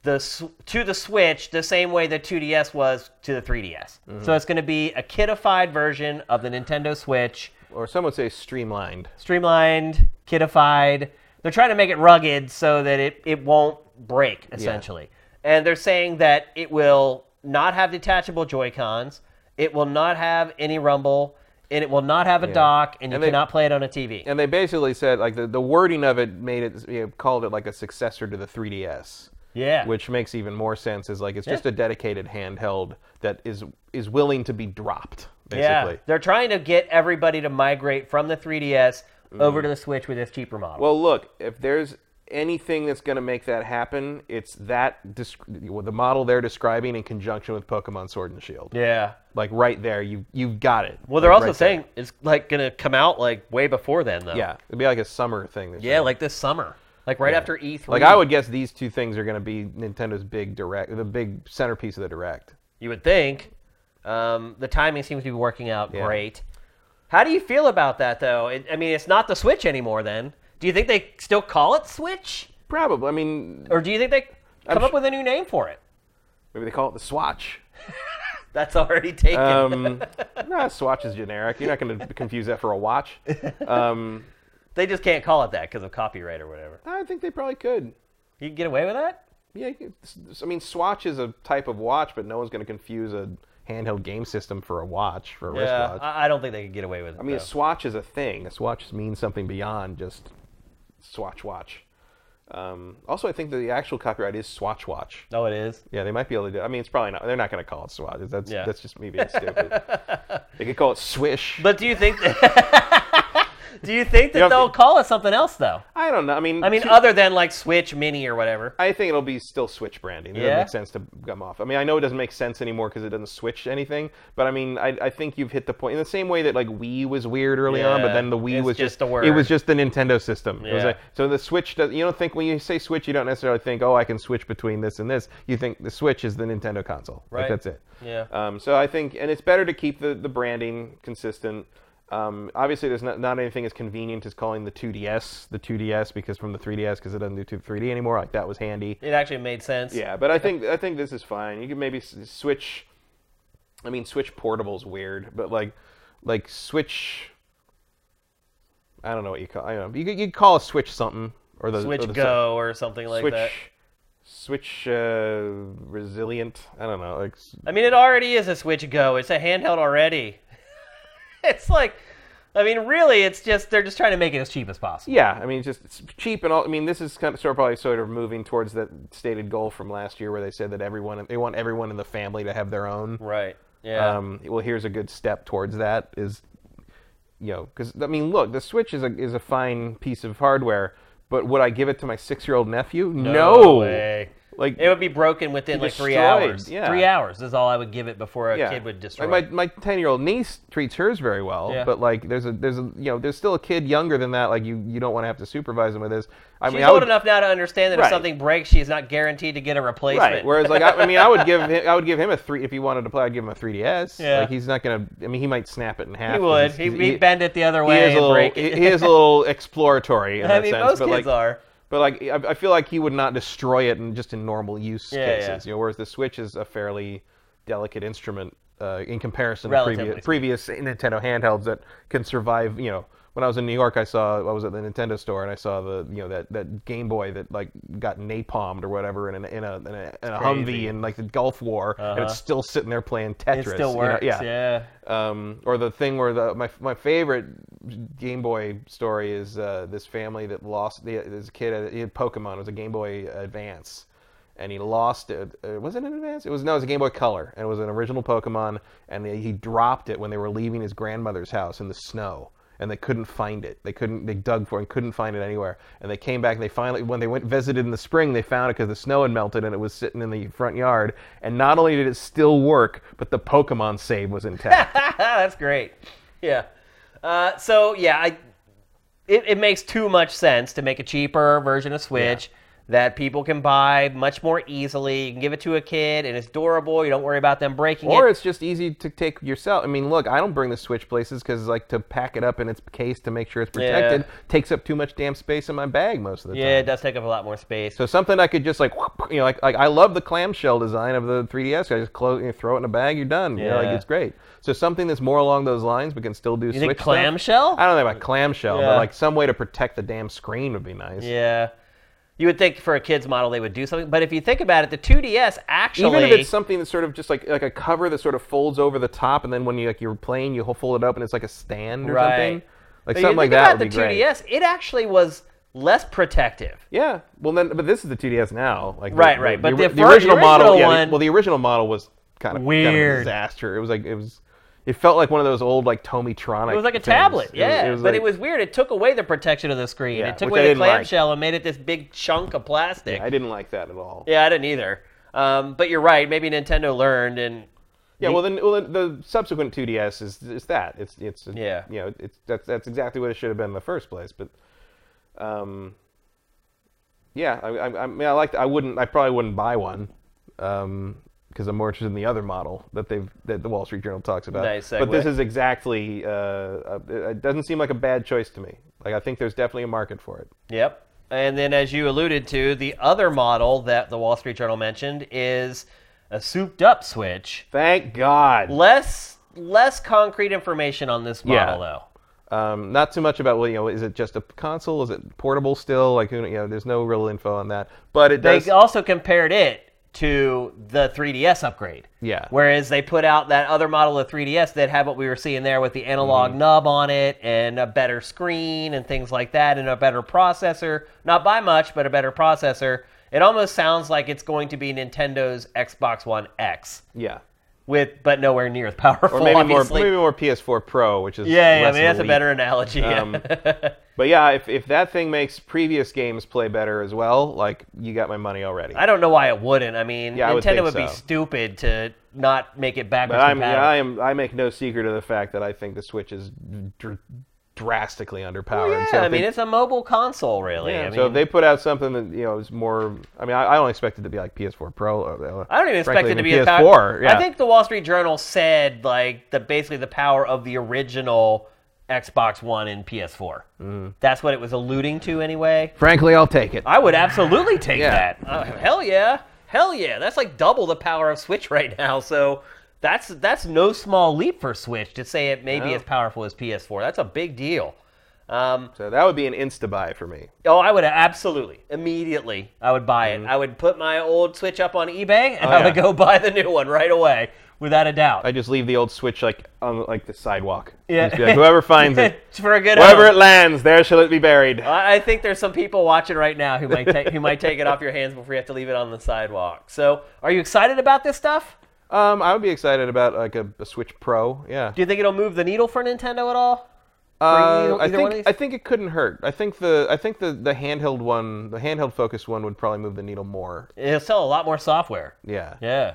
to the Switch the same way the 2DS was to the 3DS. Mm-hmm. So it's going to be a kiddified version of the Nintendo Switch. Or some would say streamlined. Streamlined, kiddified. They're trying to make it rugged so that it won't break, essentially. Yeah. And they're saying that it will not have detachable Joy-Cons. It will not have any rumble, and it will not have a dock, and they cannot play it on a TV. And they basically said, the wording of it made it, called it a successor to the 3DS. Yeah. Which makes even more sense, is it's just a dedicated handheld that is willing to be dropped, basically. Yeah. They're trying to get everybody to migrate from the 3DS over to the Switch with this cheaper model. Well, look, if there's anything that's going to make that happen, it's the model they're describing in conjunction with Pokemon Sword and Shield. Yeah. Right there, you've got it. Well, they're also saying it's going to come out way before then, though. Yeah. It'd be a summer thing. Yeah, this summer. After E3. I would guess these two things are going to be Nintendo's the big centerpiece of the Direct. You would think. The timing seems to be working out great. How do you feel about that, though? It's not the Switch anymore, then. Do you think they still call it Switch? Probably. Or do you think they come up with a new name for it? Maybe they call it the Swatch. That's already taken. No, Swatch is generic. You're not going to confuse that for a watch. They just can't call it that because of copyright or whatever. I think they probably could. You can get away with that? Yeah. Swatch is a type of watch, but no one's going to confuse a handheld game system for a watch, for a wristwatch. I don't think they could get away with it. A Swatch is a thing. A Swatch means something beyond just Swatch Watch. Also, I think that the actual copyright is Swatch Watch. Oh, it is? Yeah, they might be able to do it. It's probably not. They're not going to call it Swatch. That's just me being stupid. They could call it Swish. But do you think... Do you think that they'll call it something else, though? I don't know. I mean, other than like Switch Mini or whatever. I think it'll be still Switch branding. It doesn't make sense to gum off. I mean, I know it doesn't make sense anymore because it doesn't switch anything. But I mean, I think you've hit the point in the same way that like Wii was weird early on, but then the Wii was just a word. It was just the Nintendo system. Yeah. It was like, so the Switch does. You don't think when you say Switch, you don't necessarily think, oh, I can switch between this and this. You think the Switch is the Nintendo console. Right. Like, that's it. Yeah. So I think, and it's better to keep the branding consistent. Obviously, there's not anything as convenient as calling the 2DS because from the 3DS, because it doesn't do 3D anymore. Like, that was handy. It actually made sense. Yeah, but I think this is fine. You can maybe Switch. I mean, Switch Portable's weird, but like Switch. I don't know what you call. I don't know. You could call a Switch something or the Switch or the, Go or something like Switch, that. Switch Resilient. I don't know. Like, I mean, it already is a Switch Go. It's a handheld already. It's like, I mean, really, it's just, they're just trying to make it as cheap as possible. Yeah, I mean, it's cheap and all. I mean, this is kind of probably moving towards that stated goal from last year where they said that they want everyone in the family to have their own. Right. Yeah. Well, here's a good step towards that is, you know, because I mean, look, the Switch is a fine piece of hardware, but would I give it to my 6-year-old nephew? No way. Like, it would be broken within like 3 hours. Yeah. 3 hours is all I would give it before a kid would destroy. Like my 10-year-old niece treats hers very well, but like there's a you know there's still a kid younger than that. Like you don't want to have to supervise them with this. She's old enough now to understand that if something breaks, she's not guaranteed to get a replacement. Right. Whereas like I would give him a 3 if he wanted to play. I'd give him a 3DS. Yeah. Like he's not gonna. I mean, he might snap it in half. He would. He'd bend it the other way and break it. He is a little exploratory in that sense. I mean, most kids are. But like, I feel like he would not destroy it in normal use cases. Yeah. You know, whereas the Switch is a fairly delicate instrument in comparison to previous Nintendo handhelds that can survive. You know, when I was in New York, I was at the Nintendo store and I saw the that Game Boy that like got napalmed or whatever in a Humvee in like the Gulf War, and it's still sitting there playing Tetris. It still works. You know? Yeah. Or the thing where my favorite Game Boy story is this family that lost this kid. He had Pokemon. It was a Game Boy Advance, and he lost it. Was it an Advance? It was a Game Boy Color, and it was an original Pokemon. And he dropped it when they were leaving his grandmother's house in the snow, and they couldn't find it. They dug for it and couldn't find it anywhere. And they came back and they finally, when they visited in the spring, they found it because the snow had melted and it was sitting in the front yard. And not only did it still work, but the Pokemon save was intact. That's great. Yeah. It makes too much sense to make a cheaper version of Switch that people can buy much more easily. You can give it to a kid, and it's durable. You don't worry about them breaking it. Or it's just easy to take yourself. I mean, look, I don't bring the Switch places because, like, to pack it up in its case to make sure it's protected takes up too much damn space in my bag most of the time. Yeah, it does take up a lot more space. So something I could just, like, you know, like I love the clamshell design of the 3DS. I just throw it in a bag, you're done. Yeah. You know, like, it's great. So something that's more along those lines, but can still do Switch stuff. You think clamshell? I don't know about clamshell, but, like, some way to protect the damn screen would be nice. Yeah. You would think for a kid's model they would do something, but if you think about it, the 2DS actually... Even if it's something that's sort of just like a cover that sort of folds over the top, and then when you're playing, you fold it up and it's like a stand or something. Like something like that would be great. But you think about the 2DS, it actually was less protective. Yeah. Well, then, but this is the 2DS now. Like right. But the original model... the original model was kind of a disaster. It was like... It felt like one of those old, like, Tomitronic. It was like a tablet, yeah. But it was weird. It took away the protection of the screen. Yeah, it took away the clamshell and made it this big chunk of plastic. Yeah, I didn't like that at all. Yeah, I didn't either. But you're right. Maybe Nintendo learned and... Yeah, well, then the subsequent 2DS is that. That's exactly what it should have been in the first place. But, I probably wouldn't buy one. Because I'm more interested in the other model that the Wall Street Journal talks about. Nice segue. But this is exactly, it doesn't seem like a bad choice to me. Like, I think there's definitely a market for it. Yep. And then, as you alluded to, the other model that the Wall Street Journal mentioned is a souped-up Switch. Thank God. Less concrete information on this model, though. Not too much about, is it just a console? Is it portable still? Like, there's no real info on that. But it does... They also compared it to the 3DS upgrade. Yeah. Whereas they put out that other model of 3DS that had what we were seeing there with the analog nub on it and a better screen and things like that and a better processor. Not by much, but a better processor. It almost sounds like it's going to be Nintendo's Xbox One X. Yeah. but nowhere near as powerful. Or maybe more PS4 Pro, which is less of a that's elite. A better analogy. But yeah, if that thing makes previous games play better as well, like, you got my money already. I don't know why it wouldn't. I mean, yeah, Nintendo would be stupid to not make it backwards compatible. I make no secret of the fact that I think the Switch is drastically underpowered. Well, yeah, so it's a mobile console, really. Yeah, so if they put out something that is more, I don't expect it to be like PS4 Pro. I don't even expect it to be PS4. I think the Wall Street Journal said basically the power of the original Xbox One and PS4. Mm. That's what it was alluding to, anyway. Frankly, I'll take it. I would absolutely take that. Hell yeah! That's like double the power of Switch right now. So. That's no small leap for Switch to say it may be as powerful as PS4. That's a big deal. So that would be an insta-buy for me. Oh, I would absolutely. Immediately, I would buy it. I would put my old Switch up on eBay, and I would go buy the new one right away, without a doubt. I just leave the old Swich on the sidewalk. Yeah. Just be like, whoever finds it, wherever it lands, there shall it be buried. I think there's some people watching right now who might take it off your hands before you have to leave it on the sidewalk. So, are you excited about this stuff? I would be excited about a Switch Pro. Yeah. Do you think it'll move the needle for Nintendo at all? I think it couldn't hurt. I think the handheld one, the handheld focused one, would probably move the needle more. It'll sell a lot more software. Yeah. Yeah.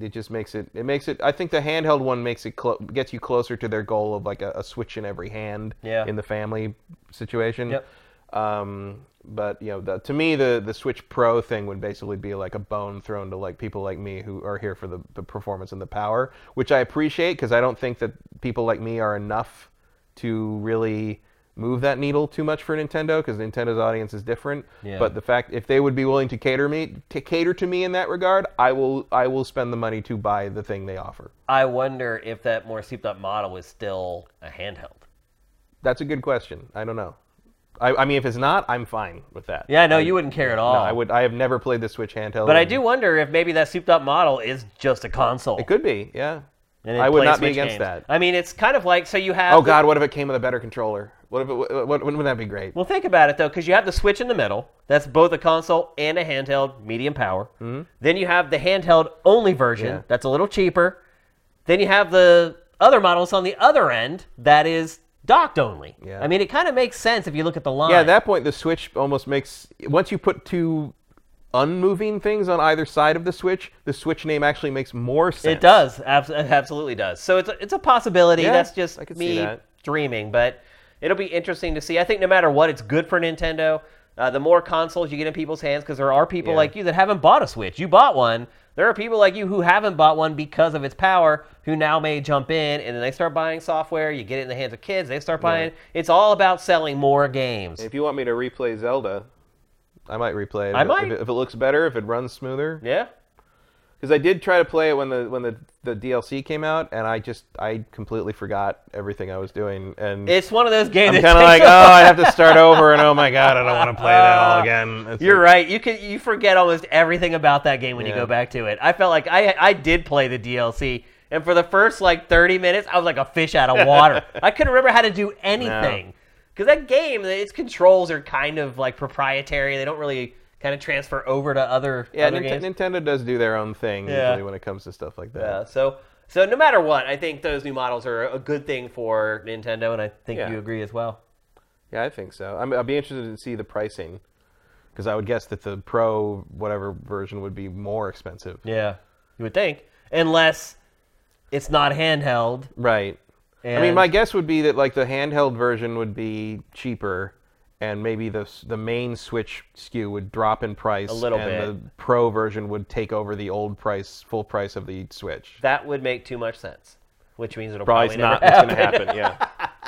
It just makes it. It makes it. I think the handheld one makes it gets you closer to their goal of a Switch in every hand. Yeah. In the family situation. Yep. But to me, the Switch Pro thing would basically be like a bone thrown to people like me who are here for the performance and the power, which I appreciate because I don't think that people like me are enough to really move that needle too much for Nintendo because Nintendo's audience is different. Yeah. But the fact if they would be willing to cater to me in that regard, I will spend the money to buy the thing they offer. I wonder if that more souped up model is still a handheld. That's a good question. I don't know. If it's not, I'm fine with that. Yeah, no, you wouldn't care at all. No, I would. I have never played the Switch handheld. But I do wonder if maybe that souped-up model is just a console. It could be, yeah. And I would not Switch be against games. That. I mean, it's kind of like, so you have... Oh, God, what if it came with a better controller? Wouldn't that be great? Well, think about it, though, because you have the Switch in the middle. That's both a console and a handheld, medium power. Mm-hmm. Then you have the handheld-only version. Yeah. That's a little cheaper. Then you have the other models on the other end that is... docked only. Yeah. It kind of makes sense if you look at the line. Yeah, at that point, the Switch almost makes... Once you put two unmoving things on either side of the Switch name actually makes more sense. It does. It absolutely does. So it's a possibility. Yeah, that's just me dreaming, but it'll be interesting to see. I think no matter what, it's good for Nintendo. The more consoles you get in people's hands, because there are people like you that haven't bought a Switch. You bought one. There are people like you who haven't bought one because of its power who now may jump in, and then they start buying software. You get it in the hands of kids. They start buying. It's all about selling more games. If you want me to replay Zelda, I might replay it. If it looks better, if it runs smoother. Yeah. Because I did try to play it when the DLC came out, and I completely forgot everything I was doing. And it's one of those games. I'm kind of like, I have to start over, and oh my god, I don't want to play that all again. You're right. You forget almost everything about that game when you go back to it. I felt like I did play the DLC, and for the first 30 minutes, I was like a fish out of water. I couldn't remember how to do anything because that game, its controls are kind of proprietary. They don't really. Kind of transfer over to other games. Nintendo does do their own thing usually when it comes to stuff like that. Yeah, so no matter what, I think those new models are a good thing for Nintendo, and I think you agree as well. Yeah, I think so. I'd be interested to see the pricing, because I would guess that the Pro whatever version would be more expensive. Yeah, you would think, unless it's not handheld. Right. And... my guess would be that the handheld version would be cheaper. And maybe the main Switch SKU would drop in price a little bit. And the Pro version would take over the full price of the Switch. That would make too much sense, which means it'll probably never happen. It's going to happen,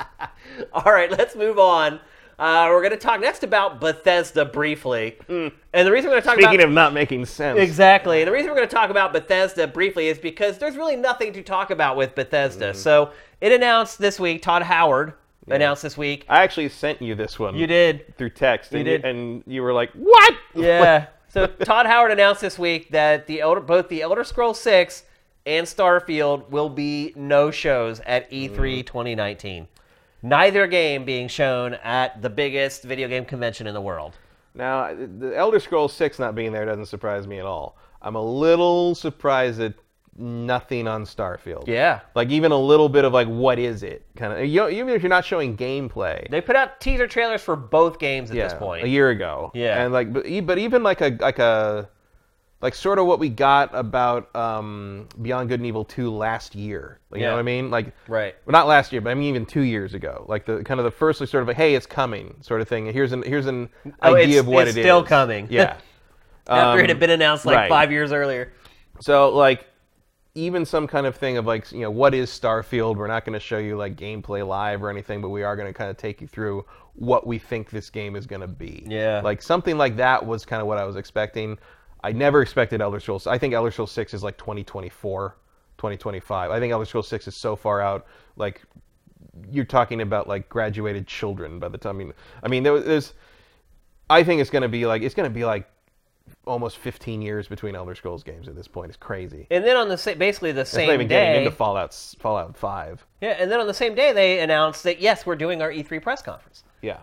yeah. All right, let's move on. We're going to talk next about Bethesda briefly. Mm. And the reason we're going to talk Speaking of not making sense. Exactly. The reason we're going to talk about Bethesda briefly is because there's really nothing to talk about with Bethesda. Mm. So it announced this week, Todd Howard... Yeah. Announced this week. I actually sent you this one. You did. Through text. And you were like, what? Yeah. So Todd Howard announced this week that both the Elder Scrolls 6 and Starfield will be no-shows at E3 2019. Neither game being shown at the biggest video game convention in the world. Now, the Elder Scrolls 6 not being there doesn't surprise me at all. I'm a little surprised that nothing on Starfield. Yeah. Like, even a little bit of, like, what is it? Kind of. Even if you're not showing gameplay. They put out teaser trailers for both games at this point. A year ago. Yeah. And, like, but even, like, like, sort of what we got about Beyond Good and Evil 2 last year. Like, you know what I mean? Like, right. Well, not last year, but I mean even 2 years ago. Like, the kind of the first, like, sort of, like, hey, it's coming sort of thing. And here's an idea of what it is. It's still coming. Yeah. After it had been announced, like, 5 years earlier. So, like, even some kind of thing of, like, you know, what is Starfield? We're not going to show you, like, gameplay live or anything, but we are going to kind of take you through what we think this game is going to be. Yeah. Like, something like that was kind of what I was expecting. I never expected Elder Scrolls. I think Elder Scrolls 6 is like 2024, 2025. I think Elder Scrolls 6 is so far out, like, you're talking about, like, graduated children by the time you... I mean, there's... I think it's going to be like... It's going to be like almost 15 years between Elder Scrolls games at this point. It's crazy. And then on the basically the same day... It's not even getting into Fallout 5. Yeah, and then on the same day they announced that, yes, we're doing our E3 press conference. Yeah.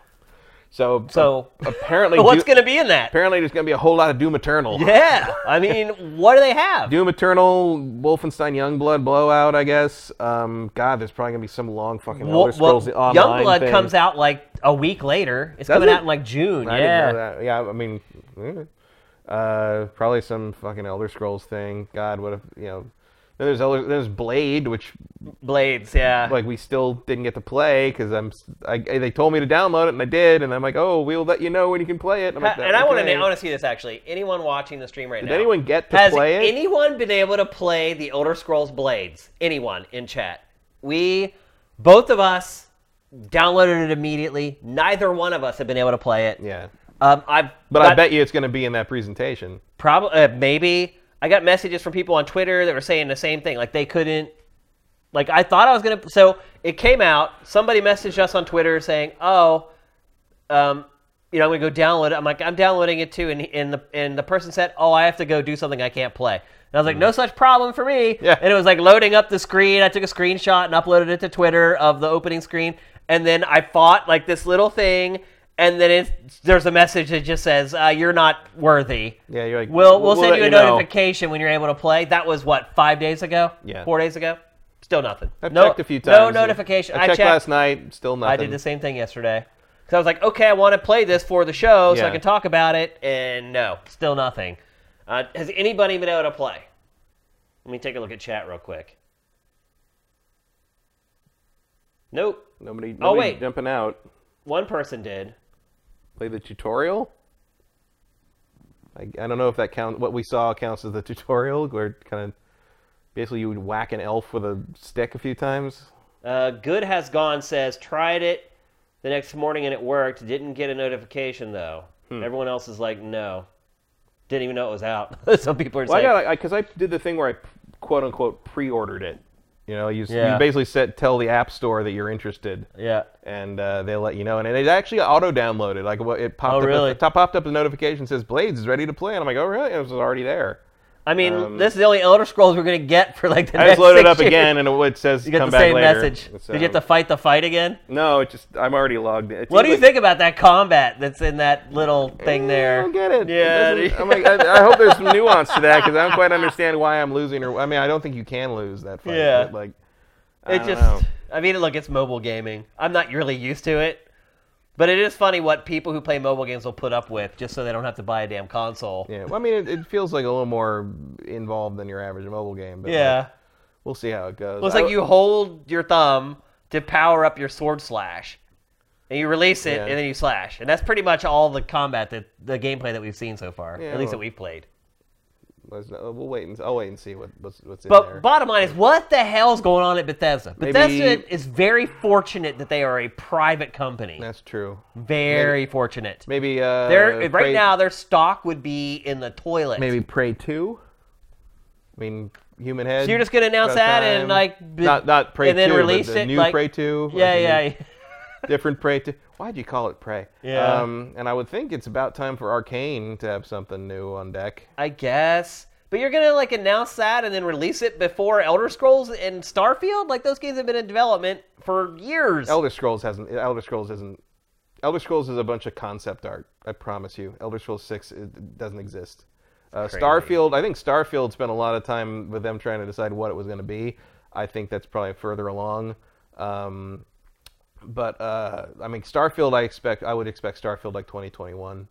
So apparently... what's going to be in that? Apparently there's going to be a whole lot of Doom Eternal. Yeah. I mean, what do they have? Doom Eternal, Wolfenstein Youngblood blowout, I guess. God, there's probably going to be some long fucking Elder Scrolls online Youngblood thing. Comes out like a week later. It's coming out in like June. I didn't know that. Yeah, I mean, probably some fucking Elder Scrolls thing. God, what if, you know... Then there's Blade, which... Blades, yeah. Like, we still didn't get to play, because they told me to download it, and I did, and I'm like, oh, we'll let you know when you can play it. I want to see this, actually. Anyone watching the stream right now... Did anyone get to play it? Has anyone been able to play the Elder Scrolls Blades? Anyone in chat? Both of us downloaded it immediately. Neither one of us have been able to play it. Yeah. I bet you it's going to be in that presentation. Probably, maybe... I got messages from people on Twitter that were saying the same thing. Like, they couldn't... Like, I thought I was going to... So, it came out. Somebody messaged us on Twitter saying, I'm going to go download it. I'm like, I'm downloading it too. And the person said, oh, I have to go do something I can't play. And I was like, no such problem for me. Yeah. And it was, like, loading up the screen. I took a screenshot and uploaded it to Twitter of the opening screen. And then I fought, like, this little thing... And then there's a message that just says, you're not worthy. Yeah, you're like... We'll send you a notification when you're able to play. That was, what, 5 days ago? Yeah. 4 days ago? Still nothing. I checked a few times. No notification. I checked last night. Still nothing. I did the same thing yesterday. Because I was like, okay, I want to play this for the show so I can talk about it. And no, still nothing. Has anybody been able to play? Let me take a look at chat real quick. Nope. Nobody jumping out. One person did. Play the tutorial? I don't know if that counts. What we saw counts as the tutorial, where kind of basically you would whack an elf with a stick a few times. Good Has Gone says, tried it the next morning and it worked. Didn't get a notification, though. Everyone else is like, no. Didn't even know it was out. Some people are saying... Because I did the thing where I, quote-unquote, pre-ordered it. You know, you basically tell the App Store that you're interested. Yeah. And they'll let you know. And it actually auto-downloaded. Like, it popped up. Really? Popped up a notification that says, Blades is ready to play. And I'm like, oh, really? And it was already there. I mean, this is the only Elder Scrolls we're going to get for, like, the next 6 years. I just loaded it up again, and it says, come back later. You get the same message. So, did you have to fight the fight again? No, I'm already logged in. What do you think about that combat that's in that little thing there? I don't get it. Yeah. I'm like, I hope there's some nuance to that, because I don't quite understand why I'm losing. Or I mean, I don't think you can lose that fight. Yeah. But, like, I don't know. I mean, look, it's mobile gaming. I'm not really used to it. But it is funny what people who play mobile games will put up with just so they don't have to buy a damn console. Yeah, well, I mean, it feels like a little more involved than your average mobile game. But yeah. Like, we'll see how it goes. Well, it's like you hold your thumb to power up your sword slash, and you release it, and then you slash. And that's pretty much all the combat, the gameplay that we've seen so far, at least that we've played. I'll wait and see what's in there. But bottom line is, what the hell's going on at Bethesda? Bethesda is very fortunate that they are a private company. That's true. Very fortunate. Maybe right now their stock would be in the toilet. Maybe Prey 2. I mean, Human Head. So you're just gonna announce that and like not Prey 2, then release it, new like, Prey 2. Yeah. Different Prey 2. Why'd you call it Prey? Yeah. And I would think it's about time for Arcane to have something new on deck. I guess. But you're going to like announce that and then release it before Elder Scrolls and Starfield? Like, those games have been in development for years. Elder Scrolls is a bunch of concept art, I promise you. Elder Scrolls 6 doesn't exist. Starfield, I think Starfield spent a lot of time with them trying to decide what it was going to be. I think that's probably further along. I mean, Starfield, I would expect Starfield like 2021,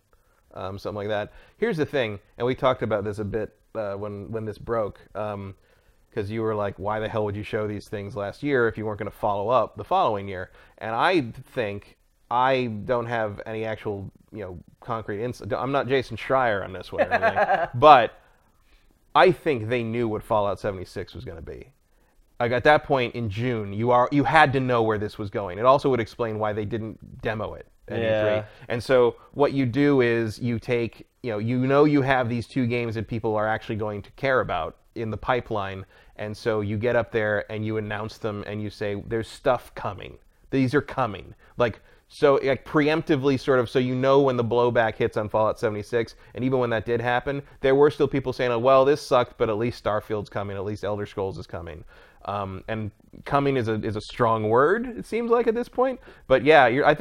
something like that. Here's the thing, and we talked about this a bit when this broke, because you were like, why the hell would you show these things last year if you weren't going to follow up the following year? And I think I don't have any actual, concrete insight. I'm not Jason Schreier on this one or anything, but I think they knew what Fallout 76 was going to be. Like, at that point in June, you had to know where this was going. It also would explain why they didn't demo it at E3. And so what you do is you take, you have these two games that people are actually going to care about in the pipeline, and so you get up there and you announce them and you say, there's stuff coming. These are coming. So preemptively sort of, so when the blowback hits on Fallout 76, and even when that did happen, there were still people saying, oh, well, this sucked, but at least Starfield's coming, at least Elder Scrolls is coming. And coming is a strong word, it seems like, at this point. But yeah, I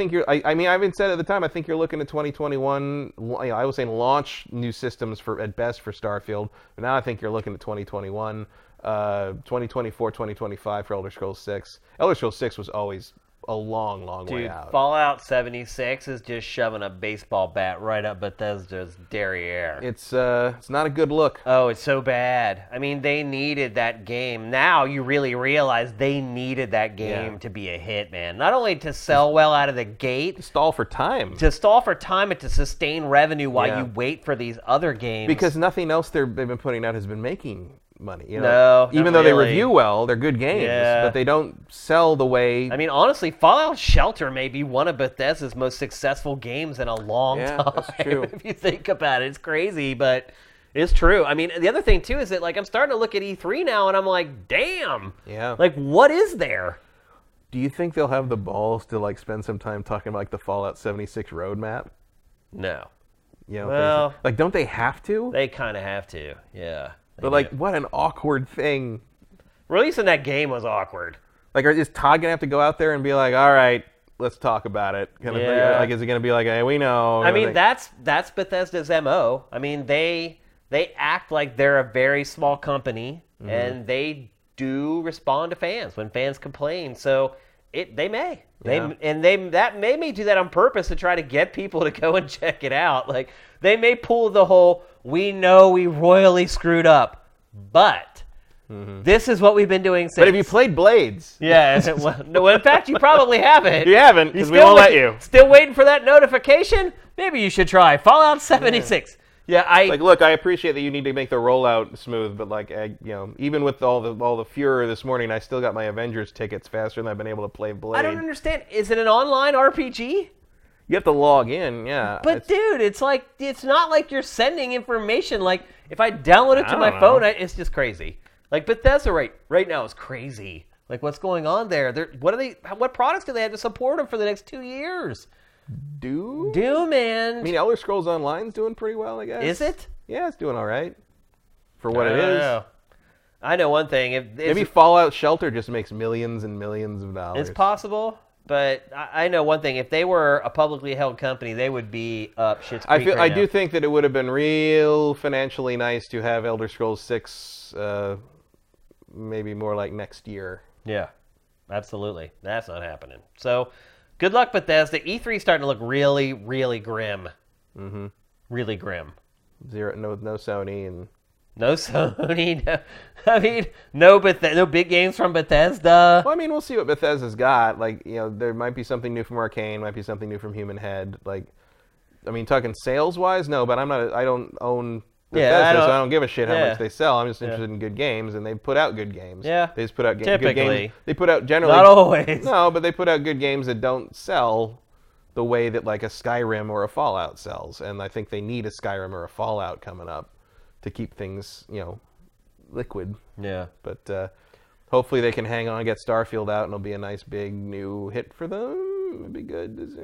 haven't said at the time, I think you're looking at 2021. I was saying launch new systems at best for Starfield, but now I think you're looking at 2021, 2024, 2025 for Elder Scrolls 6. Elder Scrolls 6 was always a long, long way out. Fallout 76 is just shoving a baseball bat right up Bethesda's derriere. It's not a good look. Oh, it's so bad. I mean, they needed that game. Now you really realize they needed that game to be a hit, man. Not only to sell well out of the gate. To stall for time and to sustain revenue while you wait for these other games. Because nothing else they've been putting out has been making money, even though really. They review well, they're good games, but they don't sell the way. I mean, honestly, Fallout Shelter may be one of Bethesda's most successful games in a long time. That's true. If you think about it, it's crazy, but it's true. I mean, the other thing too is that I'm starting to look at E3 now, and I'm like, damn, what is there? Do you think they'll have the balls to spend some time talking about the Fallout 76 roadmap? No. Don't they have to? They kind of have to. Yeah. But, what an awkward thing. Releasing that game was awkward. Is Todd going to have to go out there and be like, all right, let's talk about it? Is it going to be like, hey, we know? I mean, that's Bethesda's MO. I mean, they act like they're a very small company, and they do respond to fans when fans complain. So they may. Yeah. They may do that on purpose to try to get people to go and check it out. They may pull the whole, we know we royally screwed up, but this is what we've been doing since. But have you played Blades? Yeah. No, in fact, you probably haven't. You haven't, because we won't let you. Still waiting for that notification? Maybe you should try Fallout 76. Yeah, look, I appreciate that you need to make the rollout smooth, but even with all the furor this morning, I still got my Avengers tickets faster than I've been able to play Blade. I don't understand. Is it an online RPG? You have to log in, yeah. But dude, it's not like you're sending information. If I download it to my phone, it's just crazy. Bethesda right now is crazy. What's going on there? What products do they have to support them for the next 2 years? Doom, man. I mean, Elder Scrolls Online's doing pretty well, I guess. Is it? Yeah, it's doing all right for what it is. I know one thing. Maybe Fallout Shelter just makes millions and millions of dollars. It's possible, but I know one thing. If they were a publicly held company, they would be up shit's creek I do think that it would have been real financially nice to have Elder Scrolls 6 maybe more like next year. Yeah, absolutely. That's not happening. So good luck, Bethesda. E3 is starting to look really, really grim. Mm-hmm. Really grim. Zero. No Sony and. No Sony. No, I mean, no big games from Bethesda. Well, I mean, we'll see what Bethesda's got. There might be something new from Arcane. Might be something new from Human Head. Talking sales wise, no. But I don't own Bethesda, so I don't give a shit how much they sell. I'm just interested in good games, and they put out good games. Yeah, they just put out good games. They put out generally not always. No, but they put out good games that don't sell the way that a Skyrim or a Fallout sells, and I think they need a Skyrim or a Fallout coming up to keep things, liquid. Yeah. But hopefully they can hang on and get Starfield out, and it'll be a nice big new hit for them. It'd be good.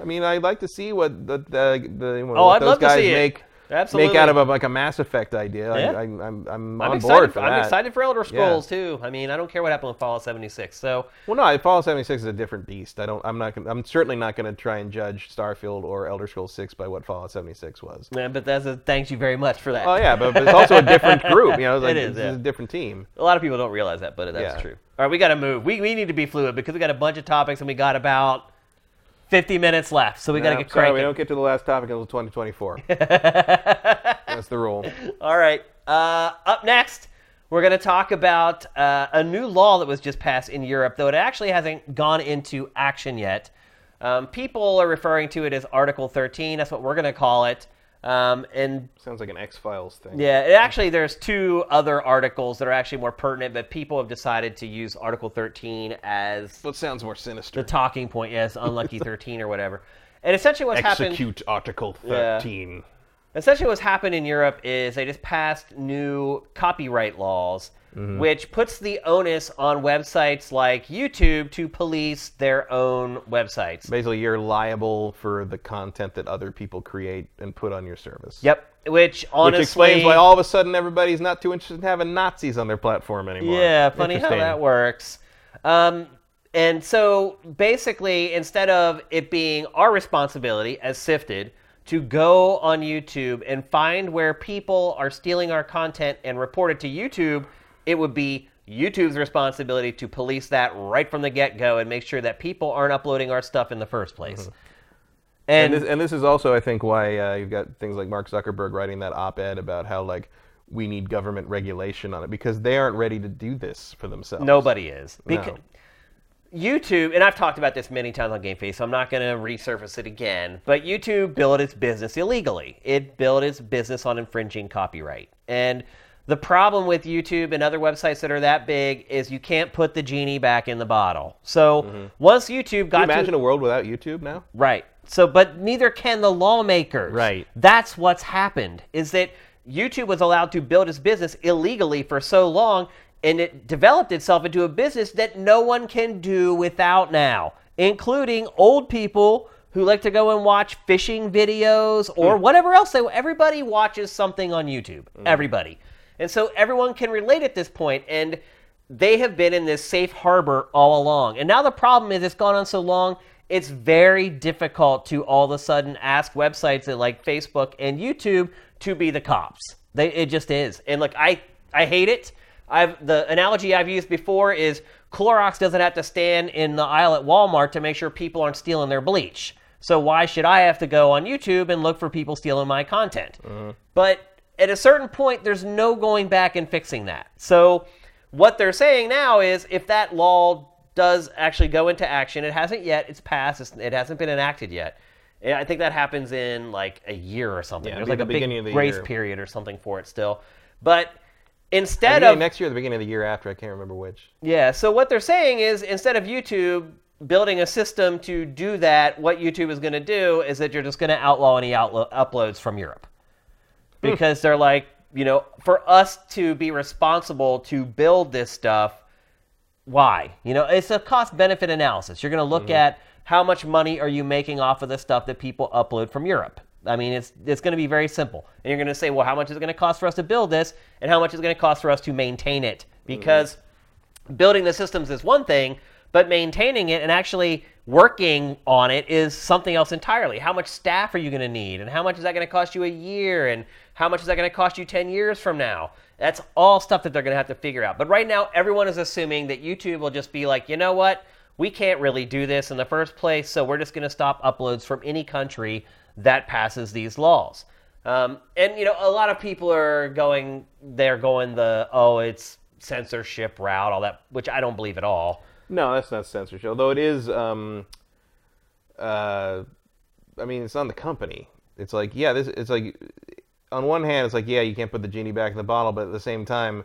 I mean, I'd like to see what those guys make. Absolutely. Make out of a, like a Mass Effect idea. Yeah. I'm on board for that. I'm excited for Elder Scrolls too. I mean, I don't care what happened with Fallout 76. So well, no, Fallout 76 is a different beast. I'm certainly not going to try and judge Starfield or Elder Scrowls 6 by what Fallout 76 was. Yeah, but that's thank you very much for that. Oh yeah, but it's also a different group. You know, it's like, it is a different team. A lot of people don't realize that, but that's true. All right, we got to move. We need to be fluid because we got a bunch of topics and we got about 50 minutes left, so we got to get cranking. We don't get to the last topic until 2024. That's the rule. All right. Up next, we're going to talk about a new law that was just passed in Europe, though it actually hasn't gone into action yet. People are referring to it as Article 13. That's what we're going to call it. And sounds like an X-Files thing. Yeah, there's two other articles that are actually more pertinent, but people have decided to use Article 13 as... Well, it sounds more sinister. The talking point, yes, Unlucky 13 or whatever. And essentially what's happened... Execute Article 13. Yeah. Essentially what's happened in Europe is they just passed new copyright laws, which puts the onus on websites like YouTube to police their own websites. Basically, you're liable for the content that other people create and put on your service. Yep. Which honestly... Which explains why all of a sudden everybody's not too interested in having Nazis on their platform anymore. Yeah, funny how that works. And so, basically, instead of it being our responsibility as Sifted... to go on YouTube and find where people are stealing our content and report it to YouTube, it would be YouTube's responsibility to police that right from the get-go and make sure that people aren't uploading our stuff in the first place. Mm-hmm. And this is also, I think, why you've got things like Mark Zuckerberg writing that op-ed about how, like, we need government regulation on it because they aren't ready to do this for themselves. Nobody is. No. YouTube, and I've talked about this many times on Game Face, so I'm not going to resurface it again, but YouTube built its business illegally. It built its business on infringing copyright. And the problem with YouTube and other websites that are that big is you can't put the genie back in the bottle. So once YouTube got to... Can you imagine a world without YouTube now? Right. So, but neither can the lawmakers. Right. That's what's happened, is that YouTube was allowed to build its business illegally for so long, and it developed itself into a business that no one can do without now, including old people who like to go and watch fishing videos or whatever else. Everybody watches something on YouTube. Everybody. And so everyone can relate at this point, and they have been in this safe harbor all along. And now the problem is it's gone on so long, it's very difficult to all of a sudden ask websites like Facebook and YouTube to be the cops. It just is. And look, I hate it. The analogy I've used before is Clorox doesn't have to stand in the aisle at Walmart to make sure people aren't stealing their bleach. So why should I have to go on YouTube and look for people stealing my content? But at a certain point, there's no going back and fixing that. So what they're saying now is if that law does actually go into action, it hasn't yet, it's passed, it hasn't been enacted yet. I think that happens in like a year or something. Yeah, there's like a big grace period or something for it still. But instead of next year, the beginning of the year after, I can't remember which. Yeah, so what they're saying is instead of YouTube building a system to do that, what YouTube is going to do is that you're just going to outlaw any uploads from Europe. Because they're like, you know, for us to be responsible to build this stuff, why? You know, it's a cost-benefit analysis. You're going to look at how much money are you making off of the stuff that people upload from Europe. I mean, it's going to be very simple. And you're going to say, well, how much is it going to cost for us to build this? And how much is it going to cost for us to maintain it? Because building the systems is one thing, but maintaining it and actually working on it is something else entirely. How much staff are you going to need? And how much is that going to cost you a year? And how much is that going to cost you 10 years from now? That's all stuff that they're going to have to figure out. But right now, everyone is assuming that YouTube will just be like, you know what? We can't really do this in the first place, so we're just going to stop uploads from any country that passes these laws. And, you know, a lot of people are going the, it's censorship route, all that, which I don't believe at all. No, that's not censorship, although it is, it's on the company. It's like, it's like, on one hand, it's like, you can't put the genie back in the bottle, but at the same time,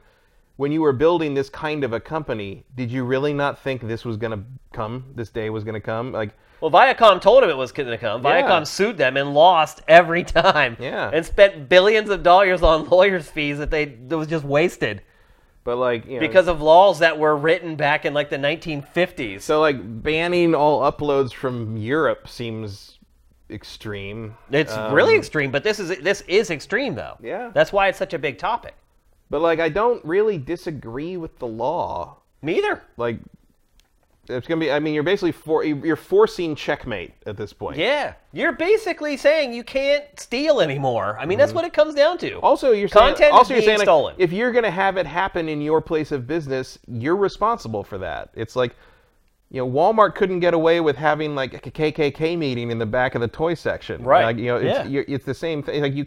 when you were building this kind of a company, did you really not think this was going to come? This day was going to come? Well, Viacom told him it was going to come. Viacom sued them and lost every time. Yeah. And spent billions of dollars on lawyers' fees that was just wasted. But because of laws that were written back in the 1950s. So banning all uploads from Europe seems extreme. It's really extreme, but this is extreme though. Yeah. That's why it's such a big topic. But like, I don't really disagree with the law. Me either. Like, it's gonna be. I mean, you're forcing checkmate at this point. Yeah, you're basically saying you can't steal anymore. I mean, that's what it comes down to. Also, you're saying stolen. Like, if you're gonna have it happen in your place of business, you're responsible for that. It's like, you know, Walmart couldn't get away with having like a KKK meeting in the back of the toy section, right? Like, you know, it's the same thing. Like, you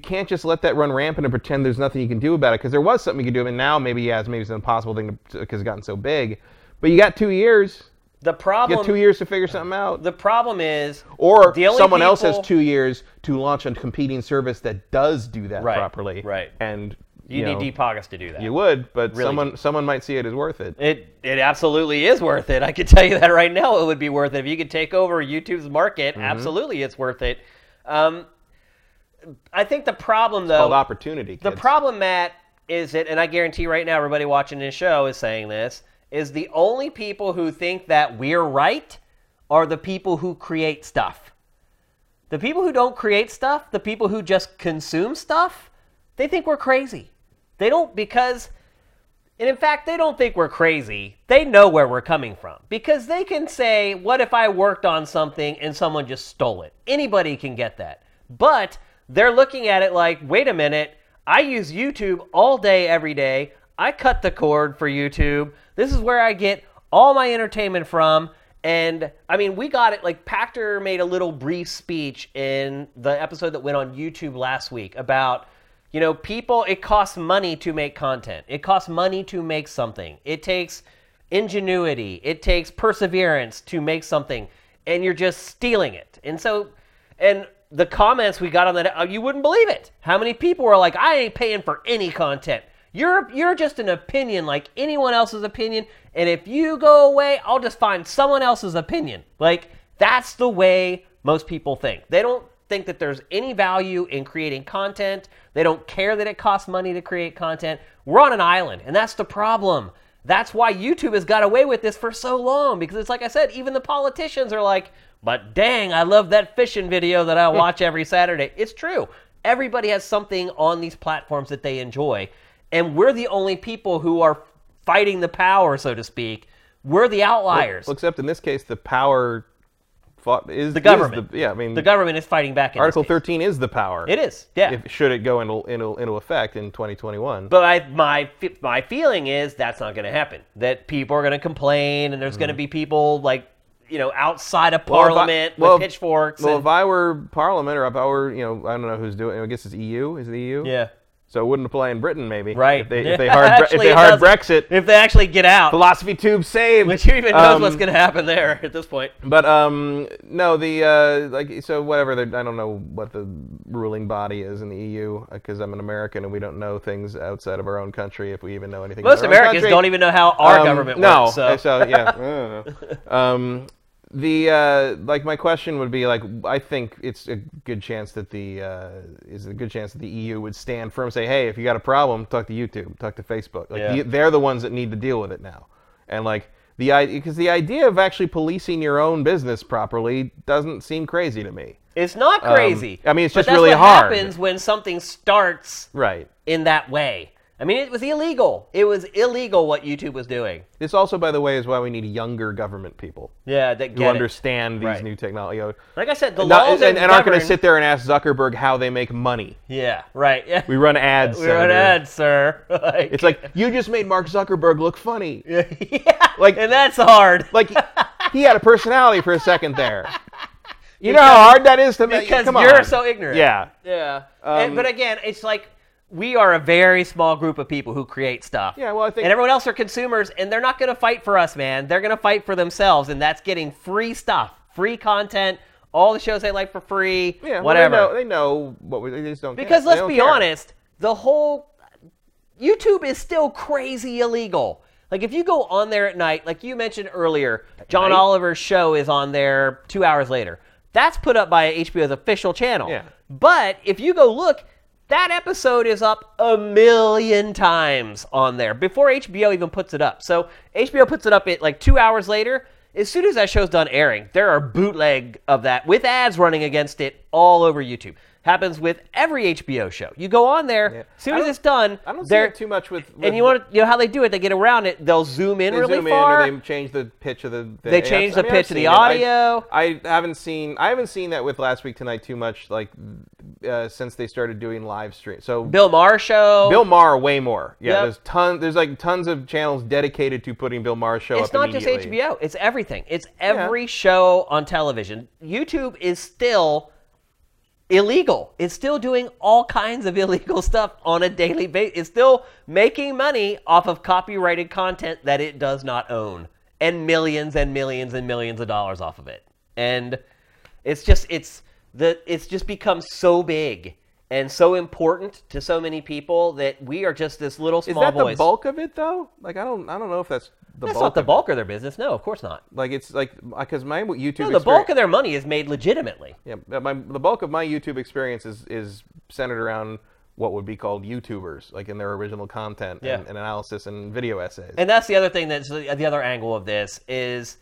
can't just let that run rampant and pretend there's nothing you can do about it, because there was something you could do, and now maybe it's an impossible thing because it's gotten so big. But you got 2 years. The problem... You got 2 years to figure something out. The problem is... Or someone else has 2 years to launch a competing service that does do that properly. Right, and you need deep pockets to do that. You would, but really someone might see it as worth it. It absolutely is worth it. I can tell you that right now, it would be worth it. If you could take over YouTube's market, absolutely it's worth it. I think the problem, though... It's called opportunity, kids. The problem, Matt, is that, and I guarantee right now everybody watching this show is saying this, is the only people who think that we're right are the people who create stuff. The people who don't create stuff, the people who just consume stuff, they think we're crazy. They don't because, and in fact, they don't think we're crazy. They know where we're coming from, because they can say, what if I worked on something and someone just stole it? Anybody can get that. But they're looking at it like, wait a minute, I use YouTube all day, every day. I cut the cord for YouTube. This is where I get all my entertainment from. And, I mean, we got it. Like, Pachter made a little brief speech in the episode that went on YouTube last week about, you know, people, it costs money to make content. It costs money to make something. It takes ingenuity. It takes perseverance to make something. And you're just stealing it. And so, and the comments we got on that, you wouldn't believe it. How many people were like, I ain't paying for any content. You're just an opinion like anyone else's opinion, and if you go away, I'll just find someone else's opinion. Like, that's the way most people think. They don't think that there's any value in creating content. They don't care that it costs money to create content. We're on an island, and that's the problem. That's why YouTube has got away with this for so long, because it's like I said, even the politicians are like, but dang, I love that fishing video that I watch every Saturday. It's true. Everybody has something on these platforms that they enjoy. And we're the only people who are fighting the power, so to speak. We're the outliers. Well, except in this case, the power is the government. The government is fighting back. In Article 13 is the power. It is. Yeah. Should it go into effect in 2021? But my feeling is that's not going to happen. That people are going to complain, and there's going to be people like, you know, outside of Parliament with pitchforks. Well, if I were Parliament, or if I were, you know, I don't know who's doing it. I guess it's EU. Is it the EU? Yeah. So it wouldn't apply in Britain, maybe. Right. If they hard Brexit. If they actually get out. Philosophy tube saved. Which who even knows what's going to happen there at this point. But, no, I don't know what the ruling body is in the EU, because I'm an American and we don't know things outside of our own country, if we even know anything. Most Americans don't even know how our government works. No. So, yeah. I don't know. My question would be, like, I think it's a good chance that the EU would stand firm and say, hey, if you got a problem, talk to YouTube, talk to Facebook. Like, they're the ones that need to deal with it now. And like because the idea of actually policing your own business properly doesn't seem crazy to me. It's not crazy. I mean, it's just really hard. That's what happens when something starts in that way. I mean, it was illegal. It was illegal what YouTube was doing. This also, by the way, is why we need younger government people. Yeah, that get it. Who understand these new technology. Like I said, the laws and aren't going to sit there and ask Zuckerberg how they make money. Yeah, right. Yeah. We run ads, sir. Like, it's like, you just made Mark Zuckerberg look funny. Yeah, like, and that's hard. Like, he had a personality for a second there. You know how hard that is to make? Because you're so ignorant. Yeah. Yeah. But again, it's like, we are a very small group of people who create stuff. Yeah, well, I think... And everyone else are consumers, and they're not going to fight for us, man. They're going to fight for themselves, and that's getting free stuff, free content, all the shows they like for free, whatever. Well, they know what we... They just don't care. Because let's be honest, the whole... YouTube is still crazy illegal. Like, if you go on there at night, like you mentioned earlier, John Oliver's show is on there 2 hours later. That's put up by HBO's official channel. Yeah. But if you go look... That episode is up 1,000,000 times on there before HBO even puts it up. So HBO puts it up at like 2 hours later. As soon as that show's done airing, there are bootleg of that with ads running against it all over YouTube. Happens with every HBO show. You go on there, as soon as it's done, I don't see it too much with and you know how they do it, they get around it, they'll zoom in really far. Or they change the pitch of the they change the pitch of the audio. I haven't seen that with Last Week Tonight too much, like since they started doing live stream. So Bill Maher show. Bill Maher way more. Yeah, yep. There's tons of channels dedicated to putting Bill Maher's show up immediately. It's not just HBO, it's everything. It's every show on television. YouTube is still illegal. It's still doing all kinds of illegal stuff on a daily basis. It's still making money off of copyrighted content that it does not own, and millions and millions and millions of dollars off of it. And it's just become so big and so important to so many people that we are just this little small voice. Is that the bulk of it though? Like I don't know if that's the that's bulk not the of bulk it. Of their business. No, of course not. Like it's like because my YouTube. No, the bulk of their money is made legitimately. Yeah, the bulk of my YouTube experience is centered around what would be called YouTubers, like in their original content and analysis and video essays. And that's the other thing. That's the other angle of this is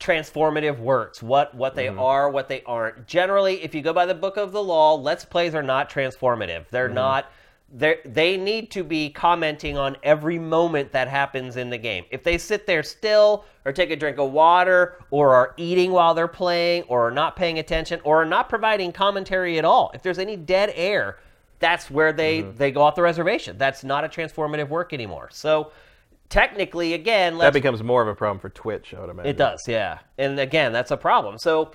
transformative works. What they are, what they aren't. Generally, if you go by the book of the law, Let's Plays are not transformative. They're not. They need to be commenting on every moment that happens in the game. If they sit there still or take a drink of water or are eating while they're playing or are not paying attention or are not providing commentary at all, if there's any dead air, that's where they go off the reservation. That's not a transformative work anymore. So technically, again... That becomes more of a problem for Twitch, I would imagine. It does, yeah. And again, that's a problem. So...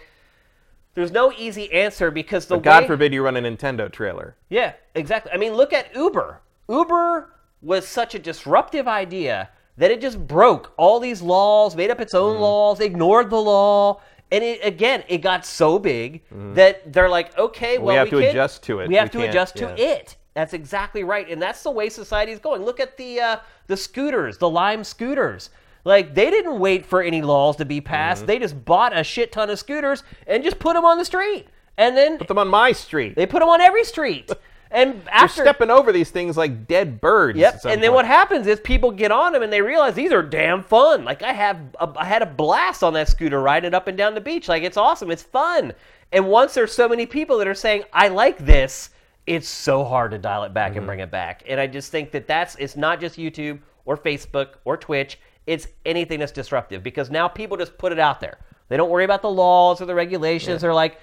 There's no easy answer because the way... God forbid you run a Nintendo trailer. Yeah, exactly. I mean, look at Uber. Uber was such a disruptive idea that it just broke all these laws, made up its own laws, ignored the law. And it got so big that they're like, okay, well, we have to adjust to it. We have to adjust to it. That's exactly right. And that's the way society is going. Look at the scooters, the Lime scooters. Like, they didn't wait for any laws to be passed. They just bought a shit ton of scooters and just put them on the street. And then... Put them on my street. They put them on every street. And after... You're stepping over these things like dead birds. Yep. And then what happens is people get on them and they realize these are damn fun. Like, I had a blast on that scooter riding up and down the beach. Like, it's awesome. It's fun. And once there's so many people that are saying, I like this, it's so hard to dial it back and bring it back. And I just think that it's not just YouTube or Facebook or Twitch. It's anything that's disruptive because now people just put it out there. They don't worry about the laws or the regulations. Yeah. They're like,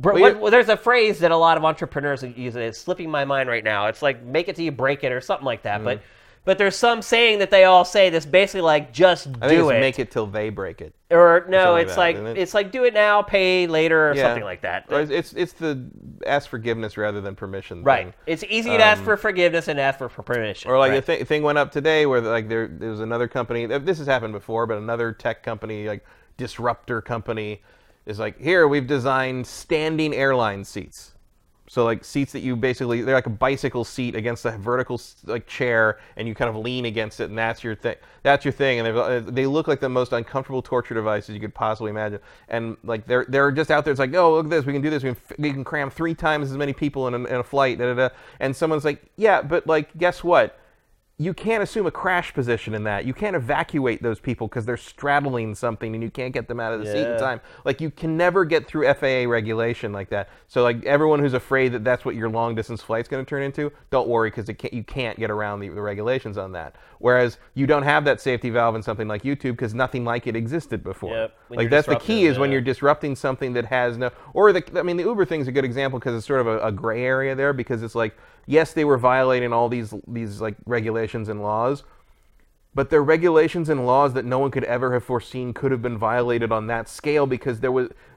there's a phrase that a lot of entrepreneurs use, and it's slipping my mind right now. It's like, make it till you break it or something like that. But there's some saying that they all say that's basically like, just do it. I think it's make it till they break it. Or no, it's like, it's like do it now, pay later, or something like that. Or it's the ask forgiveness rather than permission thing. It's easy to ask for forgiveness and ask for permission. Or like the thing went up today where like there was another company. This has happened before, but another tech company, like disruptor company, is like, here, we've designed standing airline seats. So like seats that you basically, they're like a bicycle seat against a vertical like chair, and you kind of lean against it, and that's your thing. That's your thing, and they look like the most uncomfortable torture devices you could possibly imagine. And like they're just out there. It's like, oh, look at this, we can do this. We can cram 3 times as many people in a flight. And someone's like, yeah, but like guess what? You can't assume a crash position in that. You can't evacuate those people because they're straddling something and you can't get them out of the seat in time. Like, you can never get through FAA regulation like that. So, like, everyone who's afraid that that's what your long-distance flight's going to turn into, don't worry because you can't get around the regulations on that. Whereas you don't have that safety valve in something like YouTube because nothing like it existed before. Yep. Like, that's the key is when you're disrupting something that has no... the Uber thing's a good example because it's sort of a gray area there because it's like, yes, they were violating all these like regulations and laws, but they're regulations and laws that no one could ever have foreseen could have been violated on that scale because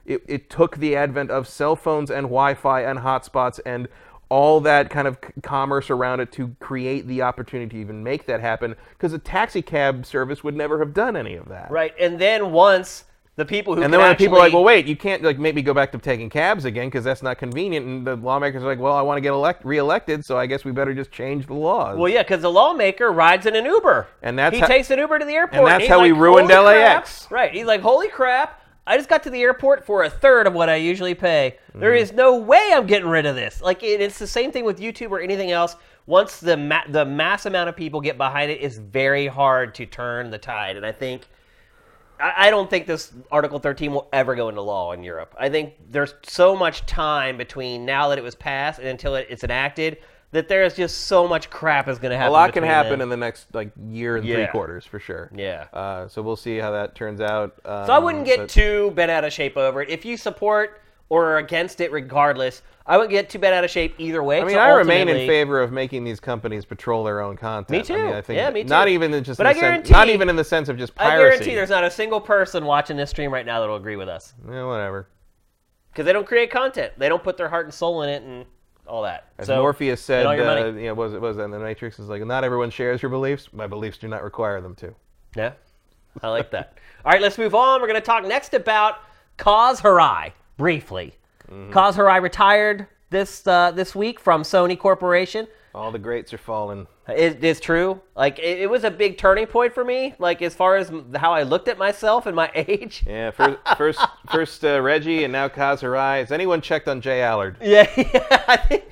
it took the advent of cell phones and Wi-Fi and hotspots and all that kind of commerce around it to create the opportunity to even make that happen because a taxi cab service would never have done any of that. Right, and then once... The people who and then when people are like, well, wait, you can't like make me go back to taking cabs again because that's not convenient. And the lawmakers are like, well, I want to get reelected, so I guess we better just change the laws. Well, yeah, because the lawmaker rides in an Uber, and he takes an Uber to the airport. And that's how we ruined LAX. Right? He's like, holy crap! I just got to the airport for 1/3 of what I usually pay. There is no way I'm getting rid of this. Like, it's the same thing with YouTube or anything else. Once the mass amount of people get behind it, it's very hard to turn the tide. And I think. I don't think this Article 13 will ever go into law in Europe. I think there's so much time between now that it was passed and until it's enacted that there is just so much crap is going to happen. A lot can happen in the next year and 3 quarters for sure. Yeah. So we'll see how that turns out. So I wouldn't get too bent out of shape over it. If you support or are against it, regardless, I wouldn't get too bent out of shape either way. I mean, so I remain in favor of making these companies patrol their own content. Me too. I mean, I think me too. Not even in the sense of just piracy. I guarantee there's not a single person watching this stream right now that'll agree with us. Yeah, whatever. Because they don't create content. They don't put their heart and soul in it and all that. As Morpheus said, was that in The Matrix? It's like, not everyone shares your beliefs. My beliefs do not require them to. Yeah, I like that. All right, let's move on. We're going to talk next about Kaz Hirai, briefly. Mm-hmm. Kaz Hirai retired this week from Sony Corporation. All the greats are falling. It is true. It was a big turning point for me, as far as how I looked at myself and my age. Yeah, first Reggie and now Kaz Hirai. Has anyone checked on Jay Allard? Yeah, I think,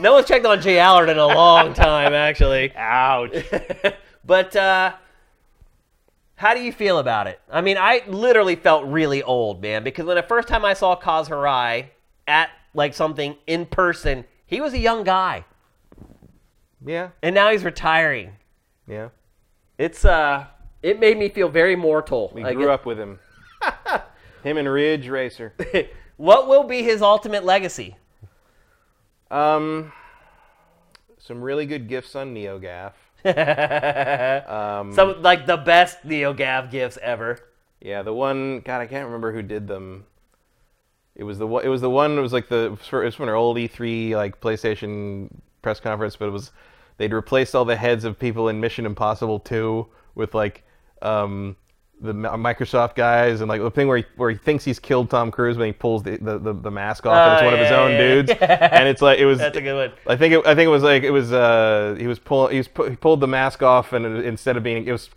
no one's checked on Jay Allard in a long time, actually. Ouch. But how do you feel about it? I mean, I literally felt really old, man, because when the first time I saw Kaz Hirai at, something in person, he was a young guy. Yeah. And now he's retiring. Yeah. It's it made me feel very mortal. We grew up with him. Him and Ridge Racer. What will be his ultimate legacy? Some really good gifts on NeoGAF. Some the best NeoGAF gifts ever. Yeah, the one, God, I can't remember who did them. It was the one. It was it was from an old E3 PlayStation press conference, but it was they'd replaced all the heads of people in Mission Impossible 2 with the Microsoft guys and the thing where he thinks he's killed Tom Cruise when he pulls the mask off and it's one of his own dudes. Yeah. And it's it was. That's a good one. He pulled the mask off and it was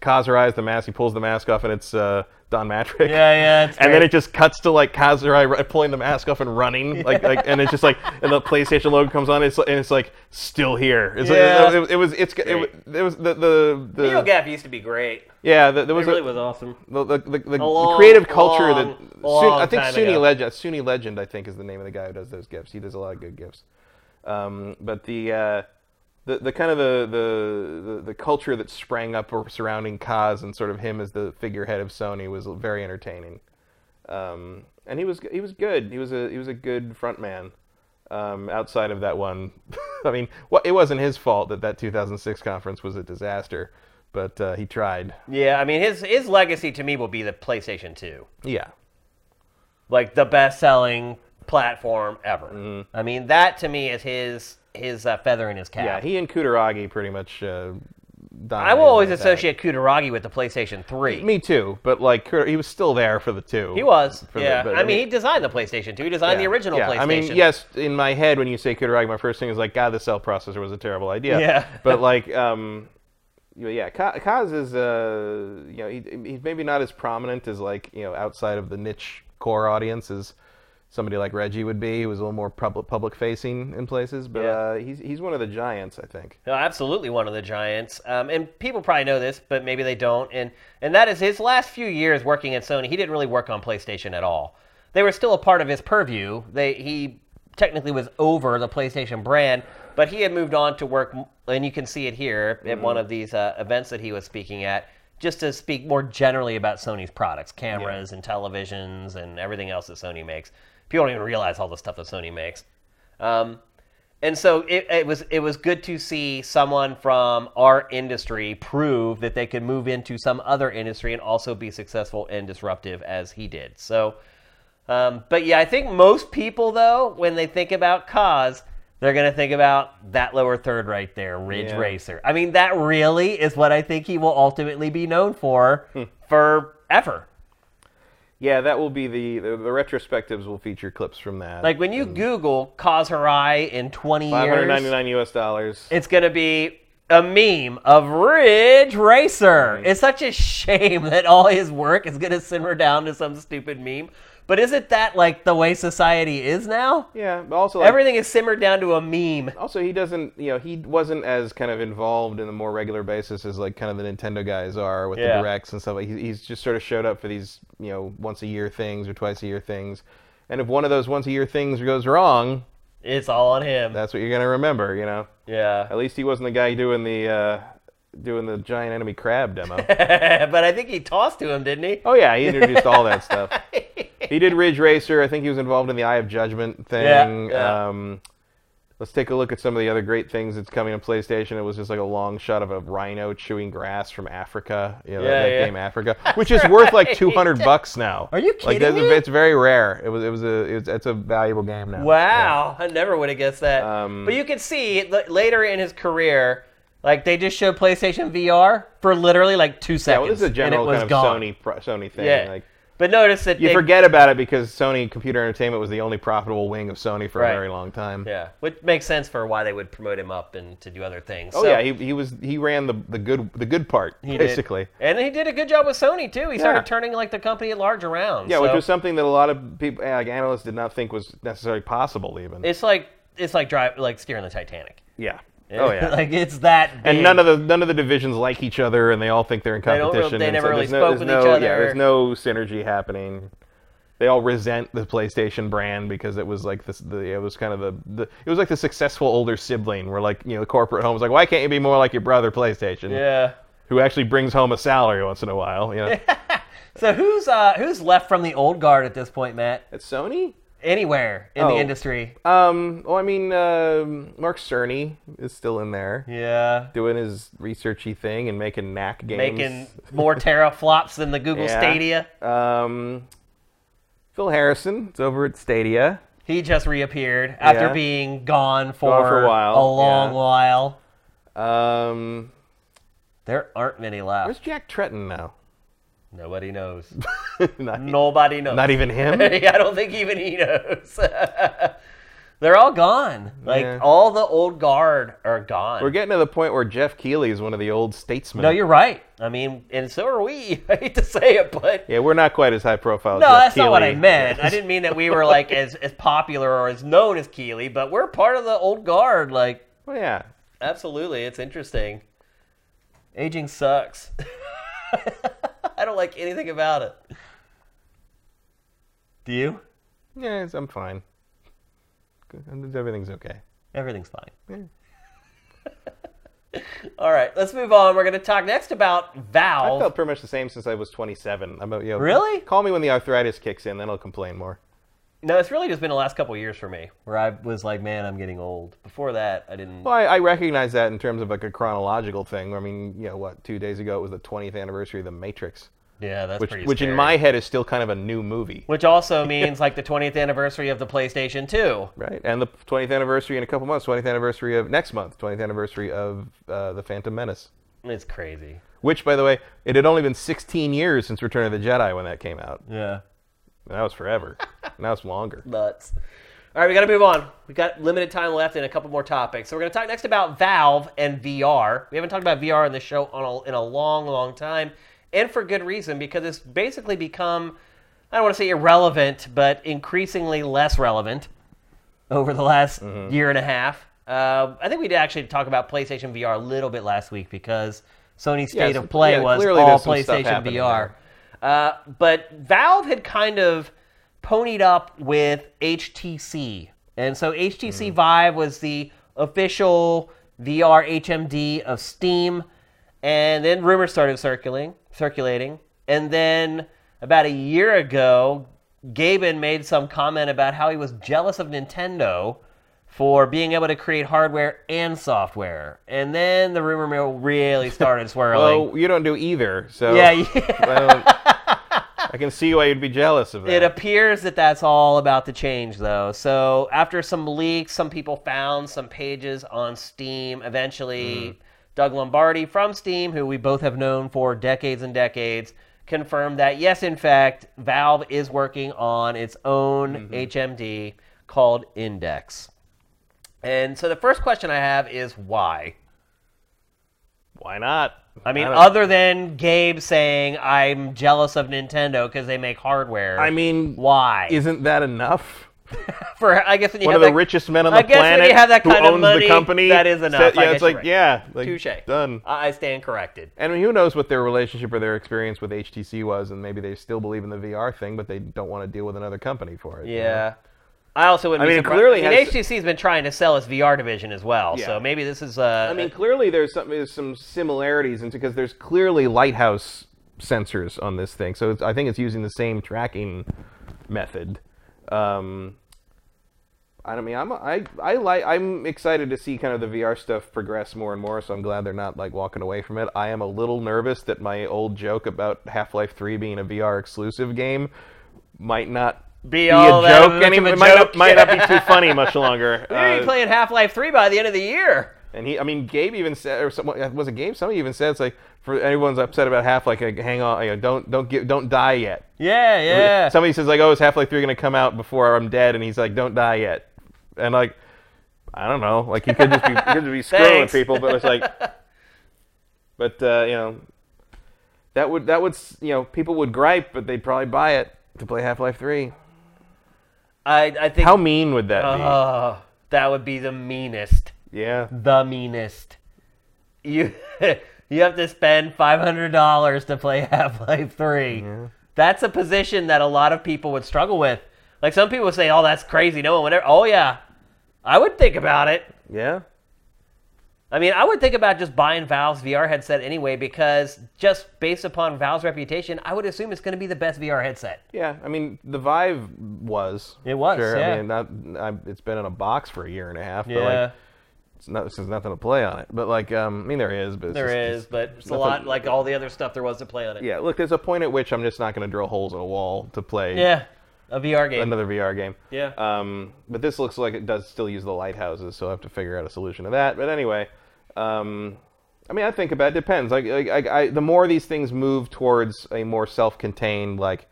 Kaz Hirai's the mask. He pulls the mask off and it's Don Matrick. Yeah, and great. Then it just cuts to Kaz Hirai pulling the mask off and running, and it's just and the PlayStation logo comes on. It's still here. It was the NeoGAF used to be great. Yeah, it really was awesome. The creative culture Suni Legend I think is the name of the guy who does those gifts. He does a lot of good gifts, but The kind of the culture that sprang up surrounding Kaz and sort of him as the figurehead of Sony was very entertaining, and he was good. He was a good frontman. Outside of that one, I mean, it wasn't his fault that 2006 conference was a disaster, but he tried. Yeah, I mean his legacy to me will be the PlayStation 2. Yeah, the best selling platform ever. Mm-hmm. I mean that to me is his. Feather in his cap. Yeah, he and Kutaragi pretty much dominated. I will always associate Kutaragi with the PlayStation 3. Me too, but he was still there for the 2. He was, yeah. He designed the PlayStation 2. He designed the original PlayStation. I mean, yes, in my head when you say Kutaragi, my first thing is God, the cell processor was a terrible idea. Yeah. But Kaz is, he's maybe not as prominent as outside of the niche core audience as somebody like Reggie would be, who was a little more public-facing in places, but he's one of the giants, I think. No, absolutely one of the giants. And people probably know this, but maybe they don't. And that is his last few years working at Sony. He didn't really work on PlayStation at all. They were still a part of his purview. He technically was over the PlayStation brand, but he had moved on to work, and you can see it here at one of these events that he was speaking at, just to speak more generally about Sony's products, cameras and televisions and everything else that Sony makes. People don't even realize all the stuff that Sony makes, and so it was good to see someone from our industry prove that they could move into some other industry and also be successful and disruptive as he did. So, I think most people though, when they think about Kaz, they're gonna think about that lower third right there, Ridge Racer. I mean, that really is what I think he will ultimately be known for forever. Yeah, that will be the retrospectives will feature clips from that. When you Google Kaz Hirai in 20 years... $599 US dollars. It's going to be a meme of Ridge Racer. It's such a shame that all his work is going to simmer down to some stupid meme. But isn't that like the way society is now? Yeah, but also like, everything is simmered down to a meme. Also, he doesn't, you know, he wasn't as kind of involved in a more regular basis as like kind of the Nintendo guys are with the directs and stuff. Like he's just sort of showed up for these, you know, once a year things or twice a year things. And if one of those once a year things goes wrong, it's all on him. That's what you're gonna remember, you know. Yeah. At least he wasn't the guy doing the giant enemy crab demo. But I think he tossed to him, didn't he? Oh yeah, he introduced all that stuff. He did Ridge Racer. I think he was involved in the Eye of Judgment thing. Yeah. Let's take a look at some of the other great things that's coming to PlayStation. It was just like a long shot of a rhino chewing grass from Africa. You know, that game Africa, which is worth like $200 now. Are you kidding me? It's very rare. It's a valuable game now. Wow, yeah. I never would have guessed that. But you can see later in his career. Like, they just showed PlayStation VR for literally, like, 2 seconds. Yeah, well, this is a general kind of gone. Sony thing. Yeah. Like, but notice that you forget about it because Sony Computer Entertainment was the only profitable wing of Sony for a very long time. Yeah, which makes sense for why they would promote him up and to do other things. Oh, so, yeah, he ran the good part, basically. Did. And he did a good job with Sony, too. He started turning, like, the company at large around. Yeah, so. Which was something that a lot of people, like, analysts did not think was necessarily possible, even. It's like steering the Titanic. Yeah. Oh yeah, like it's that big. And none of the divisions like each other, and they all think they're in competition. They never really spoke with each other. Yeah, there's no synergy happening. They all resent the PlayStation brand because it was like it was like the successful older sibling, where like you know the corporate home was like, why can't you be more like your brother PlayStation? Yeah, who actually brings home a salary once in a while, you know? So who's left from the old guard at this point, Matt? At Sony. Anywhere in the industry. Mark Cerny is still in there. Yeah. Doing his researchy thing and making knack games. Making more teraflops than the Google Stadia. Phil Harrison is over at Stadia. He just reappeared after being gone for a long while. There aren't many left. Where's Jack Tretton now? Nobody knows. Nobody knows. Not even him? I don't think even he knows. They're all gone. Like, all the old guard are gone. We're getting to the point where Jeff Keighley is one of the old statesmen. No, you're right. I mean, and so are we. I hate to say it, but... Yeah, we're not quite as high profile as Jeff Keighley. No, that's not what I meant. I didn't mean that we were, like, as popular or as known as Keighley, but we're part of the old guard, like... Well, yeah. Absolutely. It's interesting. Aging sucks. I don't like anything about it. Do you? Yeah, I'm fine. Everything's okay. Everything's fine. Yeah. All right, let's move on. We're going to talk next about Valve. I felt pretty much the same since I was 27. Really? Call me when the arthritis kicks in, then I'll complain more. No, it's really just been the last couple of years for me where I was like, man, I'm getting old. Before that, I didn't... Well, I recognize that in terms of like a chronological thing. I mean, you know, 2 days ago it was the 20th anniversary of The Matrix. Yeah, that's pretty scary. Which in my head is still kind of a new movie. Which also means like the 20th anniversary of the PlayStation 2. Right, and the 20th anniversary in a couple months, 20th anniversary of next month, 20th anniversary of The Phantom Menace. It's crazy. Which, by the way, it had only been 16 years since Return of the Jedi when that came out. Yeah. And that was forever. Now it's longer. Nuts. All right, we got to move on. We got limited time left and a couple more topics. So we're going to talk next about Valve and VR. We haven't talked about VR in the show in a long, long time, and for good reason, because it's basically become, I don't want to say irrelevant, but increasingly less relevant over the last year and a half. I think we did actually talk about PlayStation VR a little bit last week because Sony's State of Play was all PlayStation VR. But Valve had kind of ponied up with HTC. And so HTC Vive was the official VR HMD of Steam. And then rumors started circulating. And then about a year ago, Gaben made some comment about how he was jealous of Nintendo for being able to create hardware and software. And then the rumor mill really started swirling. Well, you don't do either, so... I can see why you'd be jealous of that. It appears that that's all about to change, though. So after some leaks, some people found some pages on Steam. Eventually, Doug Lombardi from Steam, who we both have known for decades and decades, confirmed that, yes, in fact, Valve is working on its own HMD called Index. And so the first question I have is why? Why not? I mean, other than Gabe saying, I'm jealous of Nintendo because they make hardware. I mean, why? Isn't that enough? For I guess when you one have of the richest men on the planet you have that kind who owns of money, the company. That is enough. So, yeah, it's like, right. Yeah. Like, touche. Done. I stand corrected. And who knows what their relationship or their experience with HTC was, and maybe they still believe in the VR thing, but they don't want to deal with another company for it. Yeah. You know? I also wouldn't be surprised. Clearly HTC's been trying to sell its VR division as well, yeah. So maybe this is... I mean, clearly there's some similarities, because there's clearly Lighthouse sensors on this thing, so I think it's using the same tracking method. I don't mean I'm excited to see kind of the VR stuff progress more and more, so I'm glad they're not like walking away from it. I am a little nervous that my old joke about Half-Life 3 being a VR exclusive game might not be all a joke anymore. It might not be too funny much longer. We're gonna be playing Half-Life 3 by the end of the year. And Gabe even said, or someone, was it Gabe? Somebody even said, it's like, for anyone's upset about Half-Life, like, hang on, you know, don't die yet. Yeah, yeah. Somebody says, like, oh, is Half-Life 3 going to come out before I'm dead? And he's like, don't die yet. And, like, I don't know. Like, he could just be, screwing people, but it's like, but, you know, that would, you know, people would gripe, but they'd probably buy it to play Half-Life 3. I think. How mean would that be? Oh, that would be the meanest. Yeah. The meanest. You have to spend $500 to play Half-Life 3. Yeah. That's a position that a lot of people would struggle with. Like, some people say, oh, that's crazy. No one would ever. Oh, yeah. I would think about it. Yeah. I mean, I would think about just buying Valve's VR headset anyway, because just based upon Valve's reputation, I would assume it's going to be the best VR headset. Yeah, I mean, the Vive was. It was, sure. Yeah. I mean, it's been in a box for a year and a half. But yeah. Like, there's nothing to play on it, but like, I mean, there is, but it's a lot like all the other stuff there was to play on it. Yeah, look, there's a point at which I'm just not going to drill holes in a wall to play. Yeah, another VR game. Yeah. But this looks like it does still use the lighthouses, so I will have to figure out a solution to that. But anyway, I mean, I think about it. Depends. Like, the more these things move towards a more self-contained, like,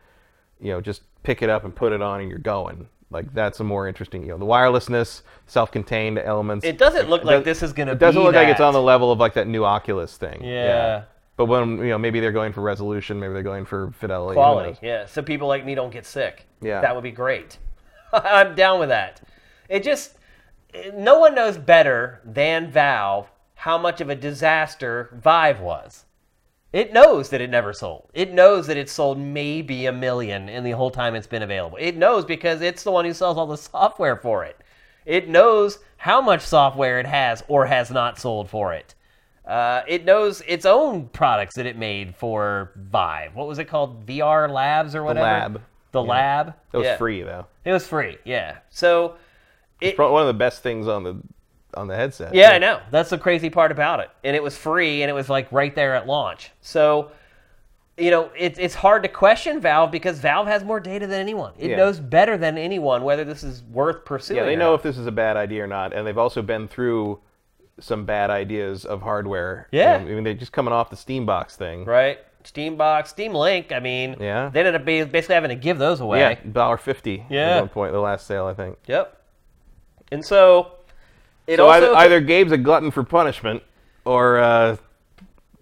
you know, just pick it up and put it on and you're going. Like, that's a more interesting, you know, the wirelessness, self-contained elements. It doesn't look like this is going to be that. It doesn't look like it's on the level of, like, that new Oculus thing. Yeah. But when, you know, maybe they're going for resolution, maybe they're going for fidelity. Quality, yeah. So people like me don't get sick. Yeah. That would be great. I'm down with that. It just, no one knows better than Valve how much of a disaster Vive was. It knows that it never sold. It knows that it sold maybe 1 million in the whole time it's been available. It knows because it's the one who sells all the software for it. It knows how much software it has or has not sold for it. It knows its own products that it made for Vive. What was it called? VR Labs or whatever? The Lab. It was free, though. It was free, yeah. So it's probably one of the best things on the headset. Yeah, I know. That's the crazy part about it. And it was free, and it was like right there at launch. So, you know, it's hard to question Valve because Valve has more data than anyone. It knows better than anyone whether this is worth pursuing. Yeah, they know if this is a bad idea or not, and they've also been through some bad ideas of hardware. Yeah. I mean, they're just coming off the Steambox thing. Right. Steambox, Steam Link, I mean, they ended up basically having to give those away. Yeah, $1.50 at one point, the last sale, I think. Yep. And so... either Gabe's a glutton for punishment, or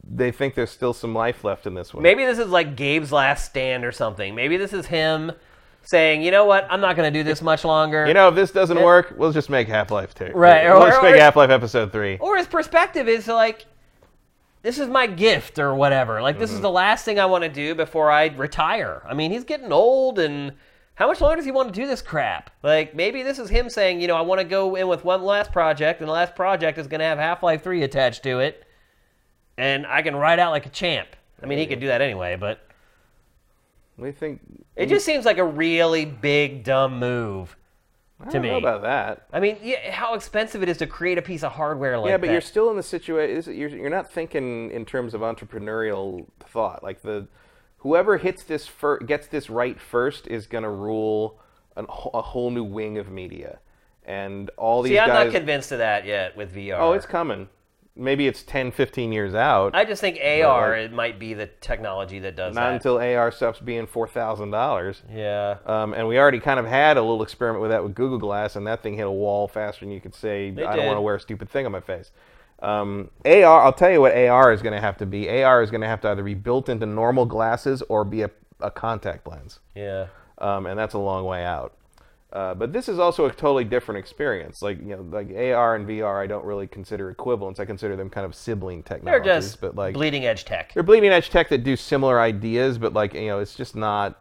they think there's still some life left in this one. Maybe this is like Gabe's last stand or something. Maybe this is him saying, you know what, I'm not going to do this much longer. You know, if this doesn't work, we'll just make Half-Life 2. Right. We'll just make Half-Life Episode 3. Or his perspective is like, this is my gift or whatever. Like, this is the last thing I want to do before I retire. I mean, he's getting old and... how much longer does he want to do this crap? Like, maybe this is him saying, you know, I want to go in with one last project, and the last project is going to have Half-Life 3 attached to it, and I can ride out like a champ. I mean, he could do that anyway, but... we think... it just seems like a really big, dumb move to me. I don't know about that. I mean, how expensive it is to create a piece of hardware like that. Yeah, but you're still in the situation... you're not thinking in terms of entrepreneurial thought. Like, whoever hits this gets this right first is going to rule a whole new wing of media, and all these. See, I'm not convinced of that yet with VR. Oh, it's coming. Maybe it's 10, 15 years out. I just think AR it might be the technology that does that. Not until AR stuff's being $4,000. Yeah. And we already kind of had a little experiment with that with Google Glass, and that thing hit a wall faster than you could say, I don't want to wear a stupid thing on my face. AR, I'll tell you what AR is going to have to be. AR is going to have to either be built into normal glasses or be a contact lens. Yeah. And that's a long way out. But this is also a totally different experience. Like, you know, like AR and VR, I don't really consider equivalents. I consider them kind of sibling technologies. They're just but like bleeding edge tech. They're bleeding edge tech that do similar ideas, but like, you know, it's just not.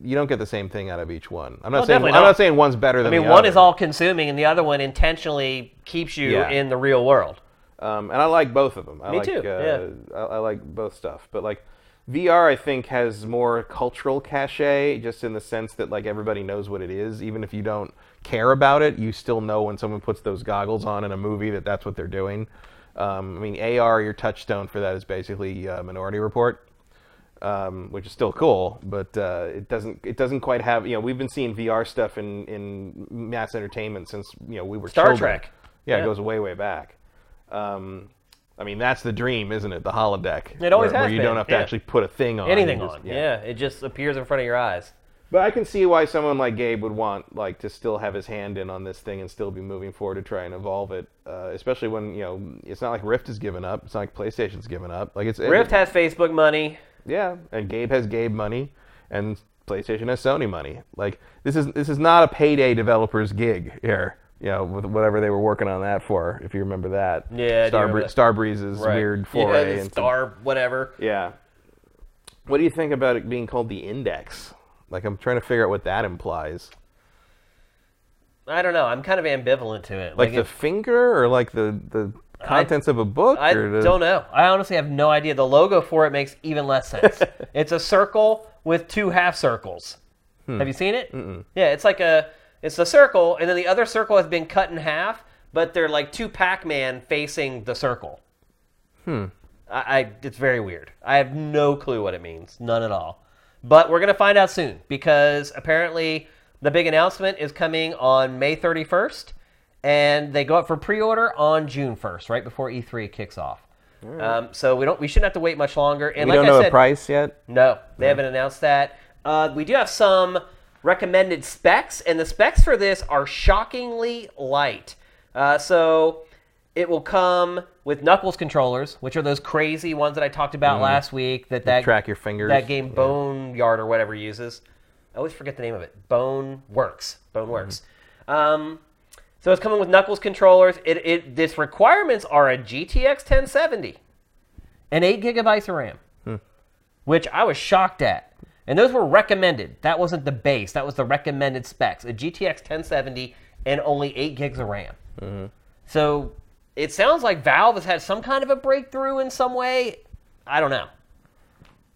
You don't get the same thing out of each one. I'm not saying one's better than the other. I mean, one is all-consuming, and the other one intentionally keeps you in the real world. And I like both of them. Me too. I like both stuff, but like. VR, I think, has more cultural cachet, just in the sense that like everybody knows what it is. Even if you don't care about it, you still know when someone puts those goggles on in a movie that that's what they're doing. I mean, AR, your touchstone for that is basically Minority Report, which is still cool, but it doesn't quite have. You know, we've been seeing VR stuff in mass entertainment since we were children. Star Trek. Yeah, it goes way back. I mean, that's the dream, isn't it? The holodeck. It always has been. Where you don't have to actually put a thing on. Anything on. Yeah, it just appears in front of your eyes. But I can see why someone like Gabe would want like to still have his hand in on this thing and still be moving forward to try and evolve it, especially when, it's not like Rift is given up. It's not like PlayStation's given up. Like Rift has Facebook money. Yeah, and Gabe has Gabe money, and PlayStation has Sony money. Like, this is not a payday developer's gig here. With whatever they were working on that for, if you remember that. Yeah, Starbreeze's weird foray. Yeah, whatever. Yeah. What do you think about it being called the Index? Like, I'm trying to figure out what that implies. I don't know. I'm kind of ambivalent to it. Like the finger or like the contents of a book? I don't know. I honestly have no idea. The logo for it makes even less sense. It's a circle with two half circles. Have you seen it? Mm-mm. Yeah, it's like a... It's a circle, and then the other circle has been cut in half, but they're like two Pac-Man facing the circle. It's very weird. I have no clue what it means. None at all. But we're going to find out soon, because apparently the big announcement is coming on May 31st, and they go up for pre-order on June 1st, right before E3 kicks off. Right. So we shouldn't have to wait much longer. And we don't know the price yet? No, they haven't announced that. We do have some... recommended specs, and the specs for this are shockingly light. So it will come with Knuckles controllers, which are those crazy ones that I talked about last week. That track your fingers. That game Boneyard or whatever uses. I always forget the name of it. Boneworks. So it's coming with Knuckles controllers. Its requirements are a GTX 1070 and 8 gigabytes of RAM, which I was shocked at. And those were recommended. That wasn't the base. That was the recommended specs. A GTX 1070 and only 8 gigs of RAM. Mm-hmm. So it sounds like Valve has had some kind of a breakthrough in some way. I don't know.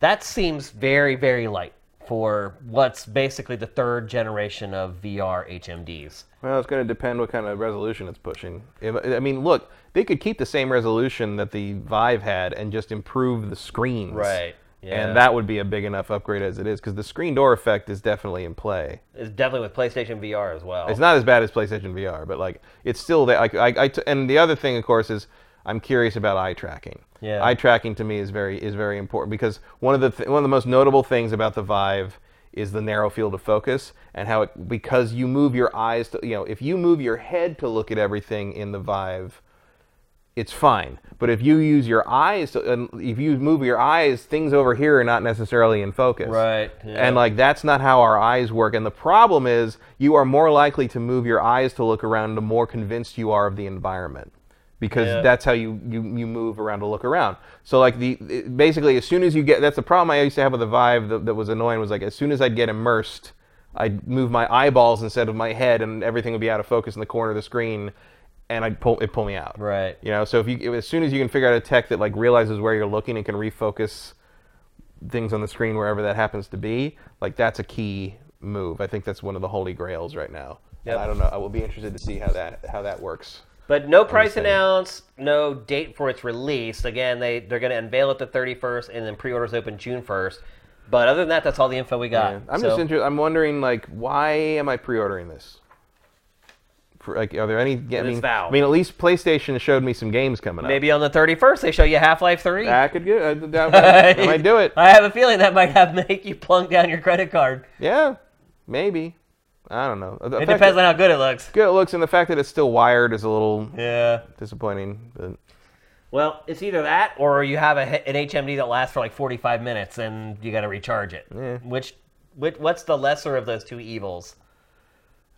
That seems very, very light for what's basically the third generation of VR HMDs. Well, it's going to depend what kind of resolution it's pushing. I mean, look, they could keep the same resolution that the Vive had and just improve the screens. Right. Yeah. And that would be a big enough upgrade as it is, because the screen door effect is definitely in play. It's definitely with PlayStation VR as well. It's not as bad as PlayStation VR, but like it's still there. Like and the other thing, of course, is I'm curious about eye tracking. Yeah. Eye tracking to me is very important, because one of the most notable things about the Vive is the narrow field of focus, and how it, because you move your eyes to, if you move your head to look at everything in the Vive, it's fine. But if you use your eyes, if you move your eyes, things over here are not necessarily in focus. Right. Yeah. And like that's not how our eyes work. And the problem is you are more likely to move your eyes to look around the more convinced you are of the environment, because that's how you move around to look around. So like basically as soon as you get, that's the problem I used to have with the Vive that was annoying, was like as soon as I'd get immersed, I'd move my eyeballs instead of my head, and everything would be out of focus in the corner of the screen. And it'd pull me out. Right. So as soon as you can figure out a tech that like realizes where you're looking and can refocus things on the screen wherever that happens to be, like that's a key move. I think that's one of the holy grails right now. Yep. I don't know. I will be interested to see how that works. But no price announced, no date for its release. Again, they're going to unveil it the 31st, and then pre-orders open June 1st. But other than that, that's all the info we got. Yeah. I'm just interested. I'm wondering like, why am I pre-ordering this? Like, are there any? I mean, at least PlayStation showed me some games coming up. Maybe on the 31st they show you Half-Life 3. I could do it. I might do it. I have a feeling that might make you plunk down your credit card. Yeah, maybe. I don't know. It depends on how good it looks. Good it looks, and the fact that it's still wired is a little disappointing. But. Well, it's either that or you have an HMD that lasts for like 45 minutes and you got to recharge it. Yeah. What's the lesser of those two evils?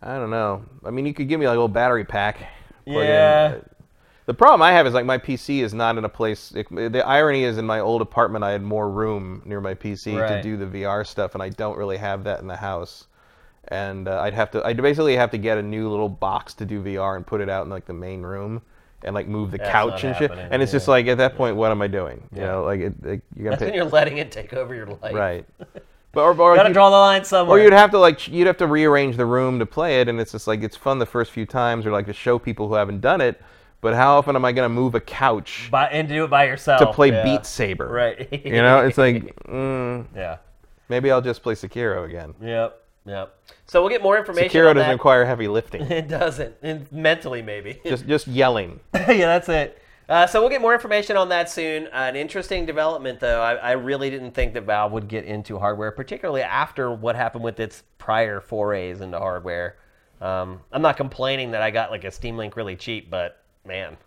I don't know. I mean, you could give me like a little battery pack. Yeah. The problem I have is like my PC is not in a place. The irony is in my old apartment I had more room near my PC to do the VR stuff, and I don't really have that in the house. And I'd basically have to get a new little box to do VR and put it out in like the main room. And like move the couch and shit, and it's just like at that point, what am I doing? You know, like you gotta. That's when you're letting it take over your life, right? But or gotta draw the line somewhere. Or you'd have to rearrange the room to play it, and it's just like it's fun the first few times, or like to show people who haven't done it. But how often am I gonna move a couch and do it by yourself to play Beat Saber? Right. You know, it's like maybe I'll just play Sekiro again. Yep. So we'll get more information. Sekiro doesn't require heavy lifting. It doesn't. And mentally, maybe. Just yelling. Yeah, that's it. So we'll get more information on that soon. An interesting development, though. I really didn't think that Valve would get into hardware, particularly after what happened with its prior forays into hardware. I'm not complaining that I got like a Steam Link really cheap, but man.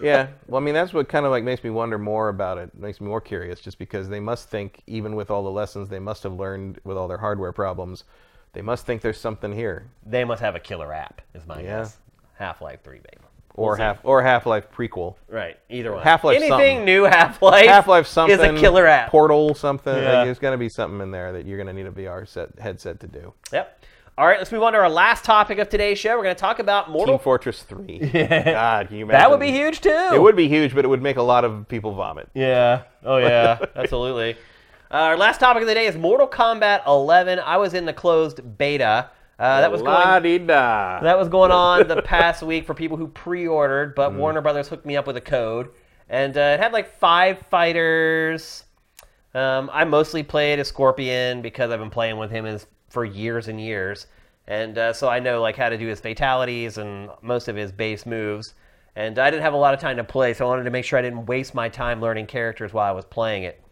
Yeah. Well, I mean, that's what kind of like makes me wonder more about it. Makes me more curious, just because they must think, even with all the lessons they must have learned with all their hardware problems, they must think there's something here. They must have a killer app, is my guess. Half-Life 3, baby. Or Half-Life prequel. Right, either one. Half-Life anything something. New Half-Life. Half-Life something is a killer app. Portal something. Yeah. Like, there's going to be something in there that you're going to need a VR headset to do. Yep. All right, let's move on to our last topic of today's show. We're going to talk about Team Fortress 3. Yeah. God, can you imagine? That would be huge, too. It would be huge, but it would make a lot of people vomit. Yeah. Oh, yeah. Absolutely. Our last topic of the day is Mortal Kombat 11. I was in the closed beta. That was going on the past week for people who pre-ordered, but Warner Brothers hooked me up with a code. And it had like 5 fighters. I mostly played a Scorpion because I've been playing with him for years and years. And so I know like how to do his fatalities and most of his base moves. And I didn't have a lot of time to play, so I wanted to make sure I didn't waste my time learning characters while I was playing it.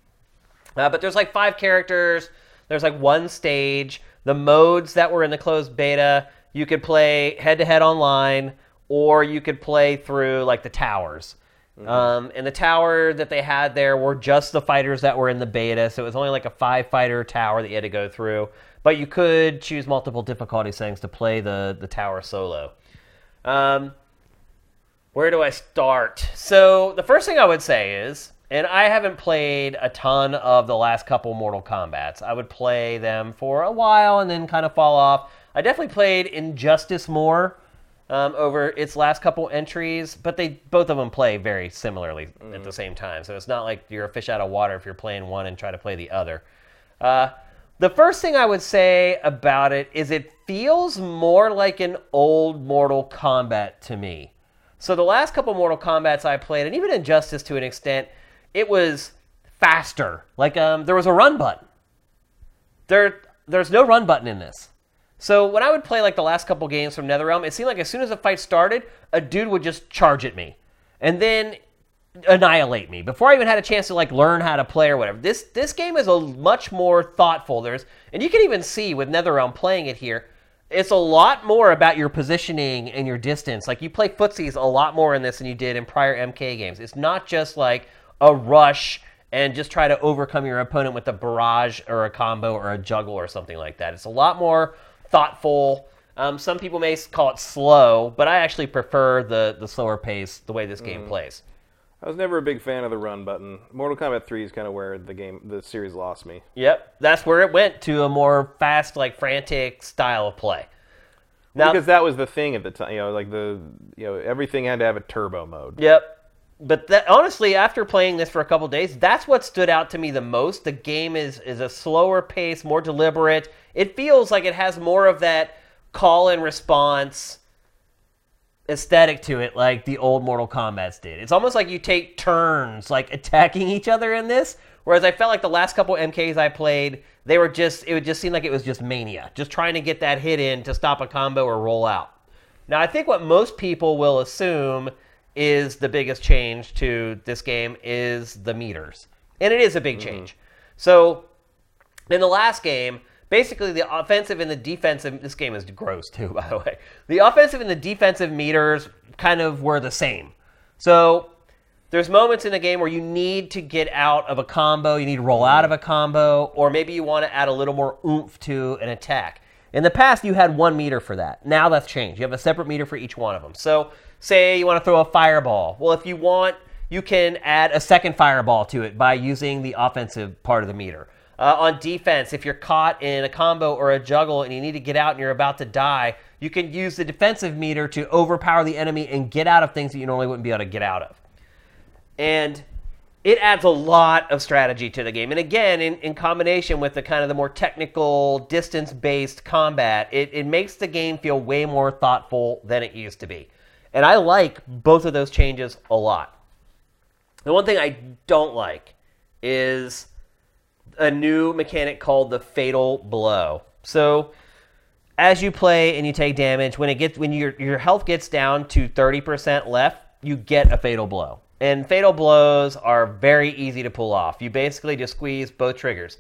But there's like 5 characters. There's like 1 stage. The modes that were in the closed beta, you could play head-to-head online, or you could play through like the towers. Mm-hmm. And the tower that they had there were just the fighters that were in the beta, so it was only like a 5-fighter tower that you had to go through. But you could choose multiple difficulty settings to play the tower solo. Where do I start? So the first thing I would say is... And I haven't played a ton of the last couple Mortal Kombats. I would play them for a while and then kind of fall off. I definitely played Injustice more over its last couple entries, but both of them play very similarly at the same time. So it's not like you're a fish out of water if you're playing one and try to play the other. The first thing I would say about it is it feels more like an old Mortal Kombat to me. So the last couple Mortal Kombats I played, and even Injustice to an extent... It was faster. Like, there was a run button. There's no run button in this. So when I would play, like, the last couple games from NetherRealm, it seemed like as soon as the fight started, a dude would just charge at me. And then annihilate me. Before I even had a chance to, like, learn how to play or whatever. This game is a much more thoughtful. And you can even see with NetherRealm playing it here, it's a lot more about your positioning and your distance. Like, you play footsies a lot more in this than you did in prior MK games. It's not just, like... a rush and just try to overcome your opponent with a barrage or a combo or a juggle or something like that. It's a lot more thoughtful. Some people may call it slow, but I actually prefer the slower pace, the way this game plays. I was never a big fan of the run button. Mortal Kombat 3 is kind of where the series lost me. Yep, that's where it went to a more fast, like frantic style of play. Now, because that was the thing at the time, everything had to have a turbo mode. Yep. But honestly, after playing this for a couple days, that's what stood out to me the most. The game is a slower pace, more deliberate. It feels like it has more of that call and response aesthetic to it, like the old Mortal Kombats did. It's almost like you take turns, like attacking each other in this. Whereas I felt like the last couple MKs I played, it would just seem like it was just mania, just trying to get that hit in to stop a combo or roll out. Now, I think what most people will assume is the biggest change to this game is the meters. And it is a big change. So in the last game, Basically, the offensive and the defensive, this game is gross too, by the way. The offensive and the defensive meters kind of were the same. So there's moments in the game where you need to get out of a combo, you need to roll out of a combo, or maybe you want to add a little more oomph to an attack. In the past, you had 1 meter for that. Now that's changed. You have a separate meter for each one of them. So say you want to throw a fireball. Well, if you want, you can add a second fireball to it by using the offensive part of the meter. On defense, if you're caught in a combo or a juggle and you need to get out and you're about to die, you can use the defensive meter to overpower the enemy and get out of things that you normally wouldn't be able to get out of. And it adds a lot of strategy to the game. And again, in combination with the kind of the more technical, distance-based combat, it makes the game feel way more thoughtful than it used to be. And I like both of those changes a lot. The one thing I don't like is a new mechanic called the Fatal Blow. So as you play and you take damage, when your health gets down to 30% left, you get a Fatal Blow. And Fatal Blows are very easy to pull off. You basically just squeeze both triggers.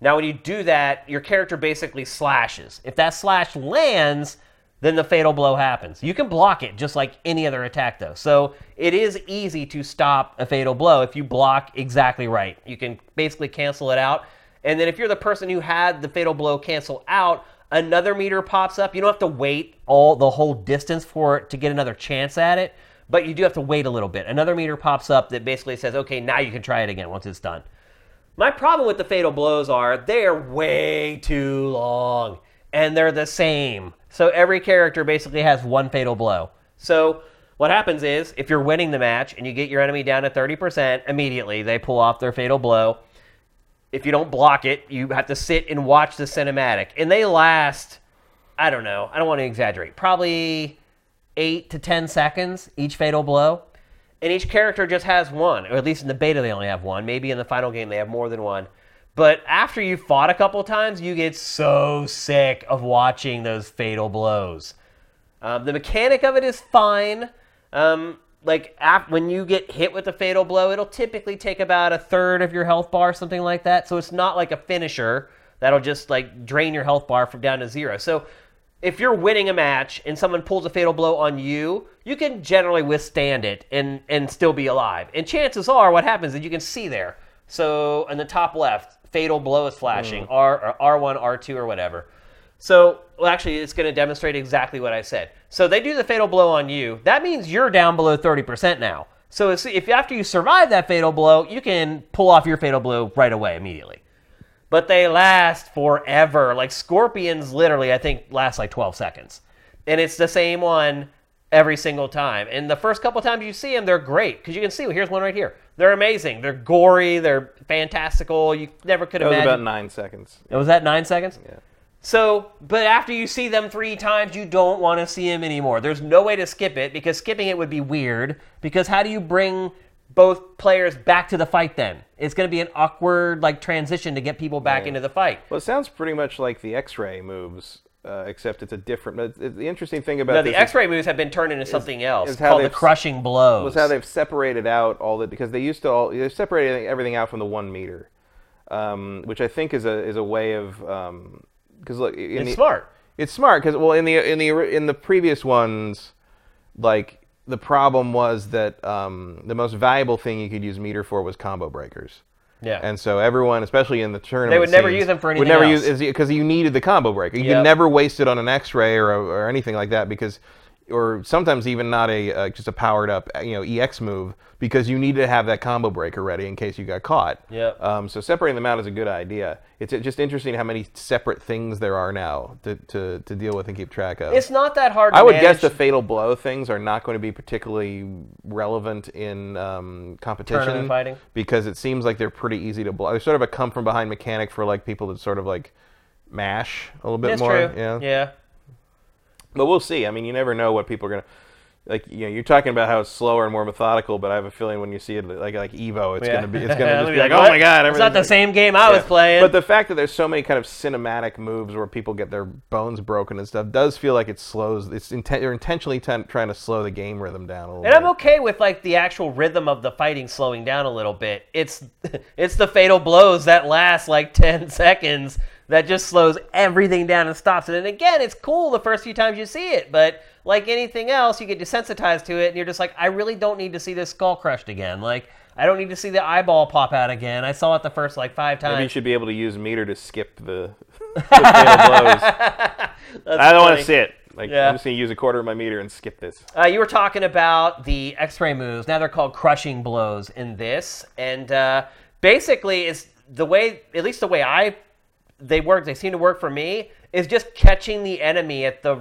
Now, when you do that, your character basically slashes. If that slash lands, then the Fatal Blow happens. You can block it just like any other attack, though. So it is easy to stop a Fatal Blow if you block exactly right. You can basically cancel it out. And then if you're the person who had the Fatal Blow cancel out, another meter pops up. You don't have to wait the whole distance for it to get another chance at it. But you do have to wait a little bit. Another meter pops up that basically says, okay, now you can try it again once it's done. My problem with the Fatal Blows are they're way too long, and they're the same. So every character basically has one Fatal Blow. So what happens is, if you're winning the match and you get your enemy down to 30%, immediately they pull off their Fatal Blow. If you don't block it, you have to sit and watch the cinematic. And they last, I don't know, I don't want to exaggerate, probably 8 to 10 seconds, each Fatal Blow. And each character just has one, or at least in the beta they only have one. Maybe in the final game they have more than one. But after you've fought a couple times, you get so sick of watching those Fatal Blows. The mechanic of it is fine. When you get hit with a Fatal Blow, it'll typically take about 1/3 of your health bar, something like that. So it's not like a finisher that'll just like drain your health bar from down to zero. So if you're winning a match and someone pulls a Fatal Blow on you, you can generally withstand it and still be alive. And chances are what happens is you can see there. So in the top left, Fatal Blow is flashing, R1, R2, or whatever. So actually, it's going to demonstrate exactly what I said. So they do the Fatal Blow on you. That means you're down below 30% now. So if after you survive that Fatal Blow, you can pull off your Fatal Blow right away immediately. But they last forever. Like Scorpions literally, I think, last like 12 seconds. And it's the same one every single time. And the first couple times you see them, they're great. Because you can see, well, here's one right here. They're amazing. They're gory. They're fantastical. You never could imagine. It was about 9 seconds. It was that 9 seconds? Yeah. So, but after you see them 3 times, you don't want to see them anymore. There's no way to skip it, because skipping it would be weird. Because how do you bring both players back to the fight then? It's going to be an awkward like transition to get people back into the fight. Well, it sounds pretty much like the X-ray moves, except it's a different... The interesting thing about the X-ray moves have been turned into something else called the Crushing Blows. Well, it's how they've separated out all the... Because they used to all... They've separated everything out from the 1 meter, which I think is a way of... Because look, it's smart. It's smart because, well, in the previous ones, like... The problem was that the most valuable thing you could use meter for was combo breakers. Yeah. And so everyone, especially in the tournament, they would never use them for anything else. Because you needed the combo breaker. You could never waste it on an X-ray or anything like that, because, or sometimes even not just a powered up EX move, because you needed to have that combo breaker ready in case you got caught. Yeah. So separating them out is a good idea. It's just interesting how many separate things there are now to deal with and keep track of. It's not that hard to manage. I would guess the Fatal Blow things are not going to be particularly relevant in competition. Tournament fighting. Because it seems like they're pretty easy to block. They're sort of a come-from-behind mechanic for like people that sort of like mash a little bit more. That's true. Yeah. But we'll see. I mean, you never know what people are going to... Like, you're talking about how it's slower and more methodical, but I have a feeling when you see it like Evo, it's going to be just be like, oh my God. It's not the same game I was playing. But the fact that there's so many kind of cinematic moves where people get their bones broken and stuff does feel like it slows. You're intentionally trying to slow the game rhythm down a little bit. And I'm okay with like the actual rhythm of the fighting slowing down a little bit. It's the Fatal Blows that last like 10 seconds that just slows everything down and stops it. And again, it's cool the first few times you see it, but like anything else, you get desensitized to it and you're just like, I really don't need to see this skull crushed again. Like, I don't need to see the eyeball pop out again. I saw it the first like 5 times. Maybe you should be able to use a meter to skip the tail blows. I don't want to see it. Like, yeah. I'm just going to use a quarter of my meter and skip this. You were talking about the X-ray moves. Now they're called crushing blows in this. And basically, it's the way, at least the way they work, they seem to work for me, is just catching the enemy at the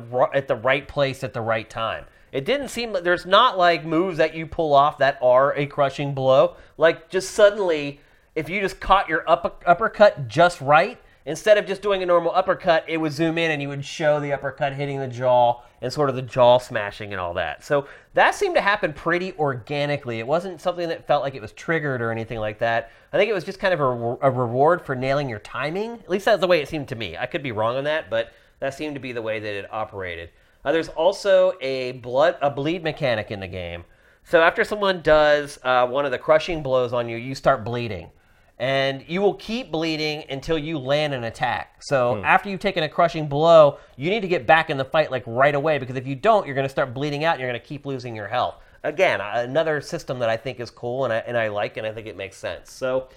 right place at the right time. It didn't seem like there's not like moves that you pull off that are a crushing blow. Like just suddenly, if you just caught your uppercut just right, instead of just doing a normal uppercut, it would zoom in and you would show the uppercut hitting the jaw and sort of the jaw smashing and all that. So that seemed to happen pretty organically. It wasn't something that felt like it was triggered or anything like that. I think it was just kind of a reward for nailing your timing. At least that's the way it seemed to me. I could be wrong on that, but that seemed to be the way that it operated. There's also a bleed mechanic in the game. So after someone does one of the crushing blows on you, you start bleeding. And you will keep bleeding until you land an attack. So after you've taken a crushing blow, you need to get back in the fight like right away, because if you don't, you're going to start bleeding out and you're going to keep losing your health. Again, another system that I think is cool and I like, and I think it makes sense. So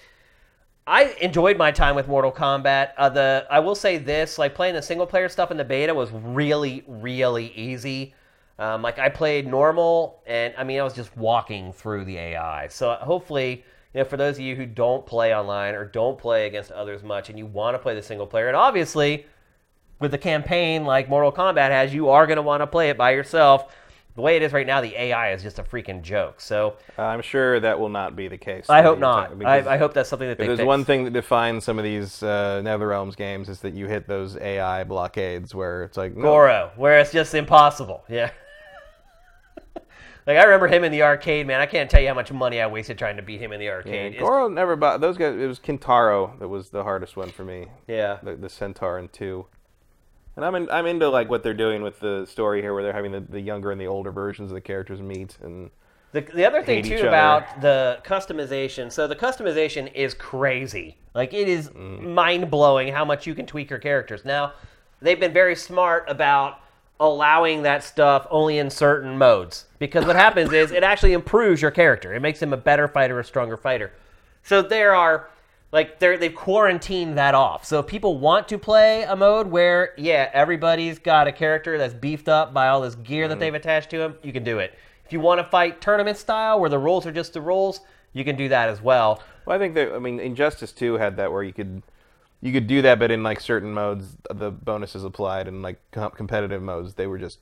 I enjoyed my time with Mortal Kombat. I will say this, like playing the single player stuff in the beta was really, really easy. Like I played normal, and I mean, I was just walking through the AI. So hopefully, you know, for those of you who don't play online or don't play against others much and you want to play the single player, and obviously with the campaign like Mortal Kombat has, you are going to want to play it by yourself. The way it is right now, the AI is just a freaking joke. So I'm sure that will not be the case. I hope not. I hope that's something that they fix. There's one thing that defines some of these NetherRealms games is that you hit those AI blockades where it's like... No. Goro, where it's just impossible. Yeah. Like, I remember him in the arcade, man. I can't tell you how much money I wasted trying to beat him in the arcade. Yeah, Goro never bought... Those guys... It was Kintaro that was the hardest one for me. Yeah. The Centaur in 2. And I'm into, like, what they're doing with the story here, where they're having the younger and the older versions of the characters meet and the other thing, too, about the customization... So, the customization is crazy. Like, it is mind-blowing how much you can tweak your characters. Now, they've been very smart about allowing that stuff only in certain modes, because what happens is it actually improves your character. It makes him a better fighter, a stronger fighter. So there are, like, they've quarantined that off. So if people want to play a mode where, yeah, everybody's got a character that's beefed up by all this gear that they've attached to him, you can do it. If you want to fight tournament style where the rules are just the rules, you can do that as well. Well, I think that, I mean, Injustice 2 had that where you could do that, but in like certain modes, the bonuses applied, and like competitive modes, they were just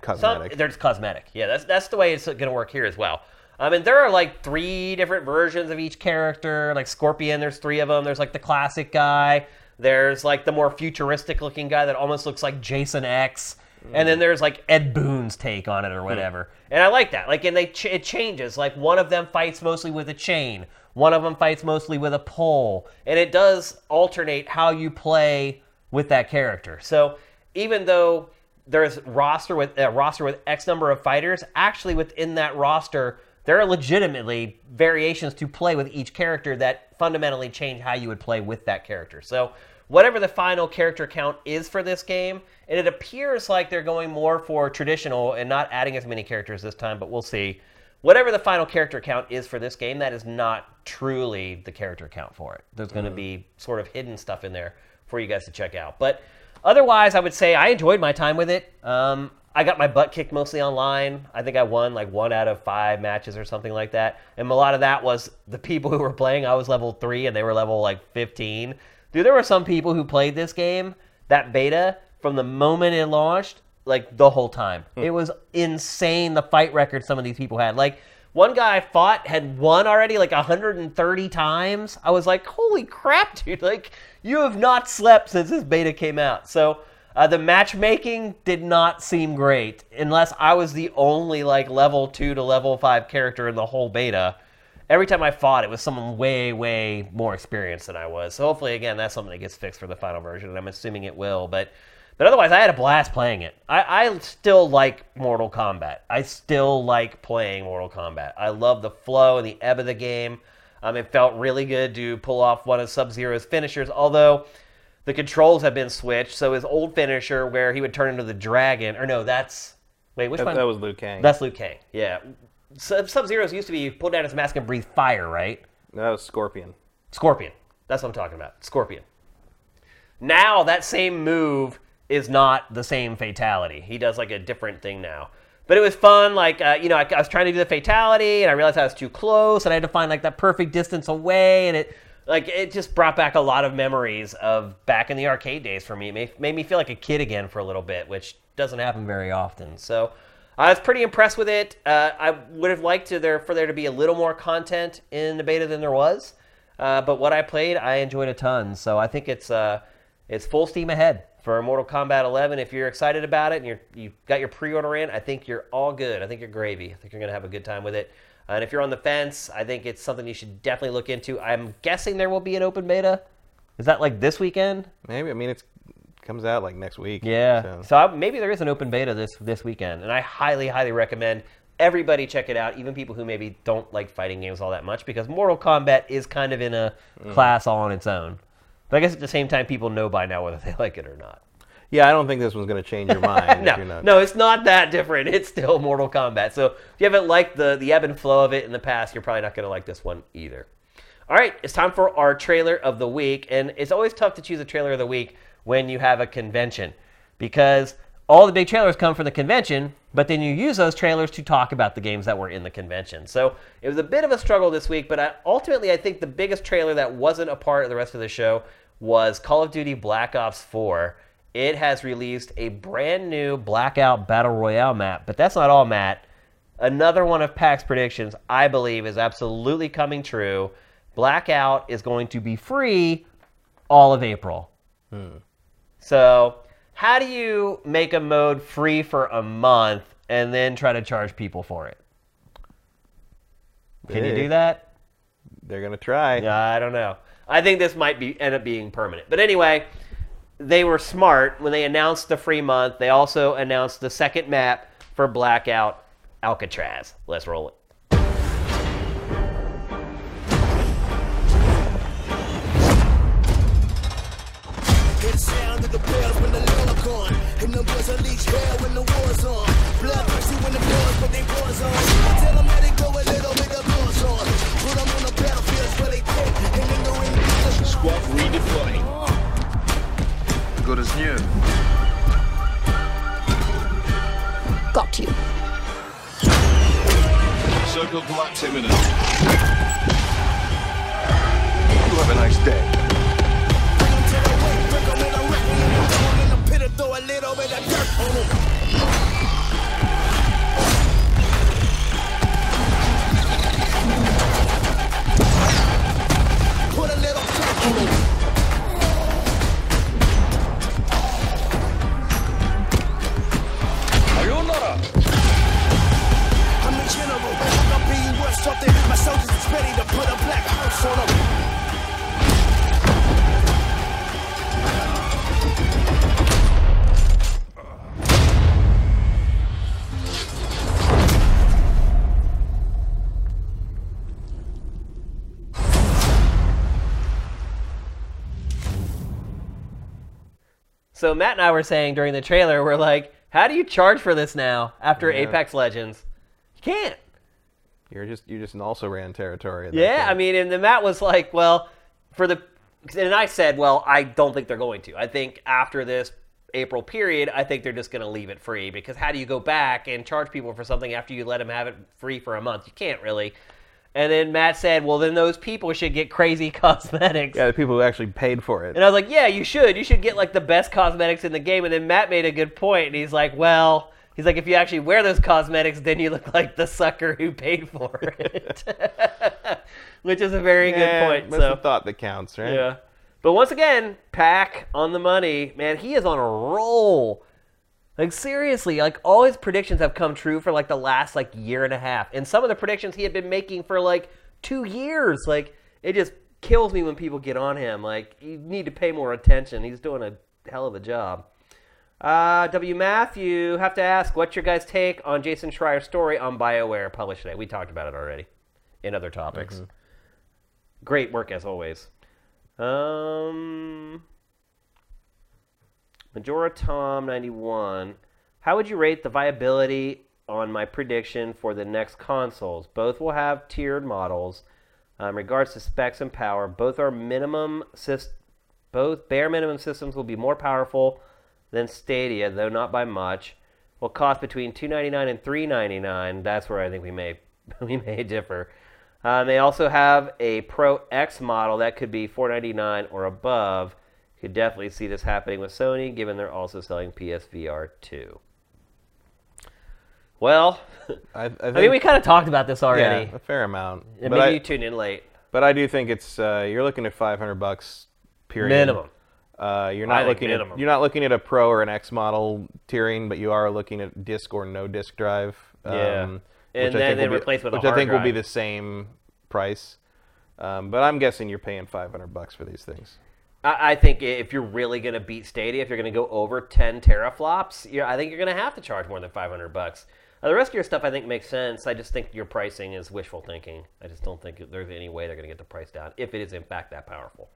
cosmetic. They're just cosmetic. Yeah, that's the way it's going to work here as well. And there are like 3 different versions of each character. Like Scorpion, there's 3 of them. There's like the classic guy. There's like the more futuristic looking guy that almost looks like Jason X. And then there's like Ed Boon's take on it or whatever. And I like that. Like, and it changes. Like one of them fights mostly with a chain. One of them fights mostly with a pole. And it does alternate how you play with that character. So even though there's a roster with X number of fighters, actually within that roster, there are legitimately variations to play with each character that fundamentally change how you would play with that character. So whatever the final character count is for this game, and it appears like they're going more for traditional and not adding as many characters this time, but we'll see. Whatever the final character count is for this game, that is not truly the character count for it. There's going to be sort of hidden stuff in there for you guys to check out. But otherwise, I would say I enjoyed my time with it. I got my butt kicked mostly online. I think I won like 1 out of 5 matches or something like that. And a lot of that was the people who were playing. I was level 3 and they were level like 15. Dude, there were some people who played this game, that beta, from the moment it launched, like, the whole time. It was insane the fight record some of these people had. Like, one guy I fought had won already, like, 130 times. I was like, holy crap, dude. Like, you have not slept since this beta came out. So, the matchmaking did not seem great, unless I was the only, like, level 2 to level 5 character in the whole beta. Every time I fought, it was someone way, way more experienced than I was. So, hopefully, again, that's something that gets fixed for the final version, and I'm assuming it will, But otherwise, I had a blast playing it. I still like Mortal Kombat. I still like playing Mortal Kombat. I love the flow and the ebb of the game. It felt really good to pull off one of Sub-Zero's finishers, although The controls have been switched, so his old finisher where he would turn into the dragon, or no, that's... Wait, which one? That was Liu Kang. That's Liu Kang, yeah. Sub-Zero's used to be you pull down his mask and breathe fire, right? No, that was Scorpion. Scorpion. That's what I'm talking about. Scorpion. Now that same move is not the same fatality. He does like a different thing now. But it was fun. Like, I was trying to do the fatality, and I realized I was too close, and I had to find like that perfect distance away, and it just brought back a lot of memories of back in the arcade days for me. It made me feel like a kid again for a little bit, which doesn't happen very often. So I was pretty impressed with it. I would have liked for there to be a little more content in the beta than there was, but what I played, I enjoyed a ton. So I think it's full steam ahead for Mortal Kombat 11. If you're excited about it and you've got your pre-order in, I think you're all good. I think you're gravy. I think you're going to have a good time with it. And if you're on the fence, I think it's something you should definitely look into. I'm guessing there will be an open beta. Is that like this weekend? Maybe. I mean, it comes out like next week. Yeah. So maybe there is an open beta this weekend. And I highly, highly recommend everybody check it out, even people who maybe don't like fighting games all that much, because Mortal Kombat is kind of in a class all on its own. But I guess at the same time, people know by now whether they like it or not. Yeah, I don't think this one's going to change your mind. No, it's not that different. It's still Mortal Kombat. So if you haven't liked the ebb and flow of it in the past, you're probably not going to like this one either. All right, it's time for our trailer of the week. And it's always tough to choose a trailer of the week when you have a convention, because all the big trailers come from the convention, but then you use those trailers to talk about the games that were in the convention. So it was a bit of a struggle this week, but I think the biggest trailer that wasn't a part of the rest of the show was Call of Duty Black Ops 4. It has released a brand new Blackout Battle Royale map, but that's not all, Matt. Another one of PAX's predictions, I believe, is absolutely coming true. Blackout is going to be free all of April. So how do you make a mode free for a month and then try to charge people for it? Can you do that? They're going to try. I don't know. I think this might end up being permanent. But anyway, they were smart. When they announced the free month, they also announced the second map for Blackout, Alcatraz. Let's roll it. Squad redeploying. Good as new. Got you. Circle collapse imminent. You have a nice day. Throw a little bit of dirt on him. Put a little dirt on him. Are you not up? I'm the general. I'm being worth something. My soldiers is ready to put a black house on him. So Matt and I were saying during the trailer, we're like, how do you charge for this now after Apex Legends? You can't. You're just in also-ran territory. Yeah, I mean, and Matt was like, well, and I said, well, I don't think they're going to. I think after this April period, I think they're just going to leave it free, because how do you go back and charge people for something after you let them have it free for a month? You can't really. And then Matt said, well, then those people should get crazy cosmetics. Yeah, the people who actually paid for it. And I was like, yeah, you should. You should get, like, the best cosmetics in the game. And then Matt made a good point, and he's like, well, if you actually wear those cosmetics, then you look like the sucker who paid for it. Which is a very good point. That's the thought that counts, right? Yeah. But once again, Pac on the money. Man, he is on a roll. Like, seriously, like, all his predictions have come true for, like, the last, like, year and a half. And some of the predictions he had been making for, like, 2 years. Like, it just kills me when people get on him. Like, you need to pay more attention. He's doing a hell of a job. W. Matthew, have to ask, what's your guys' take on Jason Schreier's story on BioWare published today? We talked about it already in other topics. Great work, as always. Majora Tom 91. How would you rate the viability on my prediction for the next consoles? Both will have tiered models. In regards to specs and power, both bare minimum systems will be more powerful than Stadia, though not by much. Will cost between $299 and $399. That's where I think we may differ. They also have a Pro X model that could be $499 or above. You could definitely see this happening with Sony, given they're also selling PSVR 2. Well, I think we kind of talked about this already. Yeah, a fair amount. And maybe you tuned in late. But I do think it's you're looking at $500 period minimum. You're not looking at a Pro or an X model tiering, but you are looking at disc or no disc drive. And then they replace with a hard drive, which I think will be the same price. But I'm guessing you're paying $500 for these things. I think if you're really going to beat Stadia, if you're going to go over 10 teraflops, I think you're going to have to charge more than $500. The rest of your stuff, I think, makes sense. I just think your pricing is wishful thinking. I just don't think there's any way they're going to get the price down if it is, in fact, that powerful.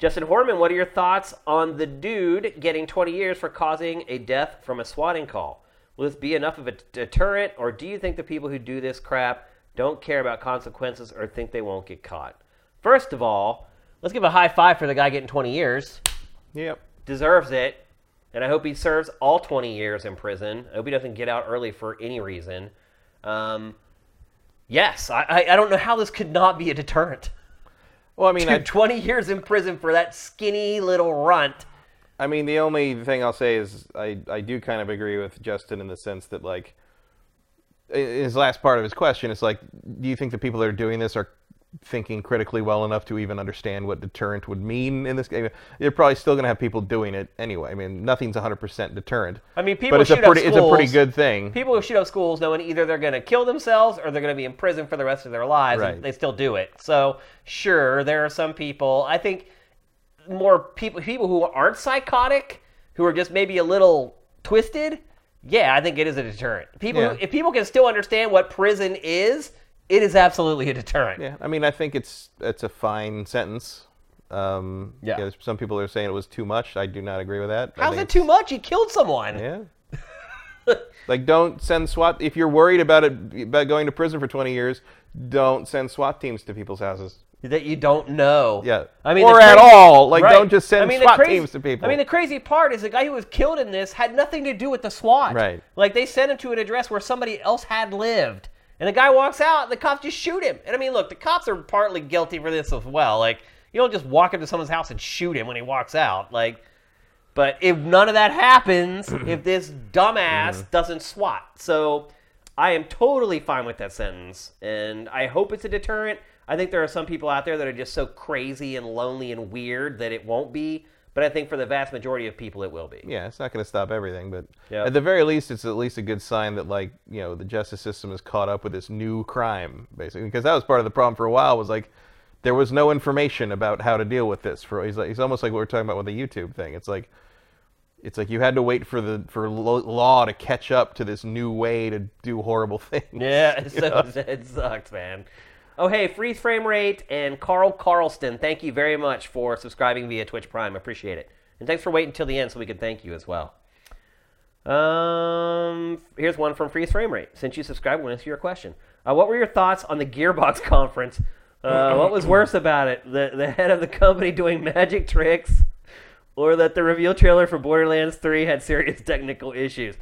Justin Horman, what are your thoughts on the dude getting 20 years for causing a death from a swatting call? Will this be enough of a deterrent, or do you think the people who do this crap don't care about consequences or think they won't get caught? First of all, let's give a high five for the guy getting 20 years. Yep. Deserves it. And I hope he serves all 20 years in prison. I hope he doesn't get out early for any reason. Yes, I don't know how this could not be a deterrent. Well, I mean, 20 years in prison for that skinny little runt. I mean, the only thing I'll say is I do kind of agree with Justin in the sense that, like, his last part of his question is, like, do you think the people that are doing this are thinking critically well enough to even understand what deterrent would mean in this game? You're probably still going to have people doing it anyway. I mean, nothing's 100% deterrent. I mean, people shoot up schools. It's a pretty good thing. People who shoot up schools knowing either they're going to kill themselves or they're going to be in prison for the rest of their lives, right, and they still do it. So, sure, there are some people. I think more people who aren't psychotic, who are just maybe a little twisted, yeah, I think it is a deterrent. If people can still understand what prison is, it is absolutely a deterrent. Yeah, I mean, I think it's a fine sentence. Yeah, some people are saying it was too much. I do not agree with that. How's it too much? He killed someone. Yeah. Like, don't send SWAT. If you're worried about going to prison for 20 years, don't send SWAT teams to people's houses that you don't know. Yeah. I mean, or at all. Like, right. Don't just send SWAT teams to people. I mean, the crazy part is the guy who was killed in this had nothing to do with the SWAT. Right. Like, they sent him to an address where somebody else had lived. And the guy walks out, and the cops just shoot him. And, I mean, look, the cops are partly guilty for this as well. Like, you don't just walk into someone's house and shoot him when he walks out. Like, but if none of that happens, if this dumbass doesn't SWAT. So I am totally fine with that sentence, and I hope it's a deterrent. I think there are some people out there that are just so crazy and lonely and weird that it won't be. But I think for the vast majority of people, it will be. Yeah, it's not going to stop everything, but at the very least, it's at least a good sign that, like, you know, the justice system is caught up with this new crime, basically, because that was part of the problem for a while. Was like, there was no information about how to deal with this. It's almost like what we're talking about with the YouTube thing. It's like you had to wait for law to catch up to this new way to do horrible things. Yeah, it sucked, man. Oh, hey, Freeze Frame Rate and Carl Carlston, thank you very much for subscribing via Twitch Prime. Appreciate it. And thanks for waiting until the end so we can thank you as well. Here's one from Freeze Frame Rate. Since you subscribed, we'll answer your question. What were your thoughts on the Gearbox conference? What was worse about it? The head of the company doing magic tricks, or that the reveal trailer for Borderlands 3 had serious technical issues?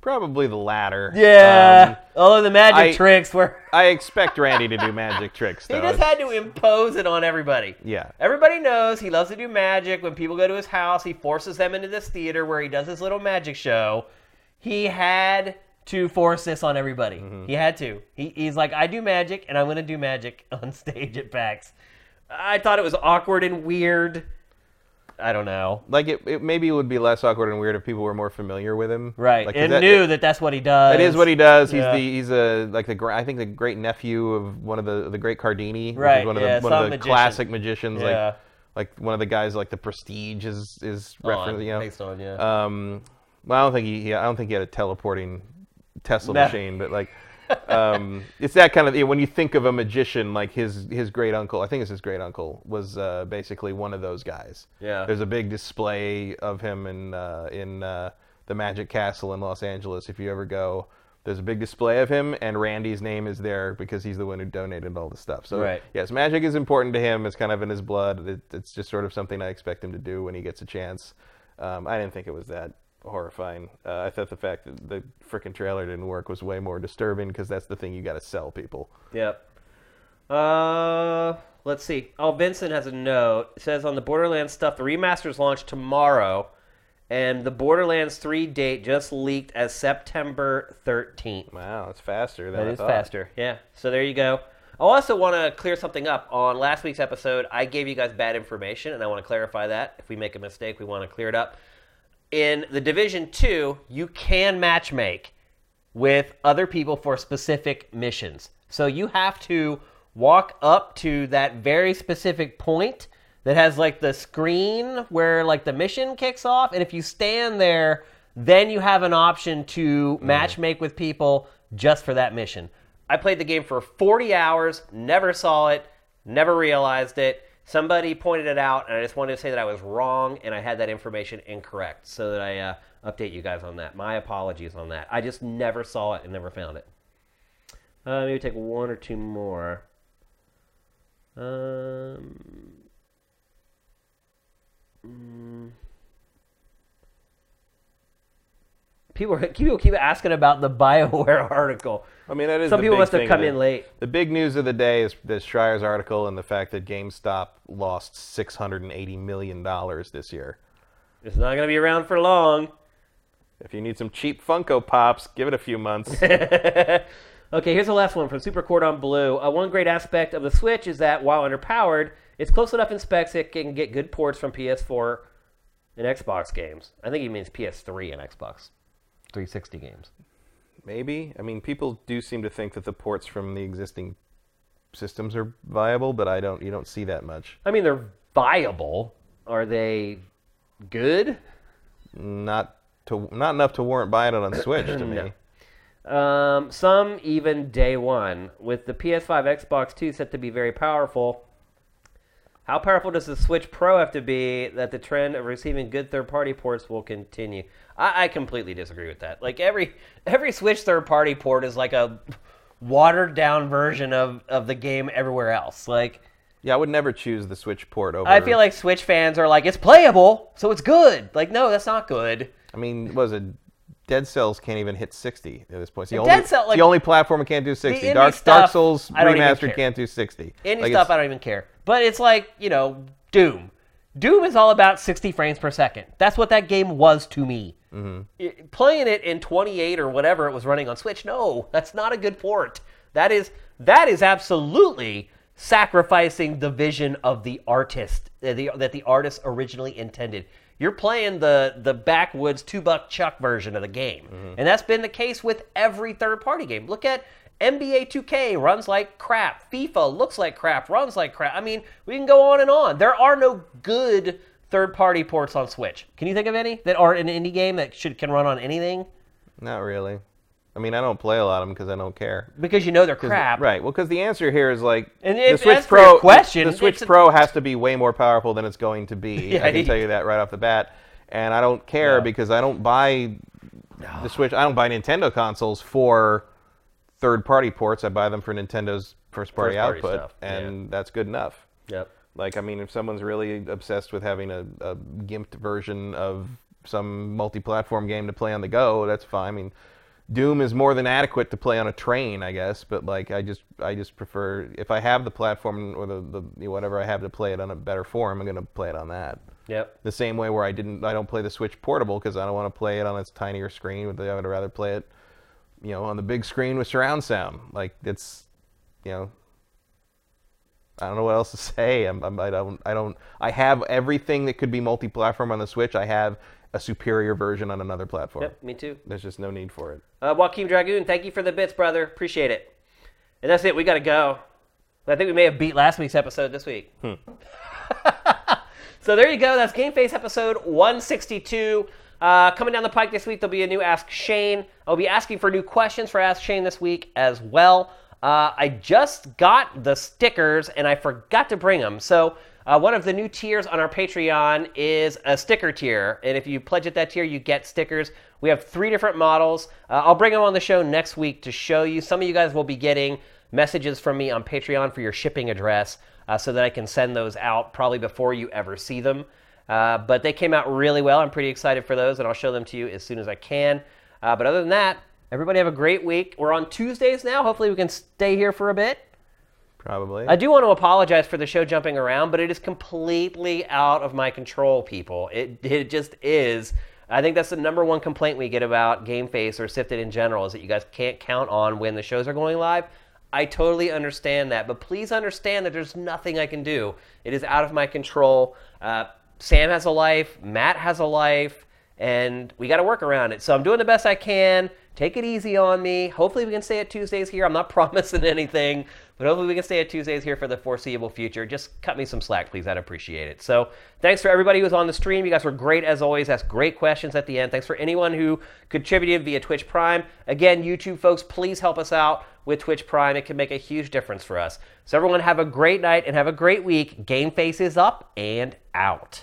Probably the latter. Yeah. Although the magic tricks were... I expect Randy to do magic tricks, though. He just had to impose it on everybody. Yeah. Everybody knows he loves to do magic. When people go to his house, he forces them into this theater where he does his little magic show. He had to force this on everybody. Mm-hmm. He had to. He's like, I do magic, and I'm going to do magic on stage at PAX. I thought it was awkward and weird. I don't know. Like, it maybe it would be less awkward and weird if people were more familiar with him. Right. Like, and knew that that's what he does. It is what he does. He's I think the great nephew of one of the great Cardini. Right. Which is one of the classic magicians. Yeah. Like one of the guys, like, The Prestige is referenced. You know. Based on, yeah. Well, I don't think he had a teleporting Tesla machine, but like It's that kind of, when you think of a magician, like his great uncle, I think it's his great uncle, was basically one of those guys. Yeah. There's a big display of him in the Magic Castle in Los Angeles. If you ever go, there's a big display of him, and Randy's name is there because he's the one who donated all the stuff. So, right. Yes, magic is important to him. It's kind of in his blood. It's just sort of something I expect him to do when he gets a chance. I didn't think it was that horrifying. I thought the fact that the frickin' trailer didn't work was way more disturbing, because that's the thing you got to sell people. Yep. Let's see. Oh, Vincent has a note. It says, on the Borderlands stuff, the remasters launch tomorrow, and the Borderlands 3 date just leaked as September 13th. Wow, that's faster than I thought. That is faster, yeah. So there you go. I also want to clear something up. On last week's episode, I gave you guys bad information, and I want to clarify that. If we make a mistake, we want to clear it up. In The Division 2, you can matchmake with other people for specific missions. So you have to walk up to that very specific point that has, like, the screen where, like, the mission kicks off. And if you stand there, then you have an option to matchmake with people just for that mission. I played the game for 40 hours, never saw it, never realized it. Somebody pointed it out, and I just wanted to say that I was wrong, and I had that information incorrect, so that I update you guys on that. My apologies on that. I just never saw it and never found it. Maybe take one or two more. People keep asking about the BioWare article. I mean, that is some people must have come in late. The big news of the day is this Schreier's article and the fact that GameStop lost $680 million this year. It's not going to be around for long. If you need some cheap Funko Pops, give it a few months. Okay, here's the last one from Super Cordon Bleu. One great aspect of the Switch is that while underpowered, it's close enough in specs it can get good ports from PS4 and Xbox games. I think he means PS3 and Xbox 360 games. Maybe. I mean, people do seem to think that the ports from the existing systems are viable, but you don't see that much. I mean, they're viable. Are they good? Not enough to warrant buying it on Switch to me. No. Some even day one. With the PS5, Xbox 2 set to be very powerful, how powerful does the Switch Pro have to be that the trend of receiving good third-party ports will continue? I completely disagree with that. Like, every Switch third-party port is like a watered-down version of the game everywhere else. Like, yeah, I would never choose the Switch port over... I feel like Switch fans are like, it's playable, so it's good. Like, no, that's not good. I mean, was it... Dead Cells can't even hit 60 at this point. The only platform it can't do 60. Dark Souls Remastered can't do 60. Indie stuff, I don't even care. But it's like, Doom. Doom is all about 60 frames per second. That's what that game was to me. Mm-hmm. Playing it in 28 or whatever it was running on Switch, no, that's not a good port. That is absolutely sacrificing the vision of the artist, that the artist originally intended. You're playing the backwoods $2 Chuck version of the game. Mm-hmm. And that's been the case with every third-party game. Look at NBA 2K, runs like crap. FIFA looks like crap, runs like crap. I mean, we can go on and on. There are no good third-party ports on Switch. Can you think of any that aren't an indie game that can run on anything? Not really. I mean, I don't play a lot of them because I don't care. Because you know they're crap. Right. Well, because the answer here is like, the Switch Pro has to be way more powerful than it's going to be. Yeah, I can tell you that right off the bat. And I don't care because I don't buy the Switch. I don't buy Nintendo consoles for third-party ports. I buy them for Nintendo's first-party output. Stuff. And that's good enough. Yep. Like, I mean, if someone's really obsessed with having a gimped version of some multi-platform game to play on the go, that's fine. I mean... Doom is more than adequate to play on a train, I guess, but like I just prefer, if I have the platform or the whatever I have to play it on a better form, I'm going to play it on that. Yep. The same way where I don't play the Switch Portable because I don't want to play it on its tinier screen. I would rather play it, on the big screen with surround sound. Like it's, I don't know what else to say. I have everything that could be multi-platform on the Switch. I have a superior version on another platform. Yep, me too. There's just no need for it. Joaquin Dragoon, thank you for the bits, brother. Appreciate it. And that's it. We got to go. I think we may have beat last week's episode this week. So there you go. That's Game Face episode 162. Coming down the pike this week, there'll be a new Ask Shane. I'll be asking for new questions for Ask Shane this week as well. I just got the stickers and I forgot to bring them. So one of the new tiers on our Patreon is a sticker tier. And if you pledge at that tier, you get stickers. We have 3 different models. I'll bring them on the show next week to show you. Some of you guys will be getting messages from me on Patreon for your shipping address so that I can send those out probably before you ever see them. But they came out really well. I'm pretty excited for those, and I'll show them to you as soon as I can. But other than that, everybody have a great week. We're on Tuesdays now. Hopefully we can stay here for a bit. Probably. I do want to apologize for the show jumping around, but it is completely out of my control, people. It just is. I think that's the #1 complaint we get about GameFAQs or Sifted in general is that you guys can't count on when the shows are going live. I totally understand that, but please understand that there's nothing I can do. It is out of my control. Sam has a life, Matt has a life, and we got to work around it. So I'm doing the best I can. Take it easy on me. Hopefully we can stay at Tuesdays here. I'm not promising anything, but hopefully we can stay at Tuesdays here for the foreseeable future. Just cut me some slack, please. I'd appreciate it. So thanks for everybody who was on the stream. You guys were great as always. Asked great questions at the end. Thanks for anyone who contributed via Twitch Prime. Again, YouTube folks, please help us out with Twitch Prime. It can make a huge difference for us. So everyone have a great night and have a great week. GameFAQs is up and out.